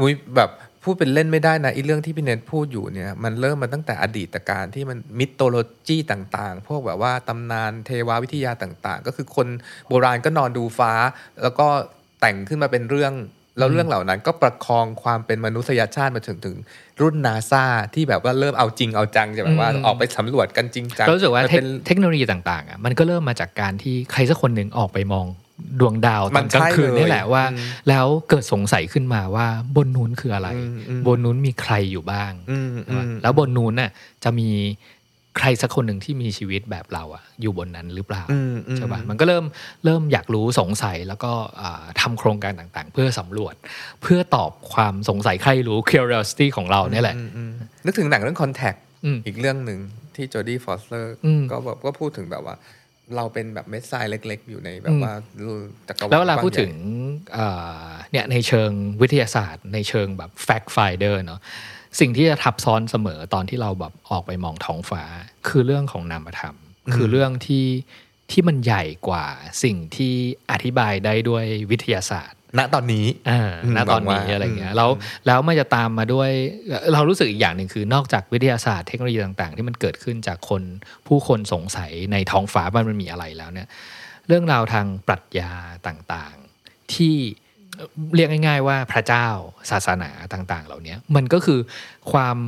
อุ้ยแบบพูดเป็นเล่นไม่ได้นะไอ้เรื่องที่พี่เนตพูดอยู่เนี่ยมันเริ่มมาตั้งแต่อดีตการที่มันมิโทโลจีต่างๆพวกแบบว่าตำนานเทววิทยาต่างๆก็คือคนโบราณก็นอนดูฟ้าแล้วก็แต่งขึ้นมาเป็นเรื่องแล้วเรื่องเหล่านั้นก็ประคองความเป็นมนุษยชาติมาถึงถึงรุ่น NASA ที่แบบว่าเริ่มเอาจริงเอาจังจะแบบว่าออกไปสำรวจกันจริงจังรู้สึกว่าเทคโนโลยีต่างๆอ่ะมันก็เริ่มมาจากการที่ใครสักคนนึงออกไปมองดวงดาวตอนกลางคืนนี่แหละว่าแล้วเกิดสงสัยขึ้นมาว่าบนนู้นคืออะไรบนนู้นมีใครอยู่บ้างแล้วบนนู้นน่ะจะมีใครสักคนหนึ่งที่มีชีวิตแบบเราอะอยู่บนนั้นหรือเปล่าใช่ป่ะมันก็เริ่มเริ่มอยากรู้สงสัยแล้วก็ทำโครงการต่างๆเพื่อสำรวจเพื่อตอบความสงสัยใครรู้ curiosity ของเราเนี่ยแหละนึกถึงหนังเรื่อง Contact อีกเรื่องหนึ่งที่จอร์ดี้ฟอสเตอร์ก็แบบก็พูดถึงแบบว่าเราเป็นแบบเม็ดทรายเล็กๆอยู่ในแบบว่าจักรวาลแล้วเวลาพูดถึงเนี่ยในเชิงวิทยาศาสตร์ในเชิงแบบ fact finder เนาะสิ่งที่จะทับซ้อนเสมอตอนที่เราแบบออกไปมองท้องฟ้าคือเรื่องของนามธรรมคือเรื่องที่ที่มันใหญ่กว่าสิ่งที่อธิบายได้ด้วยวิทยาศาสตร์ณตอนนี้อ่าณตอนนี้อะไรเงี้ยแล้วแล้วมันจะตามมาด้วยเรารู้สึกอีกอย่างหนึ่งคือนอกจากวิทยาศาสตร์เทคโนโลยีต่างๆที่มันเกิดขึ้นจากคนผู้คนสงสัยในท้องฟ้าว่ามันมีอะไรแล้วเนี่ยเรื่องราวทางปรัชญาต่างๆที่เรียกง่ายๆว่าพระเจ้าศาสนาต่างๆเหล่านี้มันก็คือความ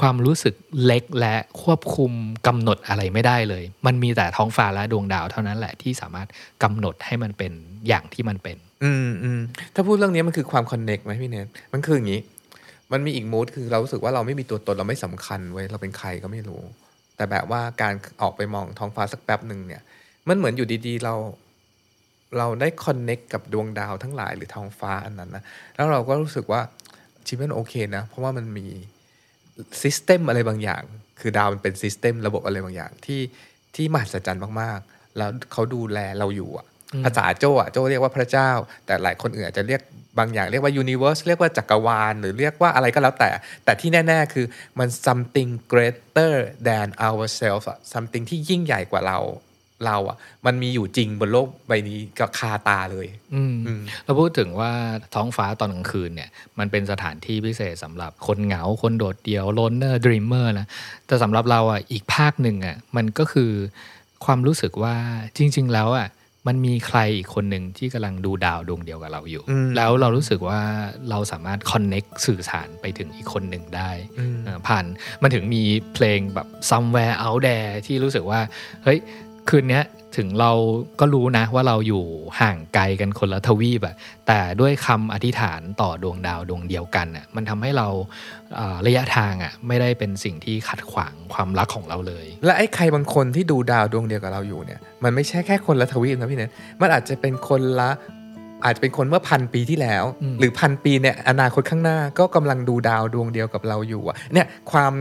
ความรู้สึกเล็กและควบคุมกำหนดอะไรไม่ได้เลยมันมีแต่ท้องฟ้าและดวงดาวเท่านั้นแหละที่สามารถกำหนดให้มันเป็นอย่างที่มันเป็นอืมๆถ้าพูดเรื่องนี้มันคือความคอนเนคไหมพี่เนทมันคืออย่างนี้มันมีอีกมูดคือเรารู้สึกว่าเราไม่มีตัวตนเราไม่สำคัญเว้ยเราเป็นใครก็ไม่รู้แต่แบบว่าการออกไปมองท้องฟ้าสักแป๊บนึงเนี่ยมันเหมือนอยู่ดีๆเราเราได้คอนเนคกับดวงดาวทั้งหลายหรือท้องฟ้าอันนั้นนะแล้วเราก็รู้สึกว่าชีวิตมันโอเคนะเพราะว่ามันมีซิสเต็มอะไรบางอย่างคือดาวมันเป็นซิสเต็มระบบอะไรบางอย่างที่ที่มหัศจรรย์มากๆแล้วเขาดูแลเราอยู่อะภาษาโจ้อะโจ้เรียกว่าพระเจ้าแต่หลายคนอื่นอาจจะเรียกบางอย่างเรียกว่ายูนิเวิร์สเรียกว่าจักรวาลหรือเรียกว่าอะไรก็แล้วแต่แต่ที่แน่ๆคือมัน something greater than ourselves something ที่ยิ่งใหญ่กว่าเราเราอ่ะมันมีอยู่จริงบนโลกใบนี้กับคาตาเลยเราพูดถึงว่าท้องฟ้าตอนกลางคืนเนี่ยมันเป็นสถานที่พิเศษสำหรับคนเหงาคนโดดเดี่ยว loner dreamer นะแต่สำหรับเราอ่ะอีกภาคหนึ่งอ่ะมันก็คือความรู้สึกว่าจริงๆแล้วอ่ะมันมีใครอีกคนหนึ่งที่กำลังดูดาวดวงเดียวกับเราอยู่แล้วเรารู้สึกว่าเราสามารถ connect สื่อสารไปถึงอีกคนหนึ่งได้ผ่านมันถึงมีเพลงแบบ somewhere out there ที่รู้สึกว่าเฮ้ยคืนนี้ถึงเราก็รู้นะว่าเราอยู่ห่างไกลกันคนละทวีปอะแต่ด้วยคำอธิษฐานต่อดวงดาวดวงเดียวกันอะมันทำให้เราระยะทางอะไม่ได้เป็นสิ่งที่ขัดขวางความรักของเราเลยและไอ้ใครบางคนที่ดูดาวดวงเดียวกับเราอยู่เนี่ยมันไม่ใช่แค่คนละทวีปนะพี่เนทมันอาจจะเป็นคนละอาจจะเป็นคนเมื่อพันปีที่แล้วหรือพันปีเนี่ยอนาคตข้างหน้าก็กำลังดูดาวดวงเดียวกับเราอยู่อะเนี่ยความ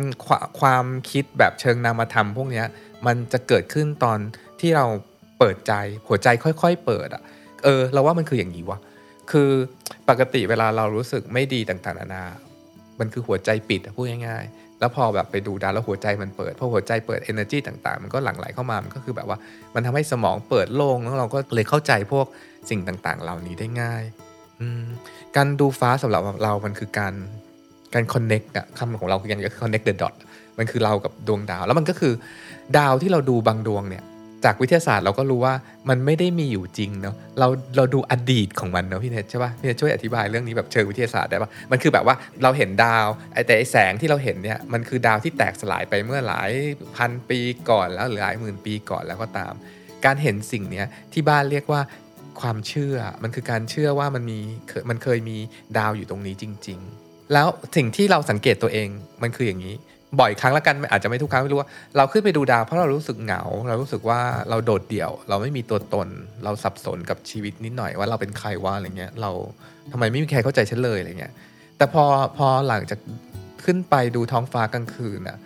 ความคิดแบบเชิงนามธรรมพวกเนี้ยมันจะเกิดขึ้นตอนที่เราเปิดใจหัวใจค่อยๆเปิดอ่ะเออเราว่ามันคืออย่างนี้วะคือ ปกติเวลาเรารู้สึกไม่ดีต่างๆนานามันคือหัวใจปิดพูดง่ายๆแล้วพอแบบไปดูดาวแล้วหัวใจมันเปิดพอหัวใจเปิด energy ต่างๆมันก็หลั่งไหลเข้ามามันก็คือแบบว่ามันทำให้สมองเปิดโล่งแล้วเราก็เลยเข้าใจพวกสิ่งต่างๆเหล่านี้ได้ง่ายการดูฟ้าสำหรับเรามันคือการการ connect อ่ะคำของเราคือการ connect the dot มันคือเรากับดวงดาวแล้วมันก็คือดาวที่เราดูบางดวงเนี่ยจากวิทยาศาสตร์เราก็รู้ว่ามันไม่ได้มีอยู่จริงเนาะเราเราดูอดีตของมันเนาะพี่เนทใช่ป่ะพี่เนทช่วยอธิบายเรื่องนี้แบบเชิงวิทยาศาสตร์ได้ป่ะมันคือแบบว่าเราเห็นดาวแต่ไอ้แสงที่เราเห็นเนี่ยมันคือดาวที่แตกสลายไปเมื่อหลายพันปีก่อนแล้วหรือหลายหมื่นปีก่อนแล้วก็ตามการเห็นสิ่งเนี้ยที่บ้านเรียกว่าความเชื่อมันคือการเชื่อว่ามันมีมันเคยมีดาวอยู่ตรงนี้จริงๆแล้วสิ่งที่เราสังเกตตัวเองมันคืออย่างนี้บ่อยครั้งละกันอาจจะไม่ทุกครั้งไม่รู้ว่าเราขึ้นไปดูดาวเพราะเรารู้สึกเหงาเรารู้สึกว่าเราโดดเดี่ยวเราไม่มีตัวตนเราสับสนกับชีวิตนิดหน่อยว่าเราเป็นใครว่าอะไรเงี้ยเราทำไมไม่มีใครเข้าใจฉันเลยอะไรเงี้ยแต่พอพอหลังจากขึ้นไปดูท้องฟ้ากลางคืนน่ะ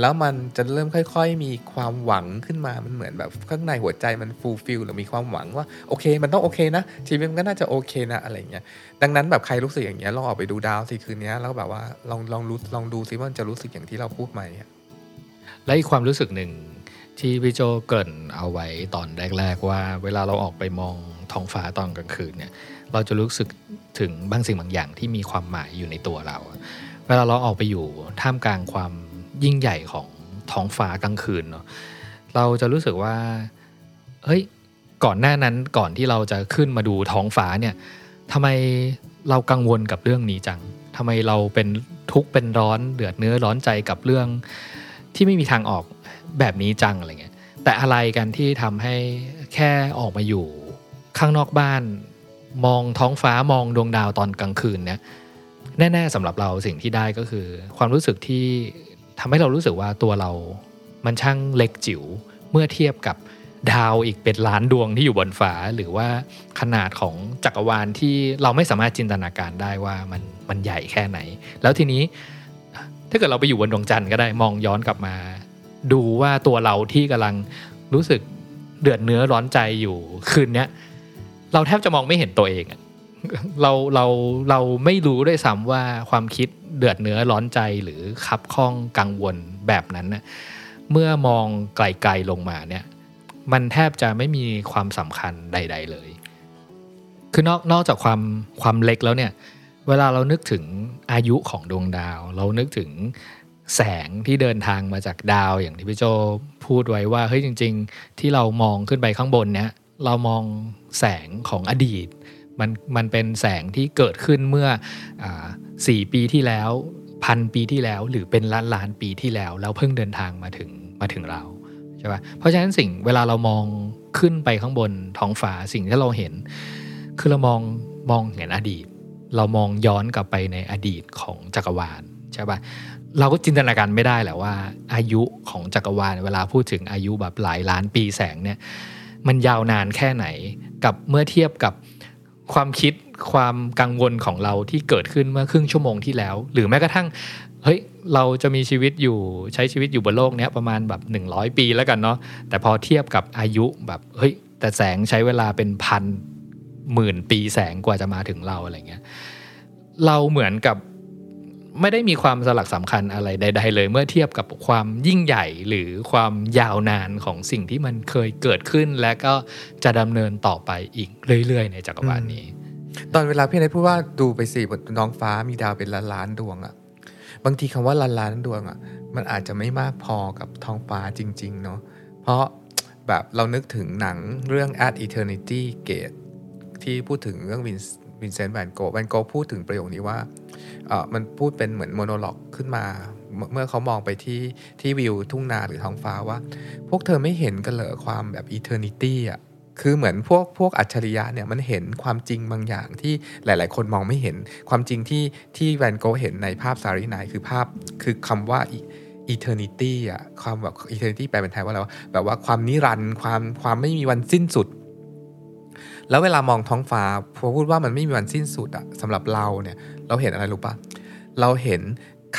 แล้วมันจะเริ่มค่อยๆมีความหวังขึ้นมามันเหมือนแบบข้างในหัวใจมันฟูลฟิลหรือมีความหวังว่าโอเคมันต้องโอเคนะชีวิตมันก็น่าจะโอเคนะอะไรเงี้ยดังนั้นแบบใครรู้สึกอย่างเงี้ยลองออกไปดูดาวสิคืนนี้แล้วแบบว่าลองลองรู้ลองดูสิว่ามันจะรู้สึกอย่างที่เราพูดไหมและอีกความรู้สึกหนึ่งที่พี่โจเกริ่นเอาไว้ตอนแรกๆว่าเวลาเราออกไปมองท้องฟ้าตอนกลางคืนเนี่ยเราจะรู้สึกถึงบางสิ่งบางอย่างที่มีความหมายอยู่ในตัวเราเวลาเราออกไปอยู่ท่ามกลางความยิ่งใหญ่ของท้องฟ้ากลางคืนเนาะเราจะรู้สึกว่าเฮ้ยก่อนหน้านั้นก่อนที่เราจะขึ้นมาดูท้องฟ้าเนี่ยทำไมเรากังวลกับเรื่องนี้จังทำไมเราเป็นทุกข์เป็นร้อนเดือดเนื้อร้อนใจกับเรื่องที่ไม่มีทางออกแบบนี้จังอะไรเงี้ยแต่อะไรกันที่ทำให้แค่ออกมาอยู่ข้างนอกบ้านมองท้องฟ้ามองดวงดาวตอนกลางคืนเนี่ยแน่ๆสำหรับเราสิ่งที่ได้ก็คือความรู้สึกที่ทำให้เรารู้สึกว่าตัวเรามันช่างเล็กจิ๋วเมื่อเทียบกับดาวอีกเป็นล้านดวงที่อยู่บนฟ้าหรือว่าขนาดของจักรวาลที่เราไม่สามารถจินตนาการได้ว่ามันมันใหญ่แค่ไหนแล้วทีนี้ถ้าเกิดเราไปอยู่บนดวงจันทร์ก็ได้มองย้อนกลับมาดูว่าตัวเราที่กำลังรู้สึกเดือดเนื้อร้อนใจอยู่คืนนี้เราแทบจะมองไม่เห็นตัวเองเราเราเราไม่รู้ด้วยซ้ำว่าความคิดเดือดเนื้อร้อนใจหรือขับข้องกังวลแบบนั้นนะเมื่อมองไกลๆลงมาเนี่ยมันแทบจะไม่มีความสำคัญใดๆเลยคือนอกนอกจากความความเล็กแล้วเนี่ยเวลาเรานึกถึงอายุของดวงดาวเรานึกถึงแสงที่เดินทางมาจากดาวอย่างที่พี่โจพูดไว้ว่าเฮ้ยจริงๆที่เรามองขึ้นไปข้างบนเนี่ยเรามองแสงของอดีตมันมันเป็นแสงที่เกิดขึ้นเมื่ออ่าสี่ปีที่แล้ว หนึ่งพัน ปีที่แล้วหรือเป็นล้านล้านปีที่แล้วแล้วเพิ่งเดินทางมาถึงมาถึงเราใช่ป่ะเพราะฉะนั้นสิ่งเวลาเรามองขึ้นไปข้างบนท้องฟ้าสิ่งที่เราเห็นคือเรามองมองเห็นอดีตเรามองย้อนกลับไปในอดีตของจักรวาลใช่ป่ะเราก็จินตนาการไม่ได้แหละว่าอายุของจักรวาลเวลาพูดถึงอายุแบบหลายล้านปีแสงเนี่ยมันยาวนานแค่ไหนกับเมื่อเทียบกับความคิดความกังวลของเราที่เกิดขึ้นเมื่อครึ่งชั่วโมงที่แล้วหรือแม้กระทั่งเฮ้ยเราจะมีชีวิตอยู่ใช้ชีวิตอยู่บนโลกเนี้ยประมาณแบบหนึ่งร้อยปีแล้วกันเนาะแต่พอเทียบกับอายุแบบเฮ้ยแต่แสงใช้เวลาเป็นพันหมื่นปีแสงกว่าจะมาถึงเราอะไรเงี้ยเราเหมือนกับไม่ได้มีความสลักสำคัญอะไรใดๆเลยเมื่อเทียบกับความยิ่งใหญ่หรือความยาวนานของสิ่งที่มันเคยเกิดขึ้นและก็จะดำเนินต่อไปอีกเรื่อยๆในจักรวาลนี้ตอนเวลาพี่นายพูดว่าดูไปสิบนท้องฟ้ามีดาวเป็นล้านล้านดวงอะบางทีคำว่าล้านล้านดวงอะมันอาจจะไม่มากพอกับท้องฟ้าจริงๆเนาะเพราะแบบเรานึกถึงหนังเรื่อง At Eternity Gate ที่พูดถึงเรื่องวินวินเซนต์แวนโกแวนโกพูดถึงประโยคนี้ว่าเอ่อมันพูดเป็นเหมือนโมโนโลกขึ้นมาเมื่อเขามองไปที่ที่วิวทุ่งนาหรือท้องฟ้าว่าพวกเธอไม่เห็นกันเหรอความแบบอีเทอร์นิตี้อ่ะคือเหมือนพวกพวกอัจฉริยะเนี่ยมันเห็นความจริงบางอย่างที่หลายๆคนมองไม่เห็นความจริงที่ที่แวนโกเห็นในภาพ Starry Night คือภาพคือคำว่าอีเทอร์นิตี้อ่ะความแบบอีเทอร์นิตี้แปลเป็นไทยว่าอะไรแบบว่าความนิรันดร์ความความไม่มีวันสิ้นสุดแล้วเวลามองท้องฟ้าพอพูดว่ามันไม่มีวันสิ้นสุดอะสำหรับเราเนี่ยเราเห็นอะไรรู้ป่ะเราเห็น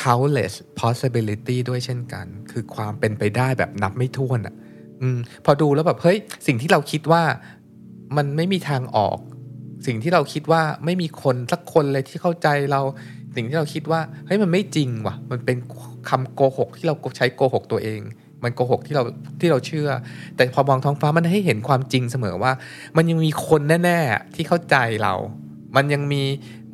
countless possibility ด้วยเช่นกันคือความเป็นไปได้แบบนับไม่ถ้วนอะอืมพอดูแล้วแบบเฮ้ยสิ่งที่เราคิดว่ามันไม่มีทางออก สิ่งที่เราคิดว่าไม่มีคนสักคนเลยที่เข้าใจเราสิ่งที่เราคิดว่าเฮ้ยมันไม่จริงว่ะมันเป็นคำโกหกที่เราใช้โกหกตัวเองมันโกหกที่เราที่เราเชื่อแต่พอมองท้องฟ้ามันให้เห็นความจริงเสมอว่ามันยังมีคนแน่ๆที่เข้าใจเรามันยังมี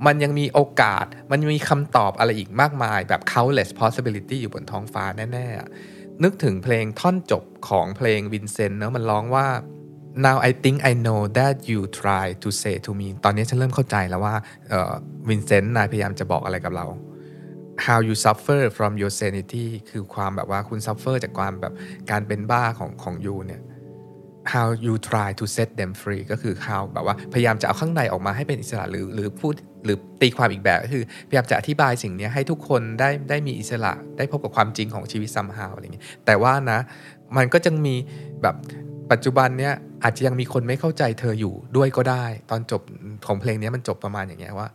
มันยังมีโอกาสมันมีคำตอบอะไรอีกมากมายแบบ countless possibility อยู่บนท้องฟ้าแน่ๆนึกถึงเพลงท่อนจบของเพลง Vincent เนอะมันร้องว่า Now I think I know that you try to say to me ตอนนี้ฉันเริ่มเข้าใจแล้วว่าเอ่อ Vincent นายพยายามจะบอกอะไรกับเราHow you suffer from your sanity คือความแบบว่าคุณ suffer จากความแบบการเป็นบ้าของของ you เนี่ย How you try to set them free ก็คือ how แบบว่าพยายามจะเอาข้างในออกมาให้เป็นอิสระหรือหรือพูดหรือตีความอีกแบบก็คือพยายามจะอธิบายสิ่งนี้ให้ทุกคนได้ได้มีอิสระได้พบกับความจริงของชีวิต somehow อะไรอย่างเงี้ยแต่ว่านะมันก็ยังมีแบบปัจจุบันเนี้ยอาจจะยังมีคนไม่เข้าใจเธออยู่ด้วยก็ได้ตอนจบของเพลงนี้มันจบประมาณอย่างเงี้ยว่า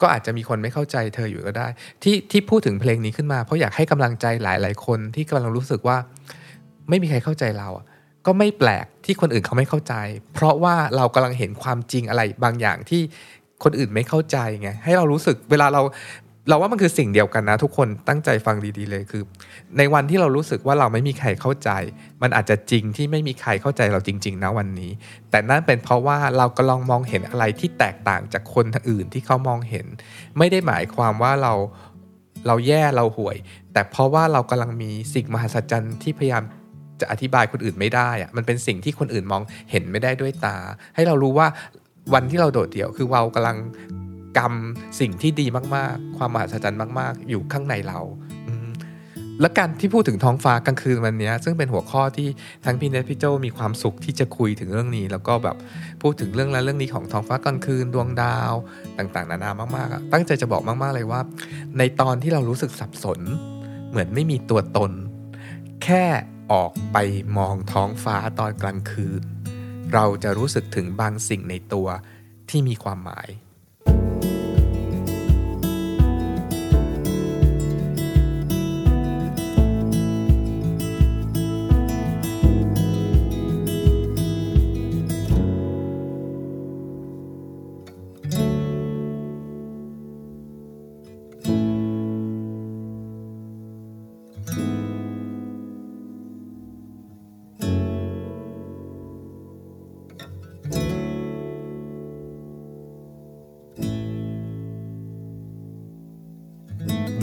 ก็อาจจะมีคนไม่เข้าใจเธออยู่ก็ได้ที่ที่พูดถึงเพลงนี้ขึ้นมาเพราะอยากให้กำลังใจหลายๆคนที่กำลังรู้สึกว่าไม่มีใครเข้าใจเราก็ไม่แปลกที่คนอื่นเขาไม่เข้าใจเพราะว่าเรากำลังเห็นความจริงอะไรบางอย่างที่คนอื่นไม่เข้าใจไงให้เรารู้สึกเวลาเราเราว่ามันคือสิ่งเดียวกันนะทุกคนตั้งใจฟังดีๆเลยคือในวันที่เรารู้สึกว่าเราไม่มีใครเข้าใจมันอาจจะจริงที่ไม่มีใครเข้าใจเราจริงๆนะวันนี้แต่นั่นเป็นเพราะว่าเรากำลังมองเห็นอะไรที่แตกต่างจากคนอื่นที่เขามองเห็นไม่ได้หมายความว่าเราเราแย่เราห่วยแต่เพราะว่าเรากำลังมีสิ่งมหัศจรรย์ที่พยายามจะอธิบายคนอื่นไม่ได้อะมันเป็นสิ่งที่คนอื่นมองเห็นไม่ได้ด้วยตาให้เรารู้ว่าวันที่เราโดดเดี่ยวคือเรากำลังกรรมสิ่งที่ดีมากๆความมหัศจรรย์มากๆอยู่ข้างในเราและการที่พูดถึงท้องฟ้ากลางคืนวันนี้ซึ่งเป็นหัวข้อที่ทั้งพี่เนทพี่โจมีความสุขที่จะคุยถึงเรื่องนี้แล้วก็แบบพูดถึงเรื่องและเรื่องนี้ของท้องฟ้ากลางคืนดวงดาวต่างๆนานามากๆตั้งใจจะบอกมากๆเลยว่าในตอนที่เรารู้สึกสับสนเหมือนไม่มีตัวตนแค่ออกไปมองท้องฟ้าตอนกลางคืนเราจะรู้สึกถึงบางสิ่งในตัวที่มีความหมาย